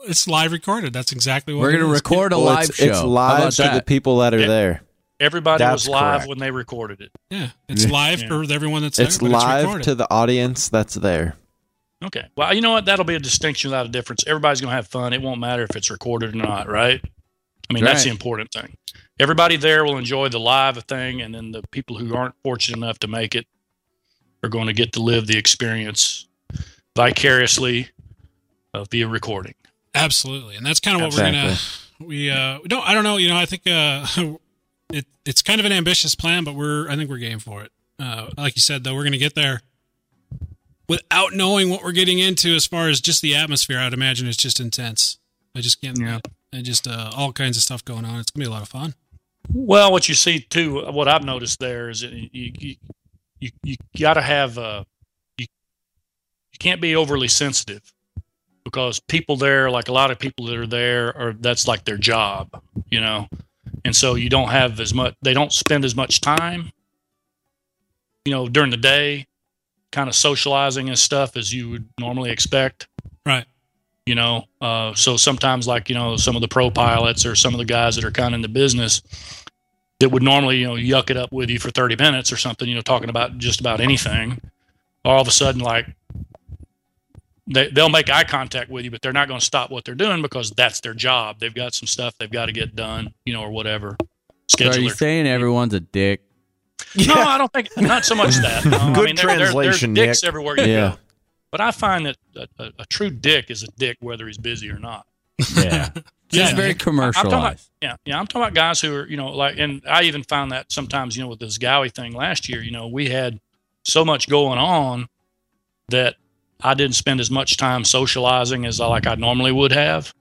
It's live recorded. That's exactly what we're going to record. A well, live it's, show. It's live to that? The people that are it, there. Everybody that's was live correct. When they recorded it. Yeah, it's live yeah. for everyone that's it's there. Live it's live to the audience that's there. Okay. Well, you know what? That'll be a distinction without a difference. Everybody's going to have fun. It won't matter if it's recorded or not, right? I mean, right. that's the important thing. Everybody there will enjoy the live thing, and then the people who aren't fortunate enough to make it are going to get to live the experience vicariously uh, via recording. Absolutely, and that's kind of what exactly. we're gonna. We uh, we don't. I don't know. You know, I think uh, it it's kind of an ambitious plan, but we're. I think we're game for it. Uh, like you said, though, we're gonna get there without knowing what we're getting into. As far as just the atmosphere, I'd imagine it's just intense. I just can't. Yeah. And just uh, all kinds of stuff going on. It's gonna be a lot of fun. Well, what you see too, what I've noticed there is that you you you, you got to have uh, you you can't be overly sensitive, because people there, like a lot of people that are there, are that's like their job, you know, and so you don't have as much. They don't spend as much time, you know, during the day, kind of socializing and stuff as you would normally expect. Right. You know, uh, so sometimes like, you know, some of the pro pilots or some of the guys that are kind of in the business that would normally, you know, yuck it up with you for thirty minutes or something, you know, talking about just about anything, all of a sudden, like they, they'll make eye contact with you, but they're not going to stop what they're doing because that's their job. They've got some stuff they've got to get done, you know, or whatever. Schedule so are you their- saying everyone's a dick? No, yeah. I don't think, not so much that. No. Good I mean, translation, there, there, there's dicks Nick. Everywhere you yeah. go. But I find that a, a, a true dick is a dick whether he's busy or not. Yeah. yeah. It's very commercialized. I'm about, yeah. Yeah. I'm talking about guys who are, you know, like, and I even found that sometimes, you know, with this Gowie thing last year, you know, we had so much going on that I didn't spend as much time socializing as I, like I normally would have.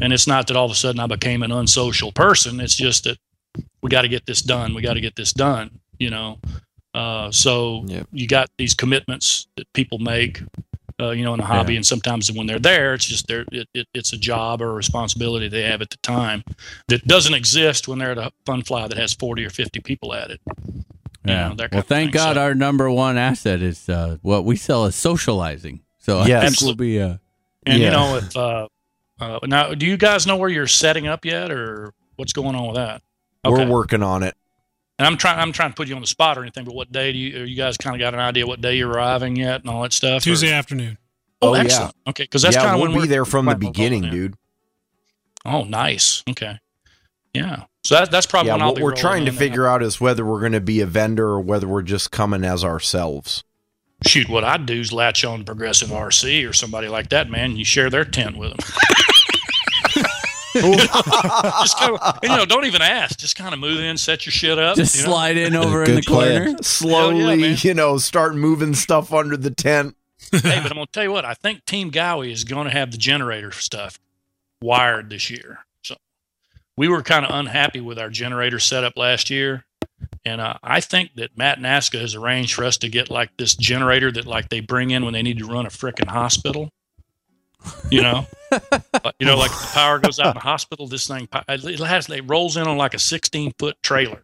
And it's not that all of a sudden I became an unsocial person. It's just that we got to get this done. We got to get this done, you know? Uh, so yep. you got these commitments that people make, uh, you know, in a hobby, yeah. and sometimes when they're there, it's just there. It, it, it's a job or a responsibility they have at the time that doesn't exist when they're at a fun fly that has forty or fifty people at it. Yeah. You know, well, thank God so, our number one asset is uh, what we sell is socializing. So yes. I think we'll be. Uh, and yeah. you know, if, uh, uh, now do you guys know where you're setting up yet, or what's going on with that? Okay. We're working on it. And I'm trying. I'm trying to put you on the spot or anything. But what day do you? Or you guys kind of got an idea what day you're arriving yet and all that stuff? Tuesday or? Afternoon. Oh, oh excellent. Yeah. Okay, because that's yeah, kind of we'll when we'll be there from the beginning, dude. Oh, nice. Okay. Yeah. So that, that's probably yeah, when I'll what be we're trying to figure now. Out is whether we're going to be a vendor or whether we're just coming as ourselves. Shoot, what I'd do is latch on to Progressive R C or somebody like that, man. You share their tent with them. You know, just kind of, you know, don't even ask. Just kind of move in, set your shit up. Just you know? Slide in over in the corner. Plan. Slowly, yeah, you know, start moving stuff under the tent. Hey, but I'm going to tell you what. I think Team Gowie is going to have the generator stuff wired this year. So we were kind of unhappy with our generator setup last year. And uh, I think that Matt Naska has arranged for us to get like this generator that like they bring in when they need to run a frickin' hospital. you know? You know, like the power goes out in the hospital, this thing, it, has, it rolls in on like a sixteen-foot trailer.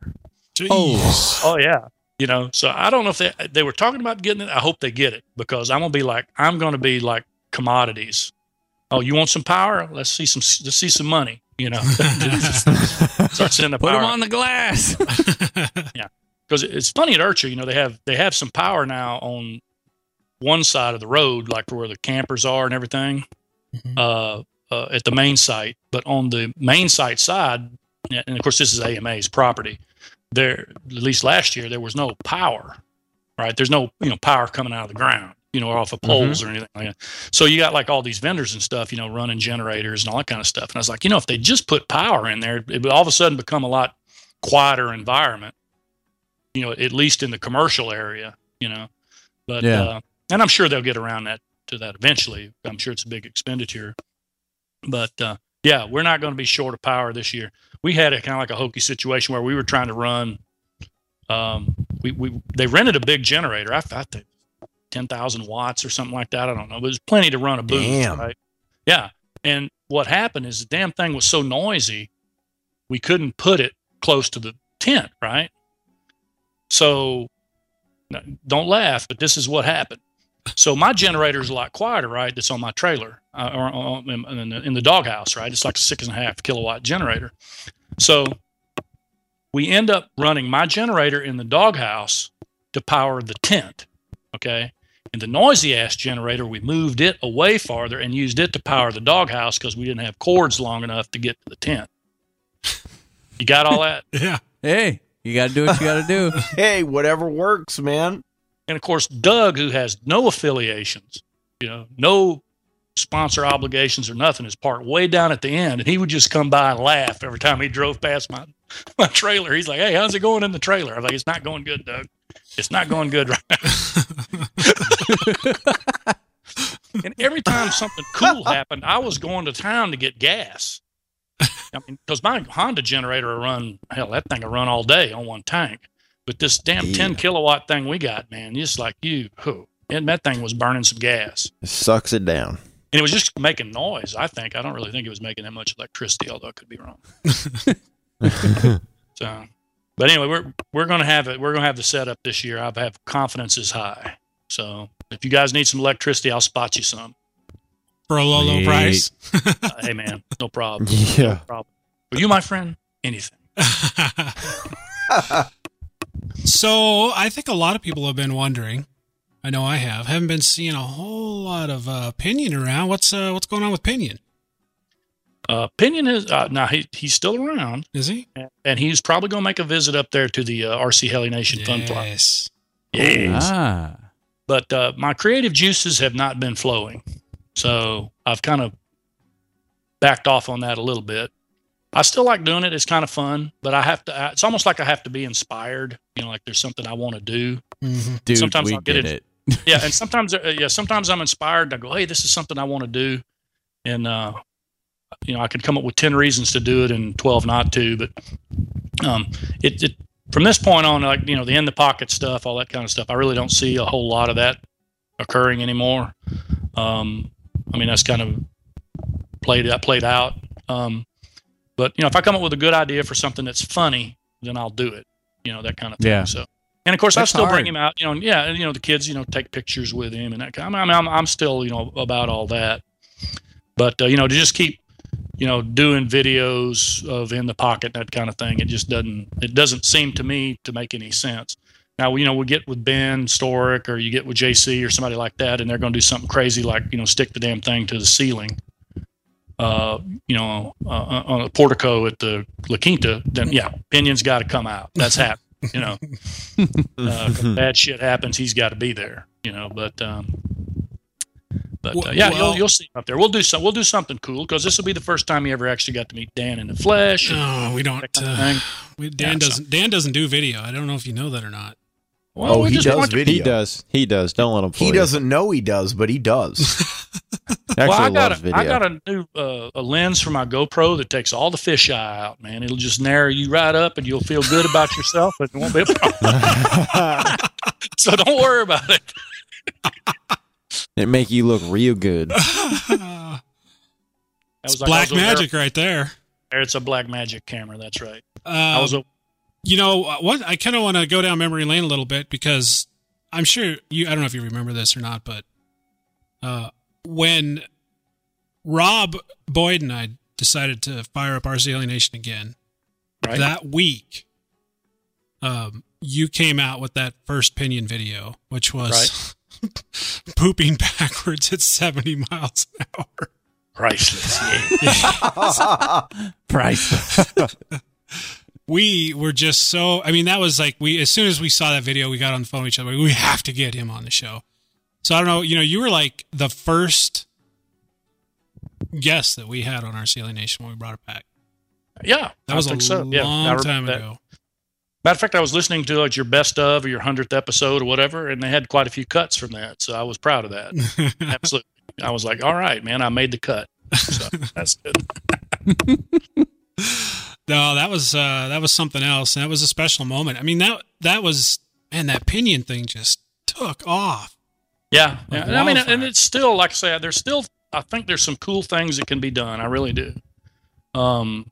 Jeez. Oh, oh yeah. You know, so I don't know if they, they were talking about getting it. I hope they get it because I'm going to be like, I'm going to be like commodities. Oh, you want some power? Let's see some, let's see some money, you know. Start sending the power. Put them on the glass. Yeah. Because it's funny at Urcha, you know, they have, they have some power now on one side of the road, like where the campers are and everything. Mm-hmm. Uh, uh, at the main site, but on the main site side, and of course this is A M A's property, there, at least last year, there was no power, right? There's no, you know, power coming out of the ground, you know, or off of poles mm-hmm. or anything like that. So you got like all these vendors and stuff, you know, running generators and all that kind of stuff. And I was like, you know, if they just put power in there, it would all of a sudden become a lot quieter environment, you know, at least in the commercial area, you know, but, yeah. uh, and I'm sure they'll get around that to that eventually. I'm sure it's a big expenditure, but, uh, yeah, we're not going to be short of power this year. We had a kind of like a hokey situation where we were trying to run. Um, we we they rented a big generator. I thought ten thousand watts or something like that. I don't know. It was plenty to run a booth. Damn. Right? Yeah. And what happened is the damn thing was so noisy, we couldn't put it close to the tent. Right. So, don't laugh, but this is what happened. So my generator is a lot quieter, right? That's on my trailer uh, or, or in, in, the, in the doghouse, right? It's like a six and a half kilowatt generator. So we end up running my generator in the doghouse to power the tent, okay? And the noisy ass generator, we moved it away farther and used it to power the doghouse because we didn't have cords long enough to get to the tent. You got all that? Yeah. Hey, you got to do what you got to do. Hey, whatever works, man. And, of course, Doug, who has no affiliations, you know, no sponsor obligations or nothing, is parked way down at the end. And he would just come by and laugh every time he drove past my, my trailer. He's like, hey, how's it going in the trailer? I'm like, it's not going good, Doug. It's not going good right now. And every time something cool happened, I was going to town to get gas. I mean, because my Honda generator will run, hell, that thing will run all day on one tank. But this damn yeah. ten kilowatt thing we got, man, just like you, who, and that thing was burning some gas. It sucks it down. And it was just making noise, I think. I don't really think it was making that much electricity, although I could be wrong. So, but anyway, we're we're gonna have it. We're gonna have the setup this year. I have confidence is high. So if you guys need some electricity, I'll spot you some for a low, low hey. price. uh, hey, man, no problem. Yeah, no problem. For you, my friend, anything. So I think a lot of people have been wondering. I know I have. Haven't been seeing a whole lot of uh, Pinion around. What's uh, what's going on with Pinion? Uh, Pinion is uh, now he he's still around. Is he? And he's probably going to make a visit up there to the uh, R C Alienation yes. Fun Fly. Yes. Yes. Ah. But uh, my creative juices have not been flowing, so I've kind of backed off on that a little bit. I still like doing it. It's kind of fun, but I have to, I, it's almost like I have to be inspired. You know, like there's something I want to do. Mm-hmm. Dude, sometimes we I'll get, get it. it. Yeah. And sometimes, uh, yeah, sometimes I'm inspired and I go, hey, this is something I want to do. And, uh, you know, I could come up with ten reasons to do it and twelve not to, but, um, it, it, from this point on, like, you know, the in the pocket stuff, all that kind of stuff, I really don't see a whole lot of that occurring anymore. Um, I mean, that's kind of played out, played out. Um, But, you know, if I come up with a good idea for something that's funny, then I'll do it, you know, that kind of thing. Yeah. So, and, of course, that's I still hard. Bring him out, you know, and, yeah, and, you know, the kids, you know, take pictures with him and that kind of, I mean, I'm, I'm still, you know, about all that. But, uh, you know, to just keep, you know, doing videos of in the pocket, that kind of thing, it just doesn't, it doesn't seem to me to make any sense. Now, you know, we get with Ben Storick or you get with J C or somebody like that, and they're going to do something crazy like, you know, stick the damn thing to the ceiling. Uh, you know, uh, on a portico at the La Quinta, then yeah, Pinion's got to come out. That's happening, you know. Uh, if bad shit happens, he's got to be there, you know. But, um, but uh, yeah, well, you'll, you'll see him up there. We'll do some. We'll do something cool because this will be the first time you ever actually got to meet Dan in the flesh. No, we don't. Uh, we, Dan yeah, doesn't. So. Dan doesn't do video. I don't know if you know that or not. Well, oh, he does video. He does. He does. Don't let him fool you. He doesn't know he does, but he does. Actually well, I got, a, I got a new uh, a lens for my GoPro that takes all the fisheye out, man. It'll just narrow you right up, and you'll feel good about yourself, but it won't be a problem. So don't worry about it. It make you look real good. That was like black magic there. Right there. It's a black magic camera. That's right. Uh, I was a- you know what? I kind of want to go down memory lane a little bit because I'm sure you, I don't know if you remember this or not, but uh, when Rob Boyd and I decided to fire up R C Alienation again, right. That week, um, you came out with that first Pinion video, which was right. pooping backwards at seventy miles an hour. Priceless. Yeah. Priceless. We were just so, I mean, that was like, we, as soon as we saw that video, we got on the phone with each other. We have to get him on the show. So I don't know, you know, you were like the first guest that we had on R C Alienation when we brought it back. Yeah. That I was a so. long yeah, time that. ago. Matter of fact, I was listening to like your best of or your hundredth episode or whatever, and they had quite a few cuts from that. So I was proud of that. Absolutely. I was like, all right, man, I made the cut. So that's good. No, that was uh, that was something else. And that was a special moment. I mean, that that was, man, that Pinion thing just took off. Yeah. Like yeah. I mean, and it's still, like I said, there's still, I think there's some cool things that can be done. I really do. Um,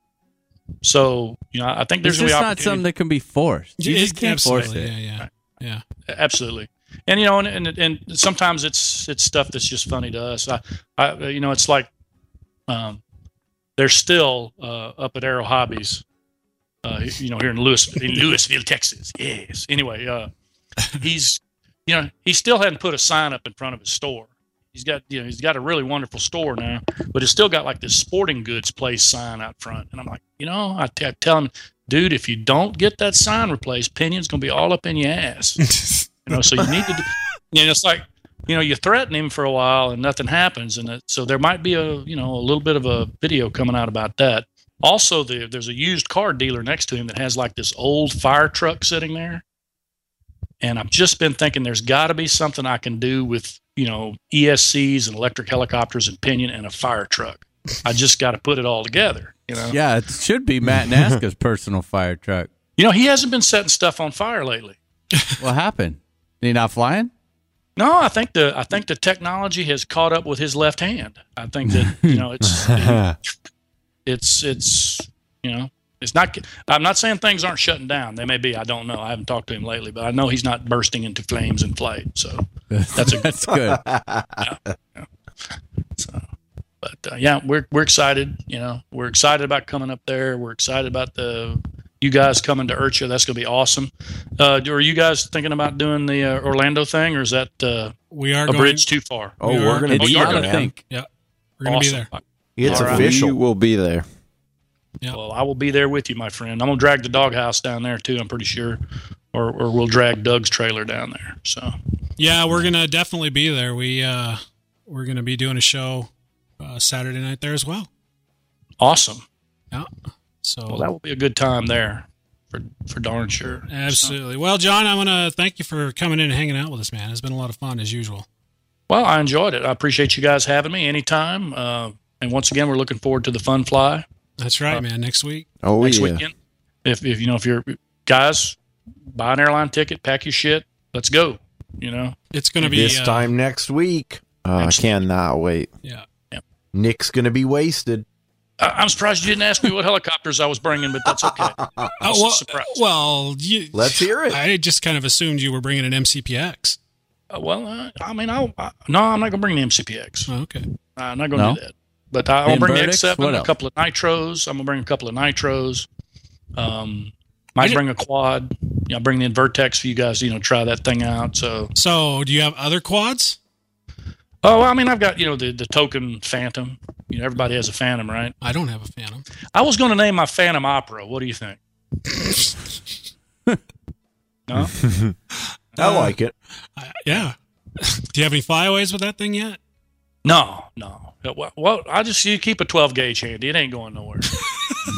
So, you know, I think there's really opportunity. It's just not something that can be forced. You just can't force it. Yeah, yeah, right. yeah. Absolutely. And, you know, and, and and sometimes it's it's stuff that's just funny to us. I, I you know, it's like um, they're still uh, up at Aero Hobbies, uh, you know, here in Lewis, in Louisville, Texas. Yes. Anyway, uh, he's, you know, he still hadn't put a sign up in front of his store. He's got, you know, he's got a really wonderful store now, but it's still got like this sporting goods place sign out front. And I'm like, you know, I, t- I tell him, dude, if you don't get that sign replaced, Pinion's gonna be all up in your ass. You know, so you need to. Do, you know, it's like, you know, you threaten him for a while and nothing happens, and it, so there might be a, you know, a little bit of a video coming out about that. Also, the, there's a used car dealer next to him that has like this old fire truck sitting there, and I've just been thinking there's got to be something I can do with, you know, E S Cs and electric helicopters and Pinion and a fire truck. I just got to put it all together, you know? Yeah, it should be Matt Naska's personal fire truck. You know, he hasn't been setting stuff on fire lately. What happened? Is he not flying? No, I think the I think the technology has caught up with his left hand. I think that, you know, it's it's it's you know, it's not. I'm not saying things aren't shutting down. They may be. I don't know. I haven't talked to him lately, but I know he's not bursting into flames in flight. So that's a that's good. Yeah, yeah. So, but uh, yeah, we're we're excited. You know, we're excited about coming up there. We're excited about the you guys coming to Urcha. That's going to be awesome. Uh, are you guys thinking about doing the uh, Orlando thing, or is that uh, we are a going, bridge too far? Oh, we we're going to be there. I think. Yeah, we're going to awesome. be there. It's right. official. You will be there. Yep. Well, I will be there with you, my friend. I'm going to drag the doghouse down there, too, I'm pretty sure. Or or we'll drag Doug's trailer down there. So yeah, we're going to definitely be there. We, uh, we're going to be doing a show uh, Saturday night there as well. Awesome. Yeah. So well, that will be a good time there for, for darn sure. Absolutely. So. Well, John, I want to thank you for coming in and hanging out with us, man. It's been a lot of fun, as usual. Well, I enjoyed it. I appreciate you guys having me anytime. Uh, and once again, we're looking forward to the Fun Fly. That's right, uh, man. Next week. Oh, Next yeah. weekend. If, if, you know, if you're guys, buy an airline ticket, pack your shit. Let's go. You know, it's going to be this uh, time next week. Uh, I cannot wait. Yeah. yeah. Nick's going to be wasted. I, I'm surprised you didn't ask me what helicopters I was bringing, but that's okay. I was well, surprised. Well, you, let's hear it. I just kind of assumed you were bringing an M C P X. Uh, well, uh, I mean, I, I no, I'm not going to bring the M C P X. Oh, okay. Uh, I'm not going to no? do that. But I'll bring the X seven, a couple of nitros. I'm going to bring a couple of nitros. Um, might bring a quad. You know, I'll bring the Invertex for you guys to, you know, try that thing out. So so do you have other quads? Oh, well, I mean, I've got, you know, the, the token Phantom. You know, everybody has a Phantom, right? I don't have a Phantom. I was going to name my Phantom Opera. What do you think? No? I like it. Uh, yeah. Do you have any flyaways with that thing yet? No, no. Well, I just you keep a twelve gauge handy. It ain't going nowhere.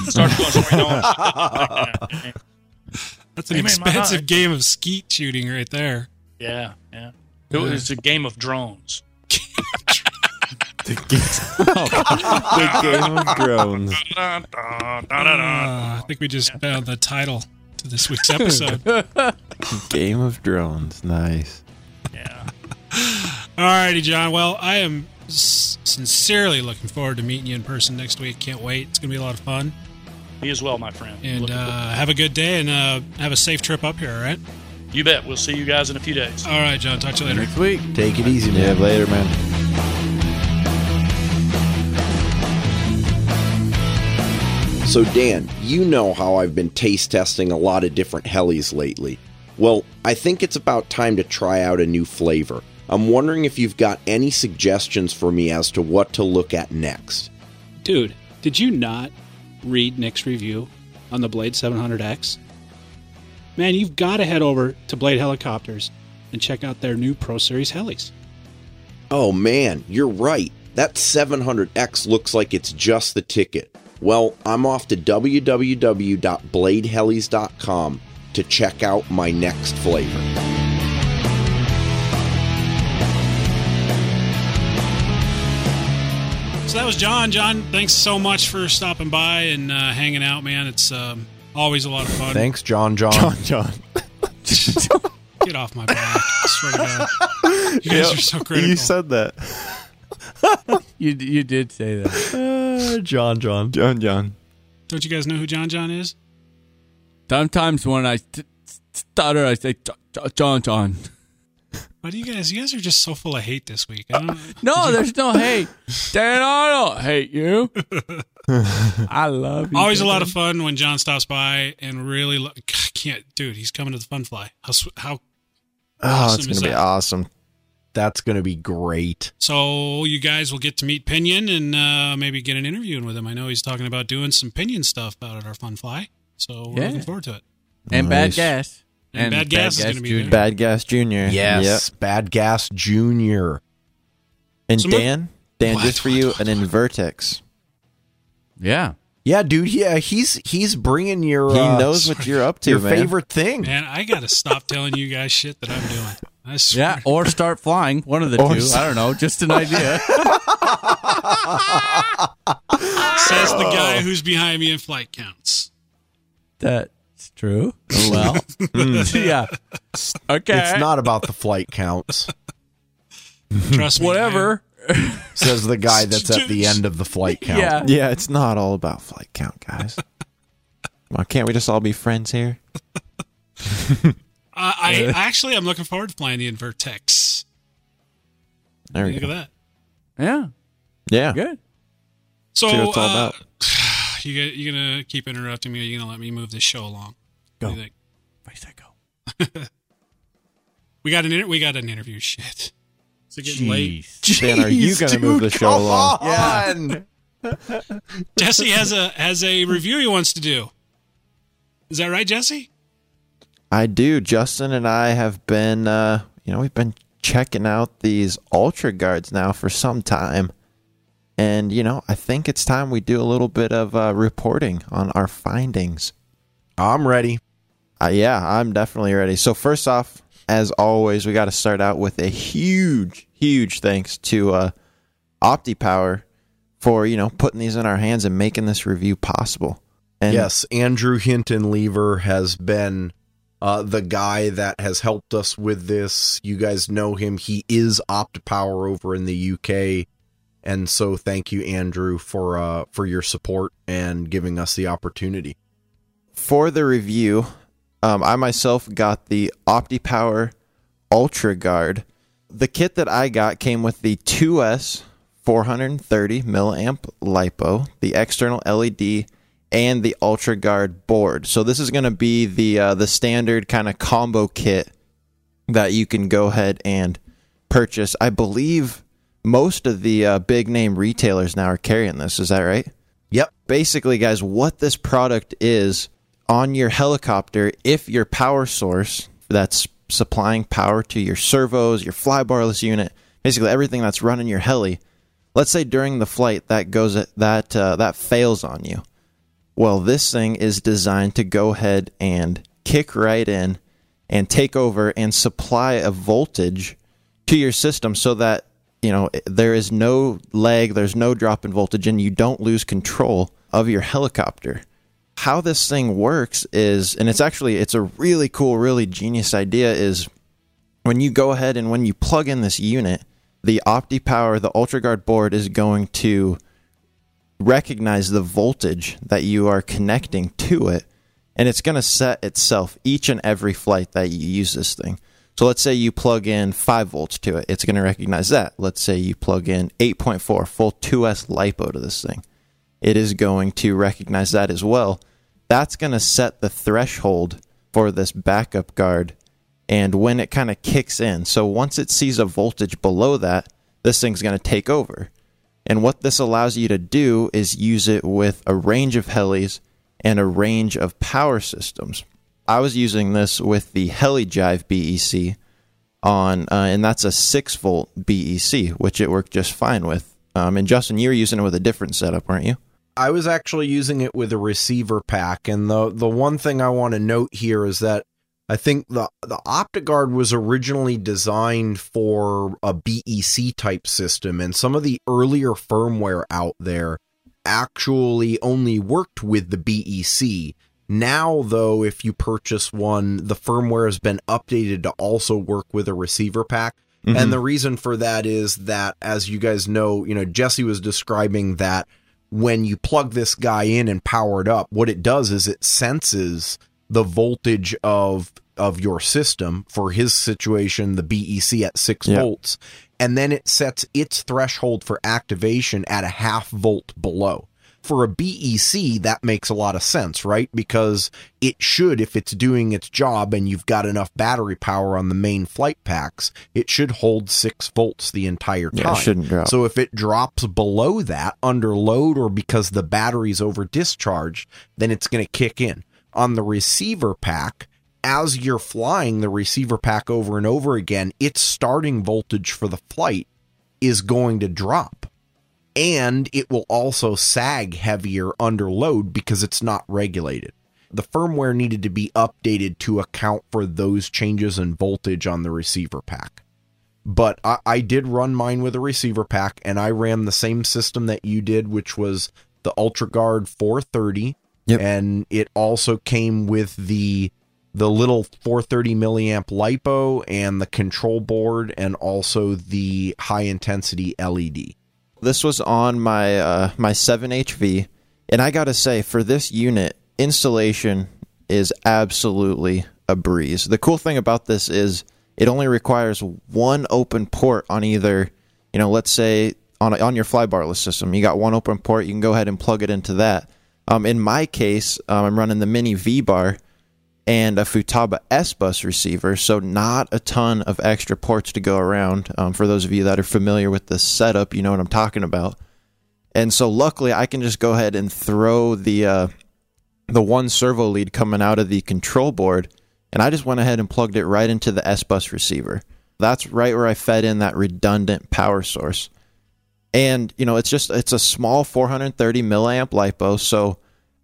Starts going somewhere. That's an hey, expensive man, game of skeet shooting right there. Yeah, yeah. It was a game of drones. the, game, the game of drones. Uh, I think we just found the title to this week's episode. Game of drones. Nice. Yeah. Alrighty, John. Well, I am s sincerely looking forward to meeting you in person next week. Can't wait. It's going to be a lot of fun. Me as well, my friend. And uh, have a good day and uh, have a safe trip up here, all right? You bet. We'll see you guys in a few days. All right, John. Talk to you later. Next week. Take it easy, man. Yeah, later, man. So, Dan, you know how I've been taste testing a lot of different helis lately. Well, I think it's about time to try out a new flavor. I'm wondering if you've got any suggestions for me as to what to look at next. Dude, did you not read Nick's review on the Blade seven hundred X? Man, you've got to head over to Blade Helicopters and check out their new Pro Series helis. Oh, man, you're right. That seven hundred X looks like it's just the ticket. Well, I'm off to w w w dot blade helis dot com to check out my next flavor. So that was John. John, thanks so much for stopping by and uh, hanging out, man. It's um, always a lot of fun. Thanks, John, John. John, John. Get off my back. I swear to God. You guys yep. are so critical. You said that. you you did say that. Uh, John John. John John. Don't you guys know who John John is? Sometimes when I st- stutter, I say John John. Why do you guys, you guys are just so full of hate this week. I don't, uh, no, there's no hate. Dan, I don't hate you. I love you. Always dude. A lot of fun when John stops by and really, lo- I can't, dude, he's coming to the fun fly. How, how oh, awesome it's going to be that? Awesome. That's going to be great. So you guys will get to meet Pinion and uh, maybe get an interview with him. I know he's talking about doing some Pinion stuff out at our Fun Fly. So we're yeah. looking forward to it. And nice. Bad Gas. And, and Bad Gas, Bad Gas is going to be there. Bad Gas Junior. Yes. Yep. Bad Gas Junior. And so Dan, my- Dan, what? Just for you, an Invertex. Yeah. Yeah, dude. Yeah, he's he's bringing your. He uh, knows what you're up to. Your man. Favorite thing. Man, I gotta stop telling you guys shit that I'm doing. I swear. Yeah, or start flying. One of the or two. Start. I don't know. Just an idea. Says the guy who's behind me in flight counts. That's true. Well, mm. yeah. Okay. It's not about the flight counts. Trust me. Whatever. Man. Says the guy that's at the end of the flight count. Yeah, yeah, it's not all about flight count, guys. Well, can't we just all be friends here? uh, I actually, I'm looking forward to flying the Invertex. There we Look go. Look at that. Yeah, yeah, good. So, See what it's all uh, about. You you gonna keep interrupting me? Or are you gonna let me move this show along? Go. Where did I go? We got an inter- we got an interview. Shit. It's getting Jeez. Late. Jeez, Dan, are you going to move the show along? On. Yeah. Jesse has a has a review he wants to do. Is that right, Jesse? I do. Justin and I have been, uh, you know, we've been checking out these UltraGuards now for some time, and you know, I think it's time we do a little bit of uh, reporting on our findings. I'm ready. Uh, yeah, I'm definitely ready. So first off. As always, we got to start out with a huge, huge thanks to uh, OptiPower for, you know, putting these in our hands and making this review possible. And yes, Andrew Hinton-Lever has been uh, the guy that has helped us with this. You guys know him. He is OptiPower over in the U K. And so thank you, Andrew, for uh, for your support and giving us the opportunity. For the review... Um, I myself got the OptiPower UltraGuard. The kit that I got came with the two S four hundred thirty milliamp LiPo, the external L E D, and the UltraGuard board. So this is going to be the uh, the standard kind of combo kit that you can go ahead and purchase. I believe most of the uh, big name retailers now are carrying this. Is that right? Yep. Basically, guys, what this product is... On your helicopter, if your power source that's supplying power to your servos, your flybarless unit, basically everything that's running your heli, let's say during the flight that goes at, that uh, that fails on you. Well, this thing is designed to go ahead and kick right in and take over and supply a voltage to your system so that, you know, there is no lag, there's no drop in voltage, and you don't lose control of your helicopter. How this thing works is, and it's actually, it's a really cool, really genius idea, is when you go ahead and when you plug in this unit, the OptiPower, the UltraGuard board is going to recognize the voltage that you are connecting to it, and it's going to set itself each and every flight that you use this thing. So let's say you plug in five volts to it. It's going to recognize that. Let's say you plug in eight point four, full two S LiPo to this thing. It is going to recognize that as well. That's going to set the threshold for this backup guard and when it kind of kicks in. So once it sees a voltage below that, this thing's going to take over. And what this allows you to do is use it with a range of helis and a range of power systems. I was using this with the HeliJive B E C, on, uh, and that's a six volt B E C, which it worked just fine with. Um, and Justin, you were using it with a different setup, weren't you? I was actually using it with a receiver pack, and the, the one thing I want to note here is that I think the, the OptiGuard was originally designed for a B E C-type system, and some of the earlier firmware out there actually only worked with the B E C. Now, though, if you purchase one, the firmware has been updated to also work with a receiver pack. Mm-hmm. And the reason for that is that, as you guys know, you know, Jesse was describing that when you plug this guy in and power it up, what it does is it senses the voltage of of your system, for his situation, the B E C at six yep. volts, and then it sets its threshold for activation at a half volt below. For a B E C, that makes a lot of sense, right? Because it should, if it's doing its job and you've got enough battery power on the main flight packs, it should hold six volts the entire time. Yeah, it shouldn't drop. So if it drops below that under load or because the battery's over discharged, then it's going to kick in. On the receiver pack, as you're flying the receiver pack over and over again, its starting voltage for the flight is going to drop. And it will also sag heavier under load because it's not regulated. The firmware needed to be updated to account for those changes in voltage on the receiver pack. But I, I did run mine with a receiver pack, and I ran the same system that you did, which was the UltraGuard four thirty. Yep. And it also came with the the little four thirty milliamp LiPo and the control board and also the high intensity L E D. This was on my uh, my seven H V, and I gotta say, for this unit, installation is absolutely a breeze. The cool thing about this is it only requires one open port on either, you know, let's say on a, on your flybarless system, you got one open port, you can go ahead and plug it into that. Um, in my case, um, I'm running the Mini V-Bar and a Futaba S-Bus receiver, so not a ton of extra ports to go around. Um, for those of you that are familiar with the setup, you know what I'm talking about. And so luckily, I can just go ahead and throw the uh, the one servo lead coming out of the control board, and I just went ahead and plugged it right into the S-Bus receiver. That's right where I fed in that redundant power source. And, you know, it's just, it's a small four thirty milliamp LiPo, so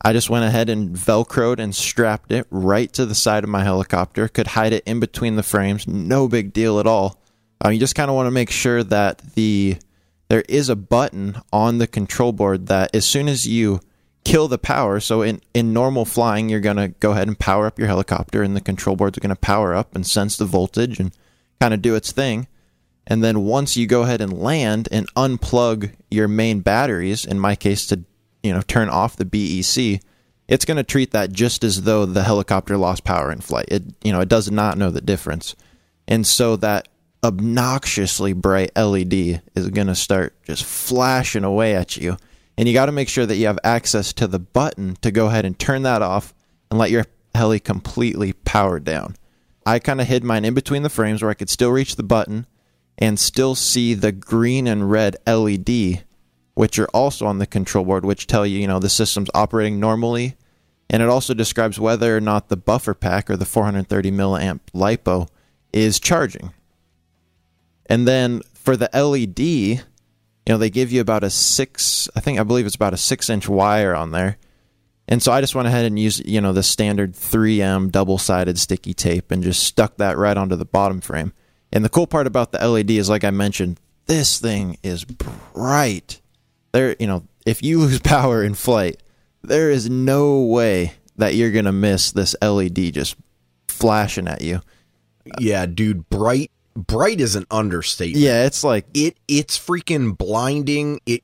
I just went ahead and Velcroed and strapped it right to the side of my helicopter. Could hide it in between the frames. No big deal at all. Uh, you just kind of want to make sure that the there is a button on the control board that as soon as you kill the power, so in, in normal flying, you're going to go ahead and power up your helicopter, and the control board's going to power up and sense the voltage and kind of do its thing. And then once you go ahead and land and unplug your main batteries, in my case to you know, turn off the B E C, it's going to treat that just as though the helicopter lost power in flight. It, you know, it does not know the difference. And so that obnoxiously bright L E D is going to start just flashing away at you. And you got to make sure that you have access to the button to go ahead and turn that off and let your heli completely power down. I kind of hid mine in between the frames where I could still reach the button and still see the green and red L E D, which are also on the control board, which tell you, you know, the system's operating normally. And it also describes whether or not the buffer pack or the four thirty milliamp LiPo is charging. And then for the L E D, you know, they give you about a six, I think, I believe it's about a six inch wire on there. And so I just went ahead and used, you know, the standard three M double-sided sticky tape and just stuck that right onto the bottom frame. And the cool part about the L E D is, like I mentioned, this thing is bright. There, you know, if you lose power in flight, there is no way that you're going to miss this L E D just flashing at you. Yeah, dude, bright bright is an understatement. Yeah, it's like it it's freaking blinding. It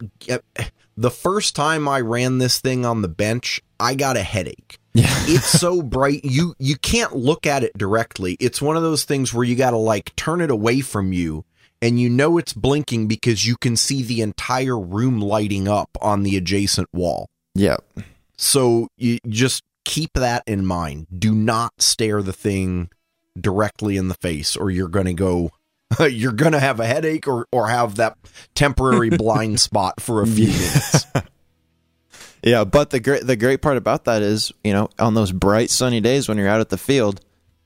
the first time I ran this thing on the bench, I got a headache. Yeah. It's so bright. You you can't look at it directly. It's one of those things where you got to like turn it away from you, and you know it's blinking because you can see the entire room lighting up on the adjacent wall. Yeah. So you just keep that in mind. Do not stare the thing directly in the face, or you're going to go, you're going to have a headache or, or have that temporary blind spot for a few minutes. Yeah. But the great, the great part about that is, you know, on those bright sunny days when you're out at the field,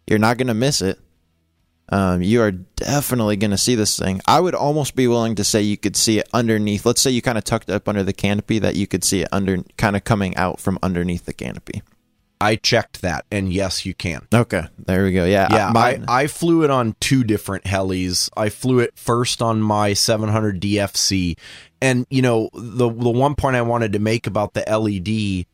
you're not going to miss it. Um, you are definitely going to see this thing. I would almost be willing to say you could see it underneath. Let's say you kind of tucked it up under the canopy, that you could see it under, kind of coming out from underneath the canopy. I checked that, and yes, you can. Okay, there we go. Yeah, yeah. Mine... I, I flew it on two different helis. I flew it first on my seven hundred D F C, and you know the the one point I wanted to make about the L E D,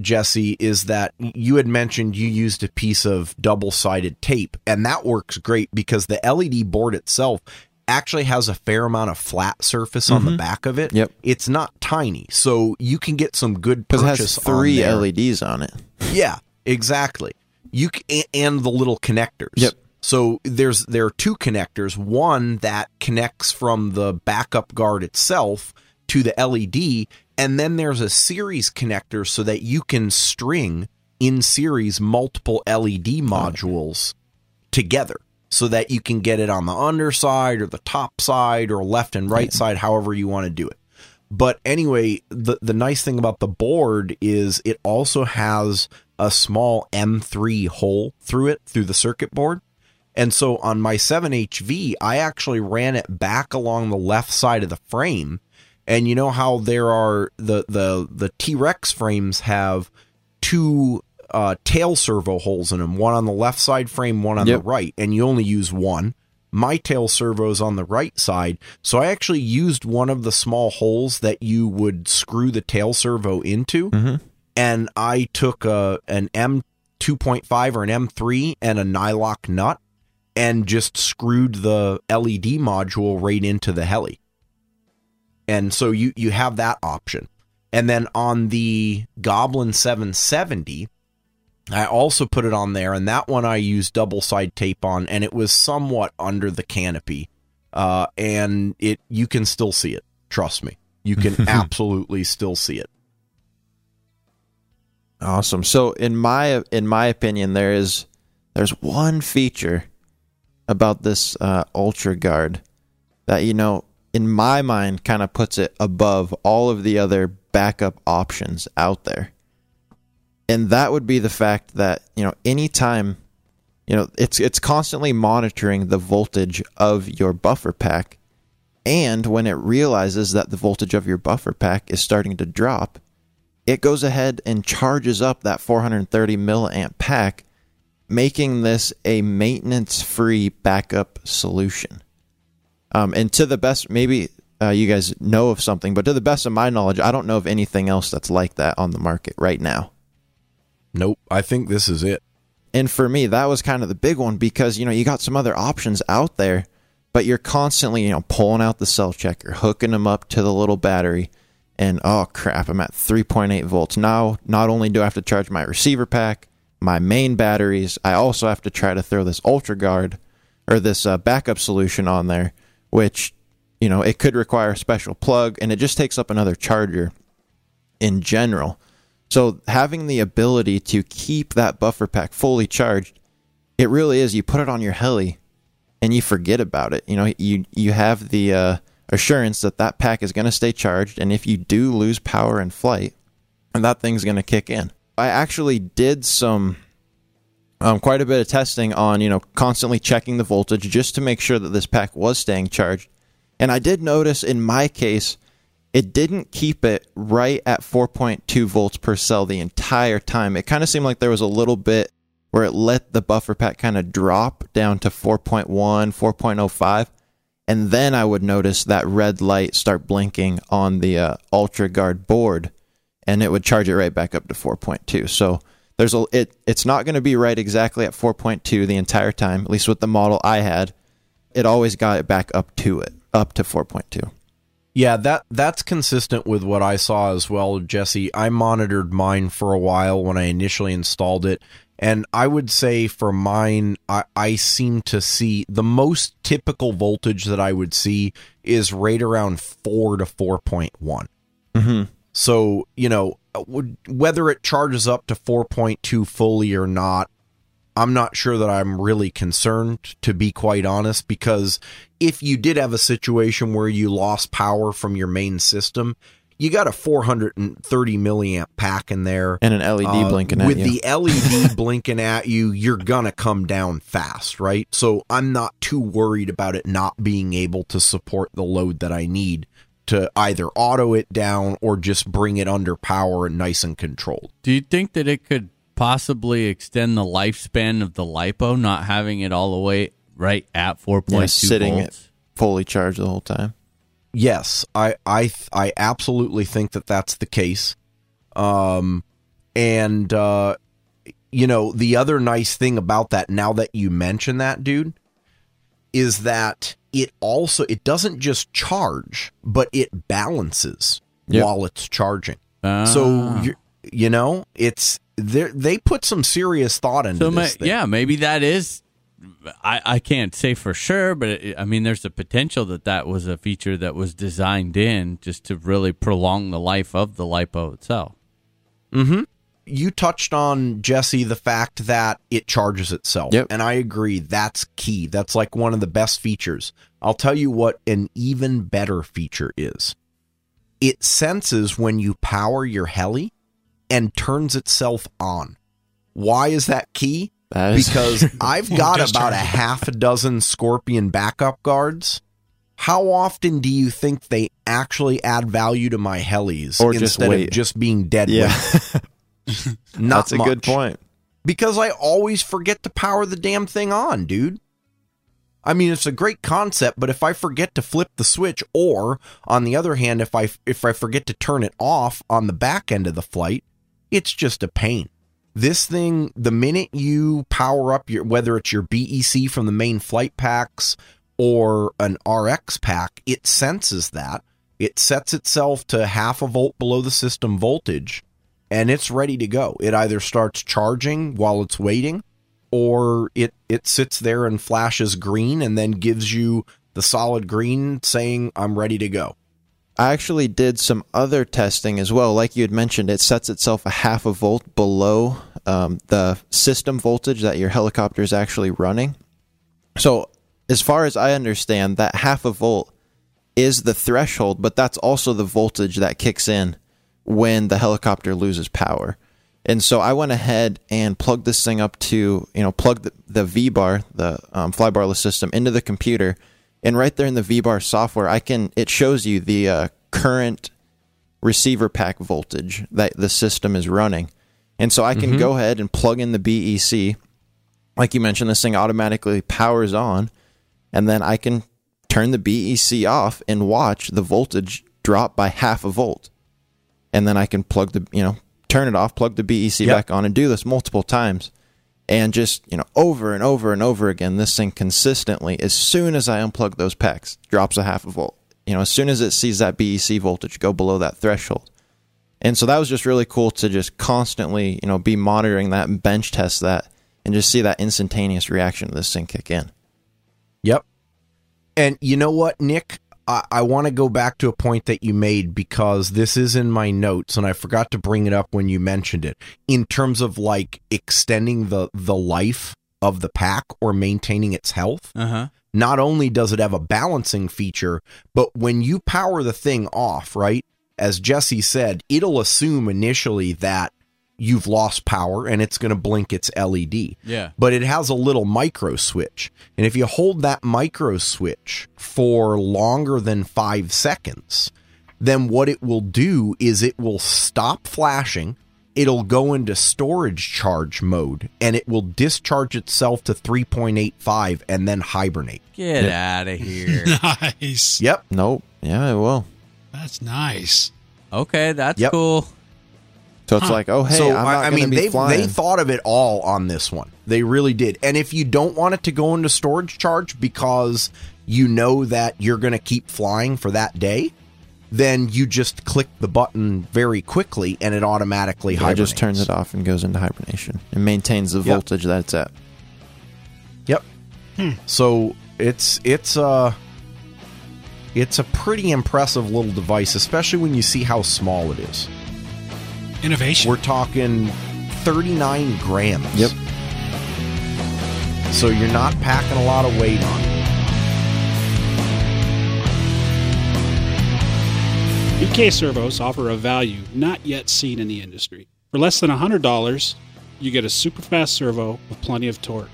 Jesse, is that you had mentioned you used a piece of double-sided tape, and that works great because the L E D board itself actually has a fair amount of flat surface mm-hmm. on the back of it. Yep. It's not tiny, so you can get some good purchase on it. Because it has three on L E Ds on it. Yeah, exactly. You can, and the little connectors. Yep. So there's there are two connectors, one that connects from the backup guard itself to the L E D, and then there's a series connector so that you can string in series multiple L E D modules together so that you can get it on the underside or the top side or left and right side, however you want to do it. But anyway, the, the nice thing about the board is it also has a small M three hole through it, through the circuit board. And so on my seven H V, I actually ran it back along the left side of the frame. And you know how there are the the, the T-Rex frames have two uh, tail servo holes in them, one on the left side frame, one on yep. the right, and you only use one. My tail servo is on the right side, so I actually used one of the small holes that you would screw the tail servo into, mm-hmm. and I took a an M two point five or an M three and a nylock nut and just screwed the L E D module right into the heli. And so you, you have that option. And then on the Goblin seven seventy, I also put it on there, and that one I used double-side tape on, and it was somewhat under the canopy. Uh, and it you can still see it. Trust me. You can absolutely still see it. Awesome. So in my in my opinion, there is there's one feature about this uh, UltraGuard that, you know, in my mind, kind of puts it above all of the other backup options out there. And that would be the fact that, you know, anytime, you know, it's it's constantly monitoring the voltage of your buffer pack. And when it realizes that the voltage of your buffer pack is starting to drop, it goes ahead and charges up that four hundred thirty milliamp pack, making this a maintenance-free backup solution. Um, and to the best, maybe uh, you guys know of something, but to the best of my knowledge, I don't know of anything else that's like that on the market right now. Nope. I think this is it. And for me, that was kind of the big one because, you know, you got some other options out there, but you're constantly, you know, pulling out the cell checker, hooking them up to the little battery, and oh crap, I'm at three point eight volts. Now, not only do I have to charge my receiver pack, my main batteries, I also have to try to throw this UltraGuard or this uh, backup solution on there, which, you know, it could require a special plug, and it just takes up another charger in general. So having the ability to keep that buffer pack fully charged, it really is, you put it on your heli and you forget about it. You know, you, you have the uh, assurance that that pack is going to stay charged, and if you do lose power in flight, and that thing's going to kick in. I actually did some... Um, quite a bit of testing on, you know, constantly checking the voltage just to make sure that this pack was staying charged. And I did notice in my case, it didn't keep it right at four point two volts per cell the entire time. It kind of seemed like there was a little bit where it let the buffer pack kind of drop down to four point one, four point oh five. And then I would notice that red light start blinking on the uh, UltraGuard board, and it would charge it right back up to four point two. So There's a it. It's not going to be right exactly at four point two the entire time, at least with the model I had. it always got it back up to it, up to four point two. Yeah, that that's consistent with what I saw as well, Jesse. I monitored mine for a while when I initially installed it, and I would say for mine, I, I seem to see the most typical voltage that I would see is right around four to four point one. Mm-hmm. So, you know, whether it charges up to four point two fully or not, I'm not sure that I'm really concerned, to be quite honest, because if you did have a situation where you lost power from your main system, you got a four hundred thirty milliamp pack in there. And an L E D uh, blinking at you. With the L E D blinking at you, you're going to come down fast, right? So I'm not too worried about it not being able to support the load that I need to either auto it down or just bring it under power and nice and controlled. Do you think that it could possibly extend the lifespan of the LiPo, not having it all the way right at four point two yeah, sitting volts? Sitting fully charged the whole time. Yes, I I I absolutely think that that's the case. Um, and, uh, you know, the other nice thing about that, now that you mention that, dude, is that it also, it doesn't just charge, but it balances yep. while it's charging. Ah. So, you, you know, it's, they put some serious thought into so this ma- thing. Yeah, maybe that is, I, I can't say for sure, but it, I mean, there's a potential that that was a feature that was designed in just to really prolong the life of the LiPo itself. Mm-hmm. You touched on, Jesse, the fact that it charges itself. Yep. And I agree. That's key. That's like one of the best features. I'll tell you what an even better feature is. It senses when you power your heli and turns itself on. Why is that key? That is because I've got about a half a dozen Scorpion backup guards. How often do you think they actually add value to my helis or instead just of just being dead yeah. weight? Not that's a much. Good point, because I always forget to power the damn thing on, dude. I mean, it's a great concept, but if I forget to flip the switch, or on the other hand, if I if I forget to turn it off on the back end of the flight, it's just a pain. This thing, the minute you power up your, whether it's your B E C from the main flight packs or an R X pack, it senses that. It sets itself to half a volt below the system voltage, and it's ready to go. It either starts charging while it's waiting, or it, it sits there and flashes green and then gives you the solid green saying, I'm ready to go. I actually did some other testing as well. Like you had mentioned, it sets itself a half a volt below um, the system voltage that your helicopter is actually running. So as far as I understand, that half a volt is the threshold, but that's also the voltage that kicks in when the helicopter loses power. And so I went ahead and plugged this thing up to, you know, plug the, the V-bar, the um, flybarless system, into the computer. And right there in the V-bar software, I can, it shows you the uh, current receiver pack voltage that the system is running. And so I can mm-hmm. go ahead and plug in the B E C. Like you mentioned, this thing automatically powers on. And then I can turn the B E C off and watch the voltage drop by half a volt. And then I can plug the, you know, turn it off, plug the B E C yep. back on, and do this multiple times. And just, you know, over and over and over again, this thing consistently, as soon as I unplug those packs, drops a half a volt. You know, as soon as it sees that B E C voltage go below that threshold. And so that was just really cool to just constantly, you know, be monitoring that and bench test that and just see that instantaneous reaction to this thing kick in. Yep. And you know what, Nick? I want to go back to a point that you made, because this is in my notes and I forgot to bring it up when you mentioned it, in terms of like extending the, the life of the pack or maintaining its health. Uh-huh. Not only does it have a balancing feature, but when you power the thing off, right, as Jesse said, it'll assume initially that you've lost power and it's going to blink its L E D. Yeah. But it has a little micro switch. And if you hold that micro switch for longer than five seconds, then what it will do is it will stop flashing. It'll go into storage charge mode and it will discharge itself to three point eight five and then hibernate. Get yep. out of here. Nice. Yep. Nope. Yeah, it will. That's nice. Okay. That's yep. cool. So it's huh. like, oh, hey, so, I'm not I mean, be they flying. They thought of it all on this one. They really did. And if you don't want it to go into storage charge because you know that you're going to keep flying for that day, then you just click the button very quickly and it automatically yeah, hibernates. It just turns it off and goes into hibernation. It maintains the yep. voltage that it's at. Yep. Hmm. So it's it's uh, it's a pretty impressive little device, especially when you see how small it is. Innovation. We're talking thirty-nine grams. Yep. So you're not packing a lot of weight on it. B K Servos offer a value not yet seen in the industry. For less than one hundred dollars, you get a super fast servo with plenty of torque.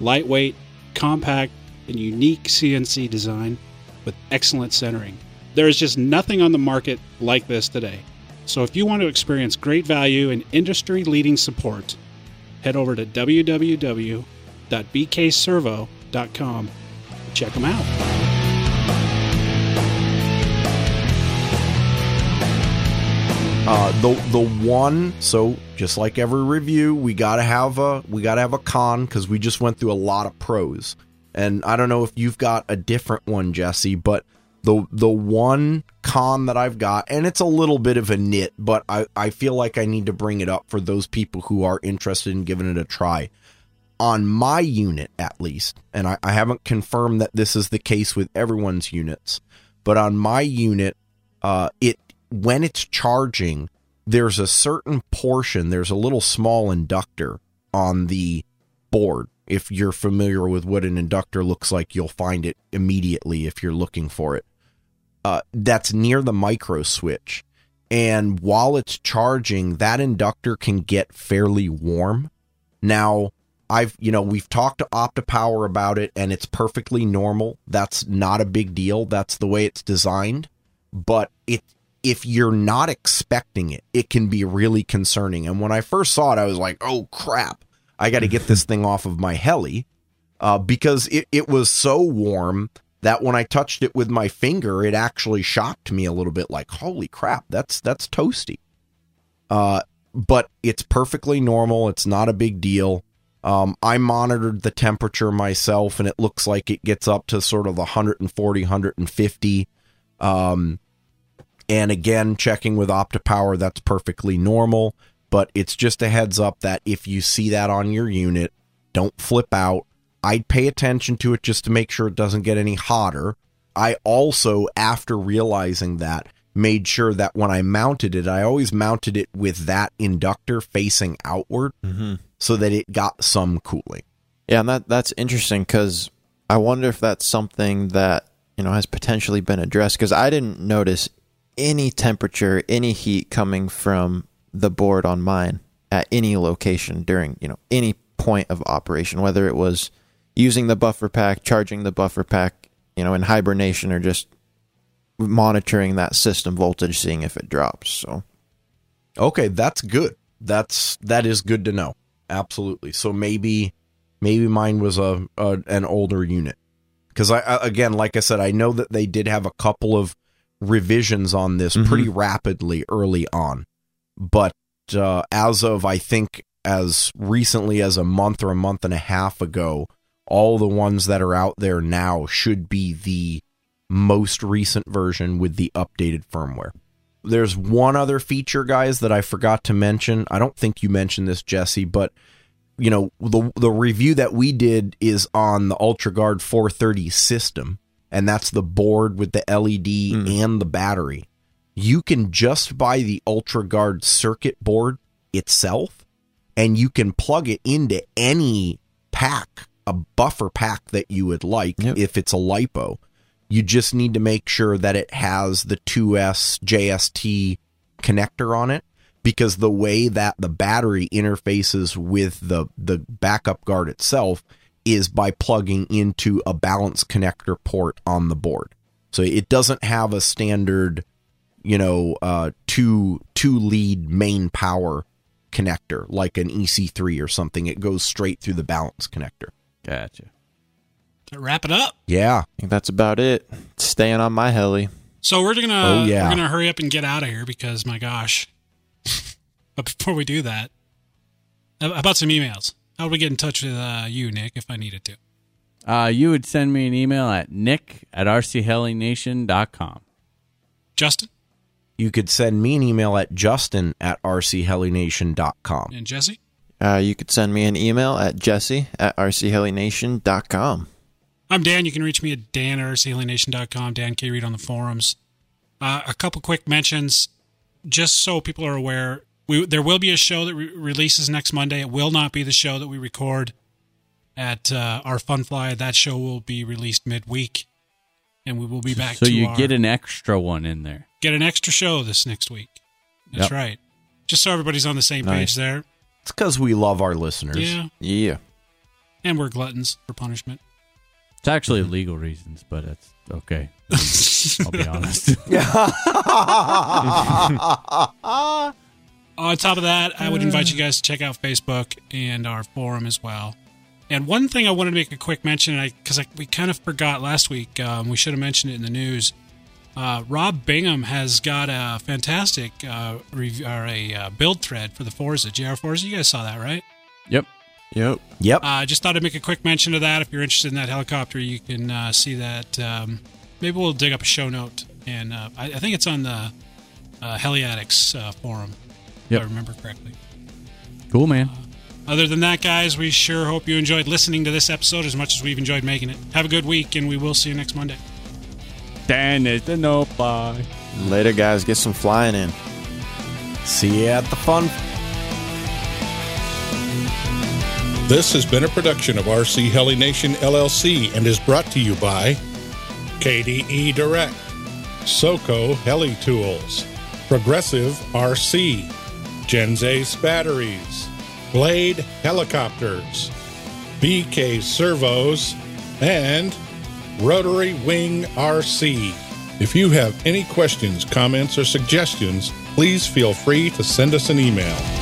Lightweight, compact, and unique C N C design with excellent centering. There is just nothing on the market like this today. So if you want to experience great value and industry-leading support, head over to w w w dot b k servo dot com and check them out. Uh, the the one, so just like every review, we gotta have a we gotta have a con because we just went through a lot of pros, and I don't know if you've got a different one, Jesse, but. The the one con that I've got, and it's a little bit of a nit, but I, I feel like I need to bring it up for those people who are interested in giving it a try. On my unit, at least, and I, I haven't confirmed that this is the case with everyone's units, but on my unit, uh, it when it's charging, there's a certain portion, there's a little small inductor on the board. If you're familiar with what an inductor looks like, you'll find it immediately if you're looking for it. Uh, that's near the micro switch. And while it's charging, that inductor can get fairly warm. Now, I've, you know, we've talked to OptiPower about it, and it's perfectly normal. That's not a big deal. That's the way it's designed. But it, if you're not expecting it, it can be really concerning. And when I first saw it, I was like, oh, crap. I got to get this thing off of my heli uh, because it, it was so warm that when I touched it with my finger, it actually shocked me a little bit like, holy crap, that's that's toasty. Uh, but it's perfectly normal. It's not a big deal. Um, I monitored the temperature myself, and it looks like it gets up to sort of one forty, one fifty. Um, and again, checking with OptiPower, that's perfectly normal. But it's just a heads up that if you see that on your unit, don't flip out. I'd pay attention to it just to make sure it doesn't get any hotter. I also, after realizing that, made sure that when I mounted it, I always mounted it with that inductor facing outward mm-hmm. so that it got some cooling. Yeah, and that, that's interesting because I wonder if that's something that, you know, has potentially been addressed because I didn't notice any temperature, any heat coming from the board on mine at any location during, you know, any point of operation, whether it was using the buffer pack, charging the buffer pack, you know, in hibernation or just monitoring that system voltage, seeing if it drops. So, okay, that's good. That's, that is good to know. Absolutely. So maybe, maybe mine was a, a an older unit. Cause I, I, again, like I said, I know that they did have a couple of revisions on this mm-hmm. pretty rapidly early on. But uh, as of, I think, as recently as a month or a month and a half ago, all the ones that are out there now should be the most recent version with the updated firmware. There's one other feature, guys, that I forgot to mention. I don't think you mentioned this, Jesse, but, you know, the the review that we did is on the UltraGuard four thirty system, and that's the board with the L E D mm. and the battery. You can just buy the UltraGuard circuit board itself, and you can plug it into any pack, a buffer pack that you would like yep. if it's a LiPo. You just need to make sure that it has the two S J S T connector on it, because the way that the battery interfaces with the, the backup guard itself is by plugging into a balance connector port on the board. So it doesn't have a standard... you know, uh, two, two lead main power connector, like an E C three or something. It goes straight through the balance connector. Gotcha. To wrap it up. Yeah. I think that's about it. It's staying on my heli. So we're going to, oh, yeah. we're going to hurry up and get out of here because my gosh, But before we do that, how about some emails? How would we get in touch with uh, you, Nick, if I needed to? Uh, you would send me an email at nick at r c heli nation dot com. Justin? You could send me an email at justin at r c heli nation dot com. And Jesse? Uh, you could send me an email at jesse at r c heli nation dot com. I'm Dan. You can reach me at dan at r c heli nation dot com, Dan K. Reed on the forums. Uh, a couple quick mentions, just so people are aware. We, there will be a show that re- releases next Monday. It will not be the show that we record at uh, our Fun Fly. That show will be released midweek, and we will be back so to So you our, get an extra one in there. Get an extra show this next week. That's yep. right. Just so everybody's on the same nice. page there. It's because we love our listeners. Yeah. Yeah. And we're gluttons for punishment. It's actually legal reasons, but it's okay. I'll be honest. On top of that, I would invite you guys to check out Facebook and our forum as well. And one thing I wanted to make a quick mention, because I, I, we kind of forgot last week. Um, we should have mentioned it in the news. Uh, Rob Bingham has got a fantastic uh, rev- or a uh, build thread for the Forza. J R Forza, you guys saw that, right? Yep. Yep. Yep. I uh, just thought I'd make a quick mention of that. If you're interested in that helicopter, you can uh, see that. Um, maybe we'll dig up a show note. And uh, I, I think it's on the uh, Heli Addicts uh, forum, yep. if I remember correctly. Cool, man. Uh, other than that, guys, we sure hope you enjoyed listening to this episode as much as we've enjoyed making it. Have a good week, and we will see you next Monday. Dan is the no bye. Later, guys. Get some flying in. See you at the fun. This has been a production of R C Heli Nation L L C and is brought to you by K D E Direct, Soco Heli Tools, Progressive R C, Gens Ace Batteries, Blade Helicopters, B K Servos, and Rotary Wing R C. If you have any questions, comments, or suggestions, please feel free to send us an email.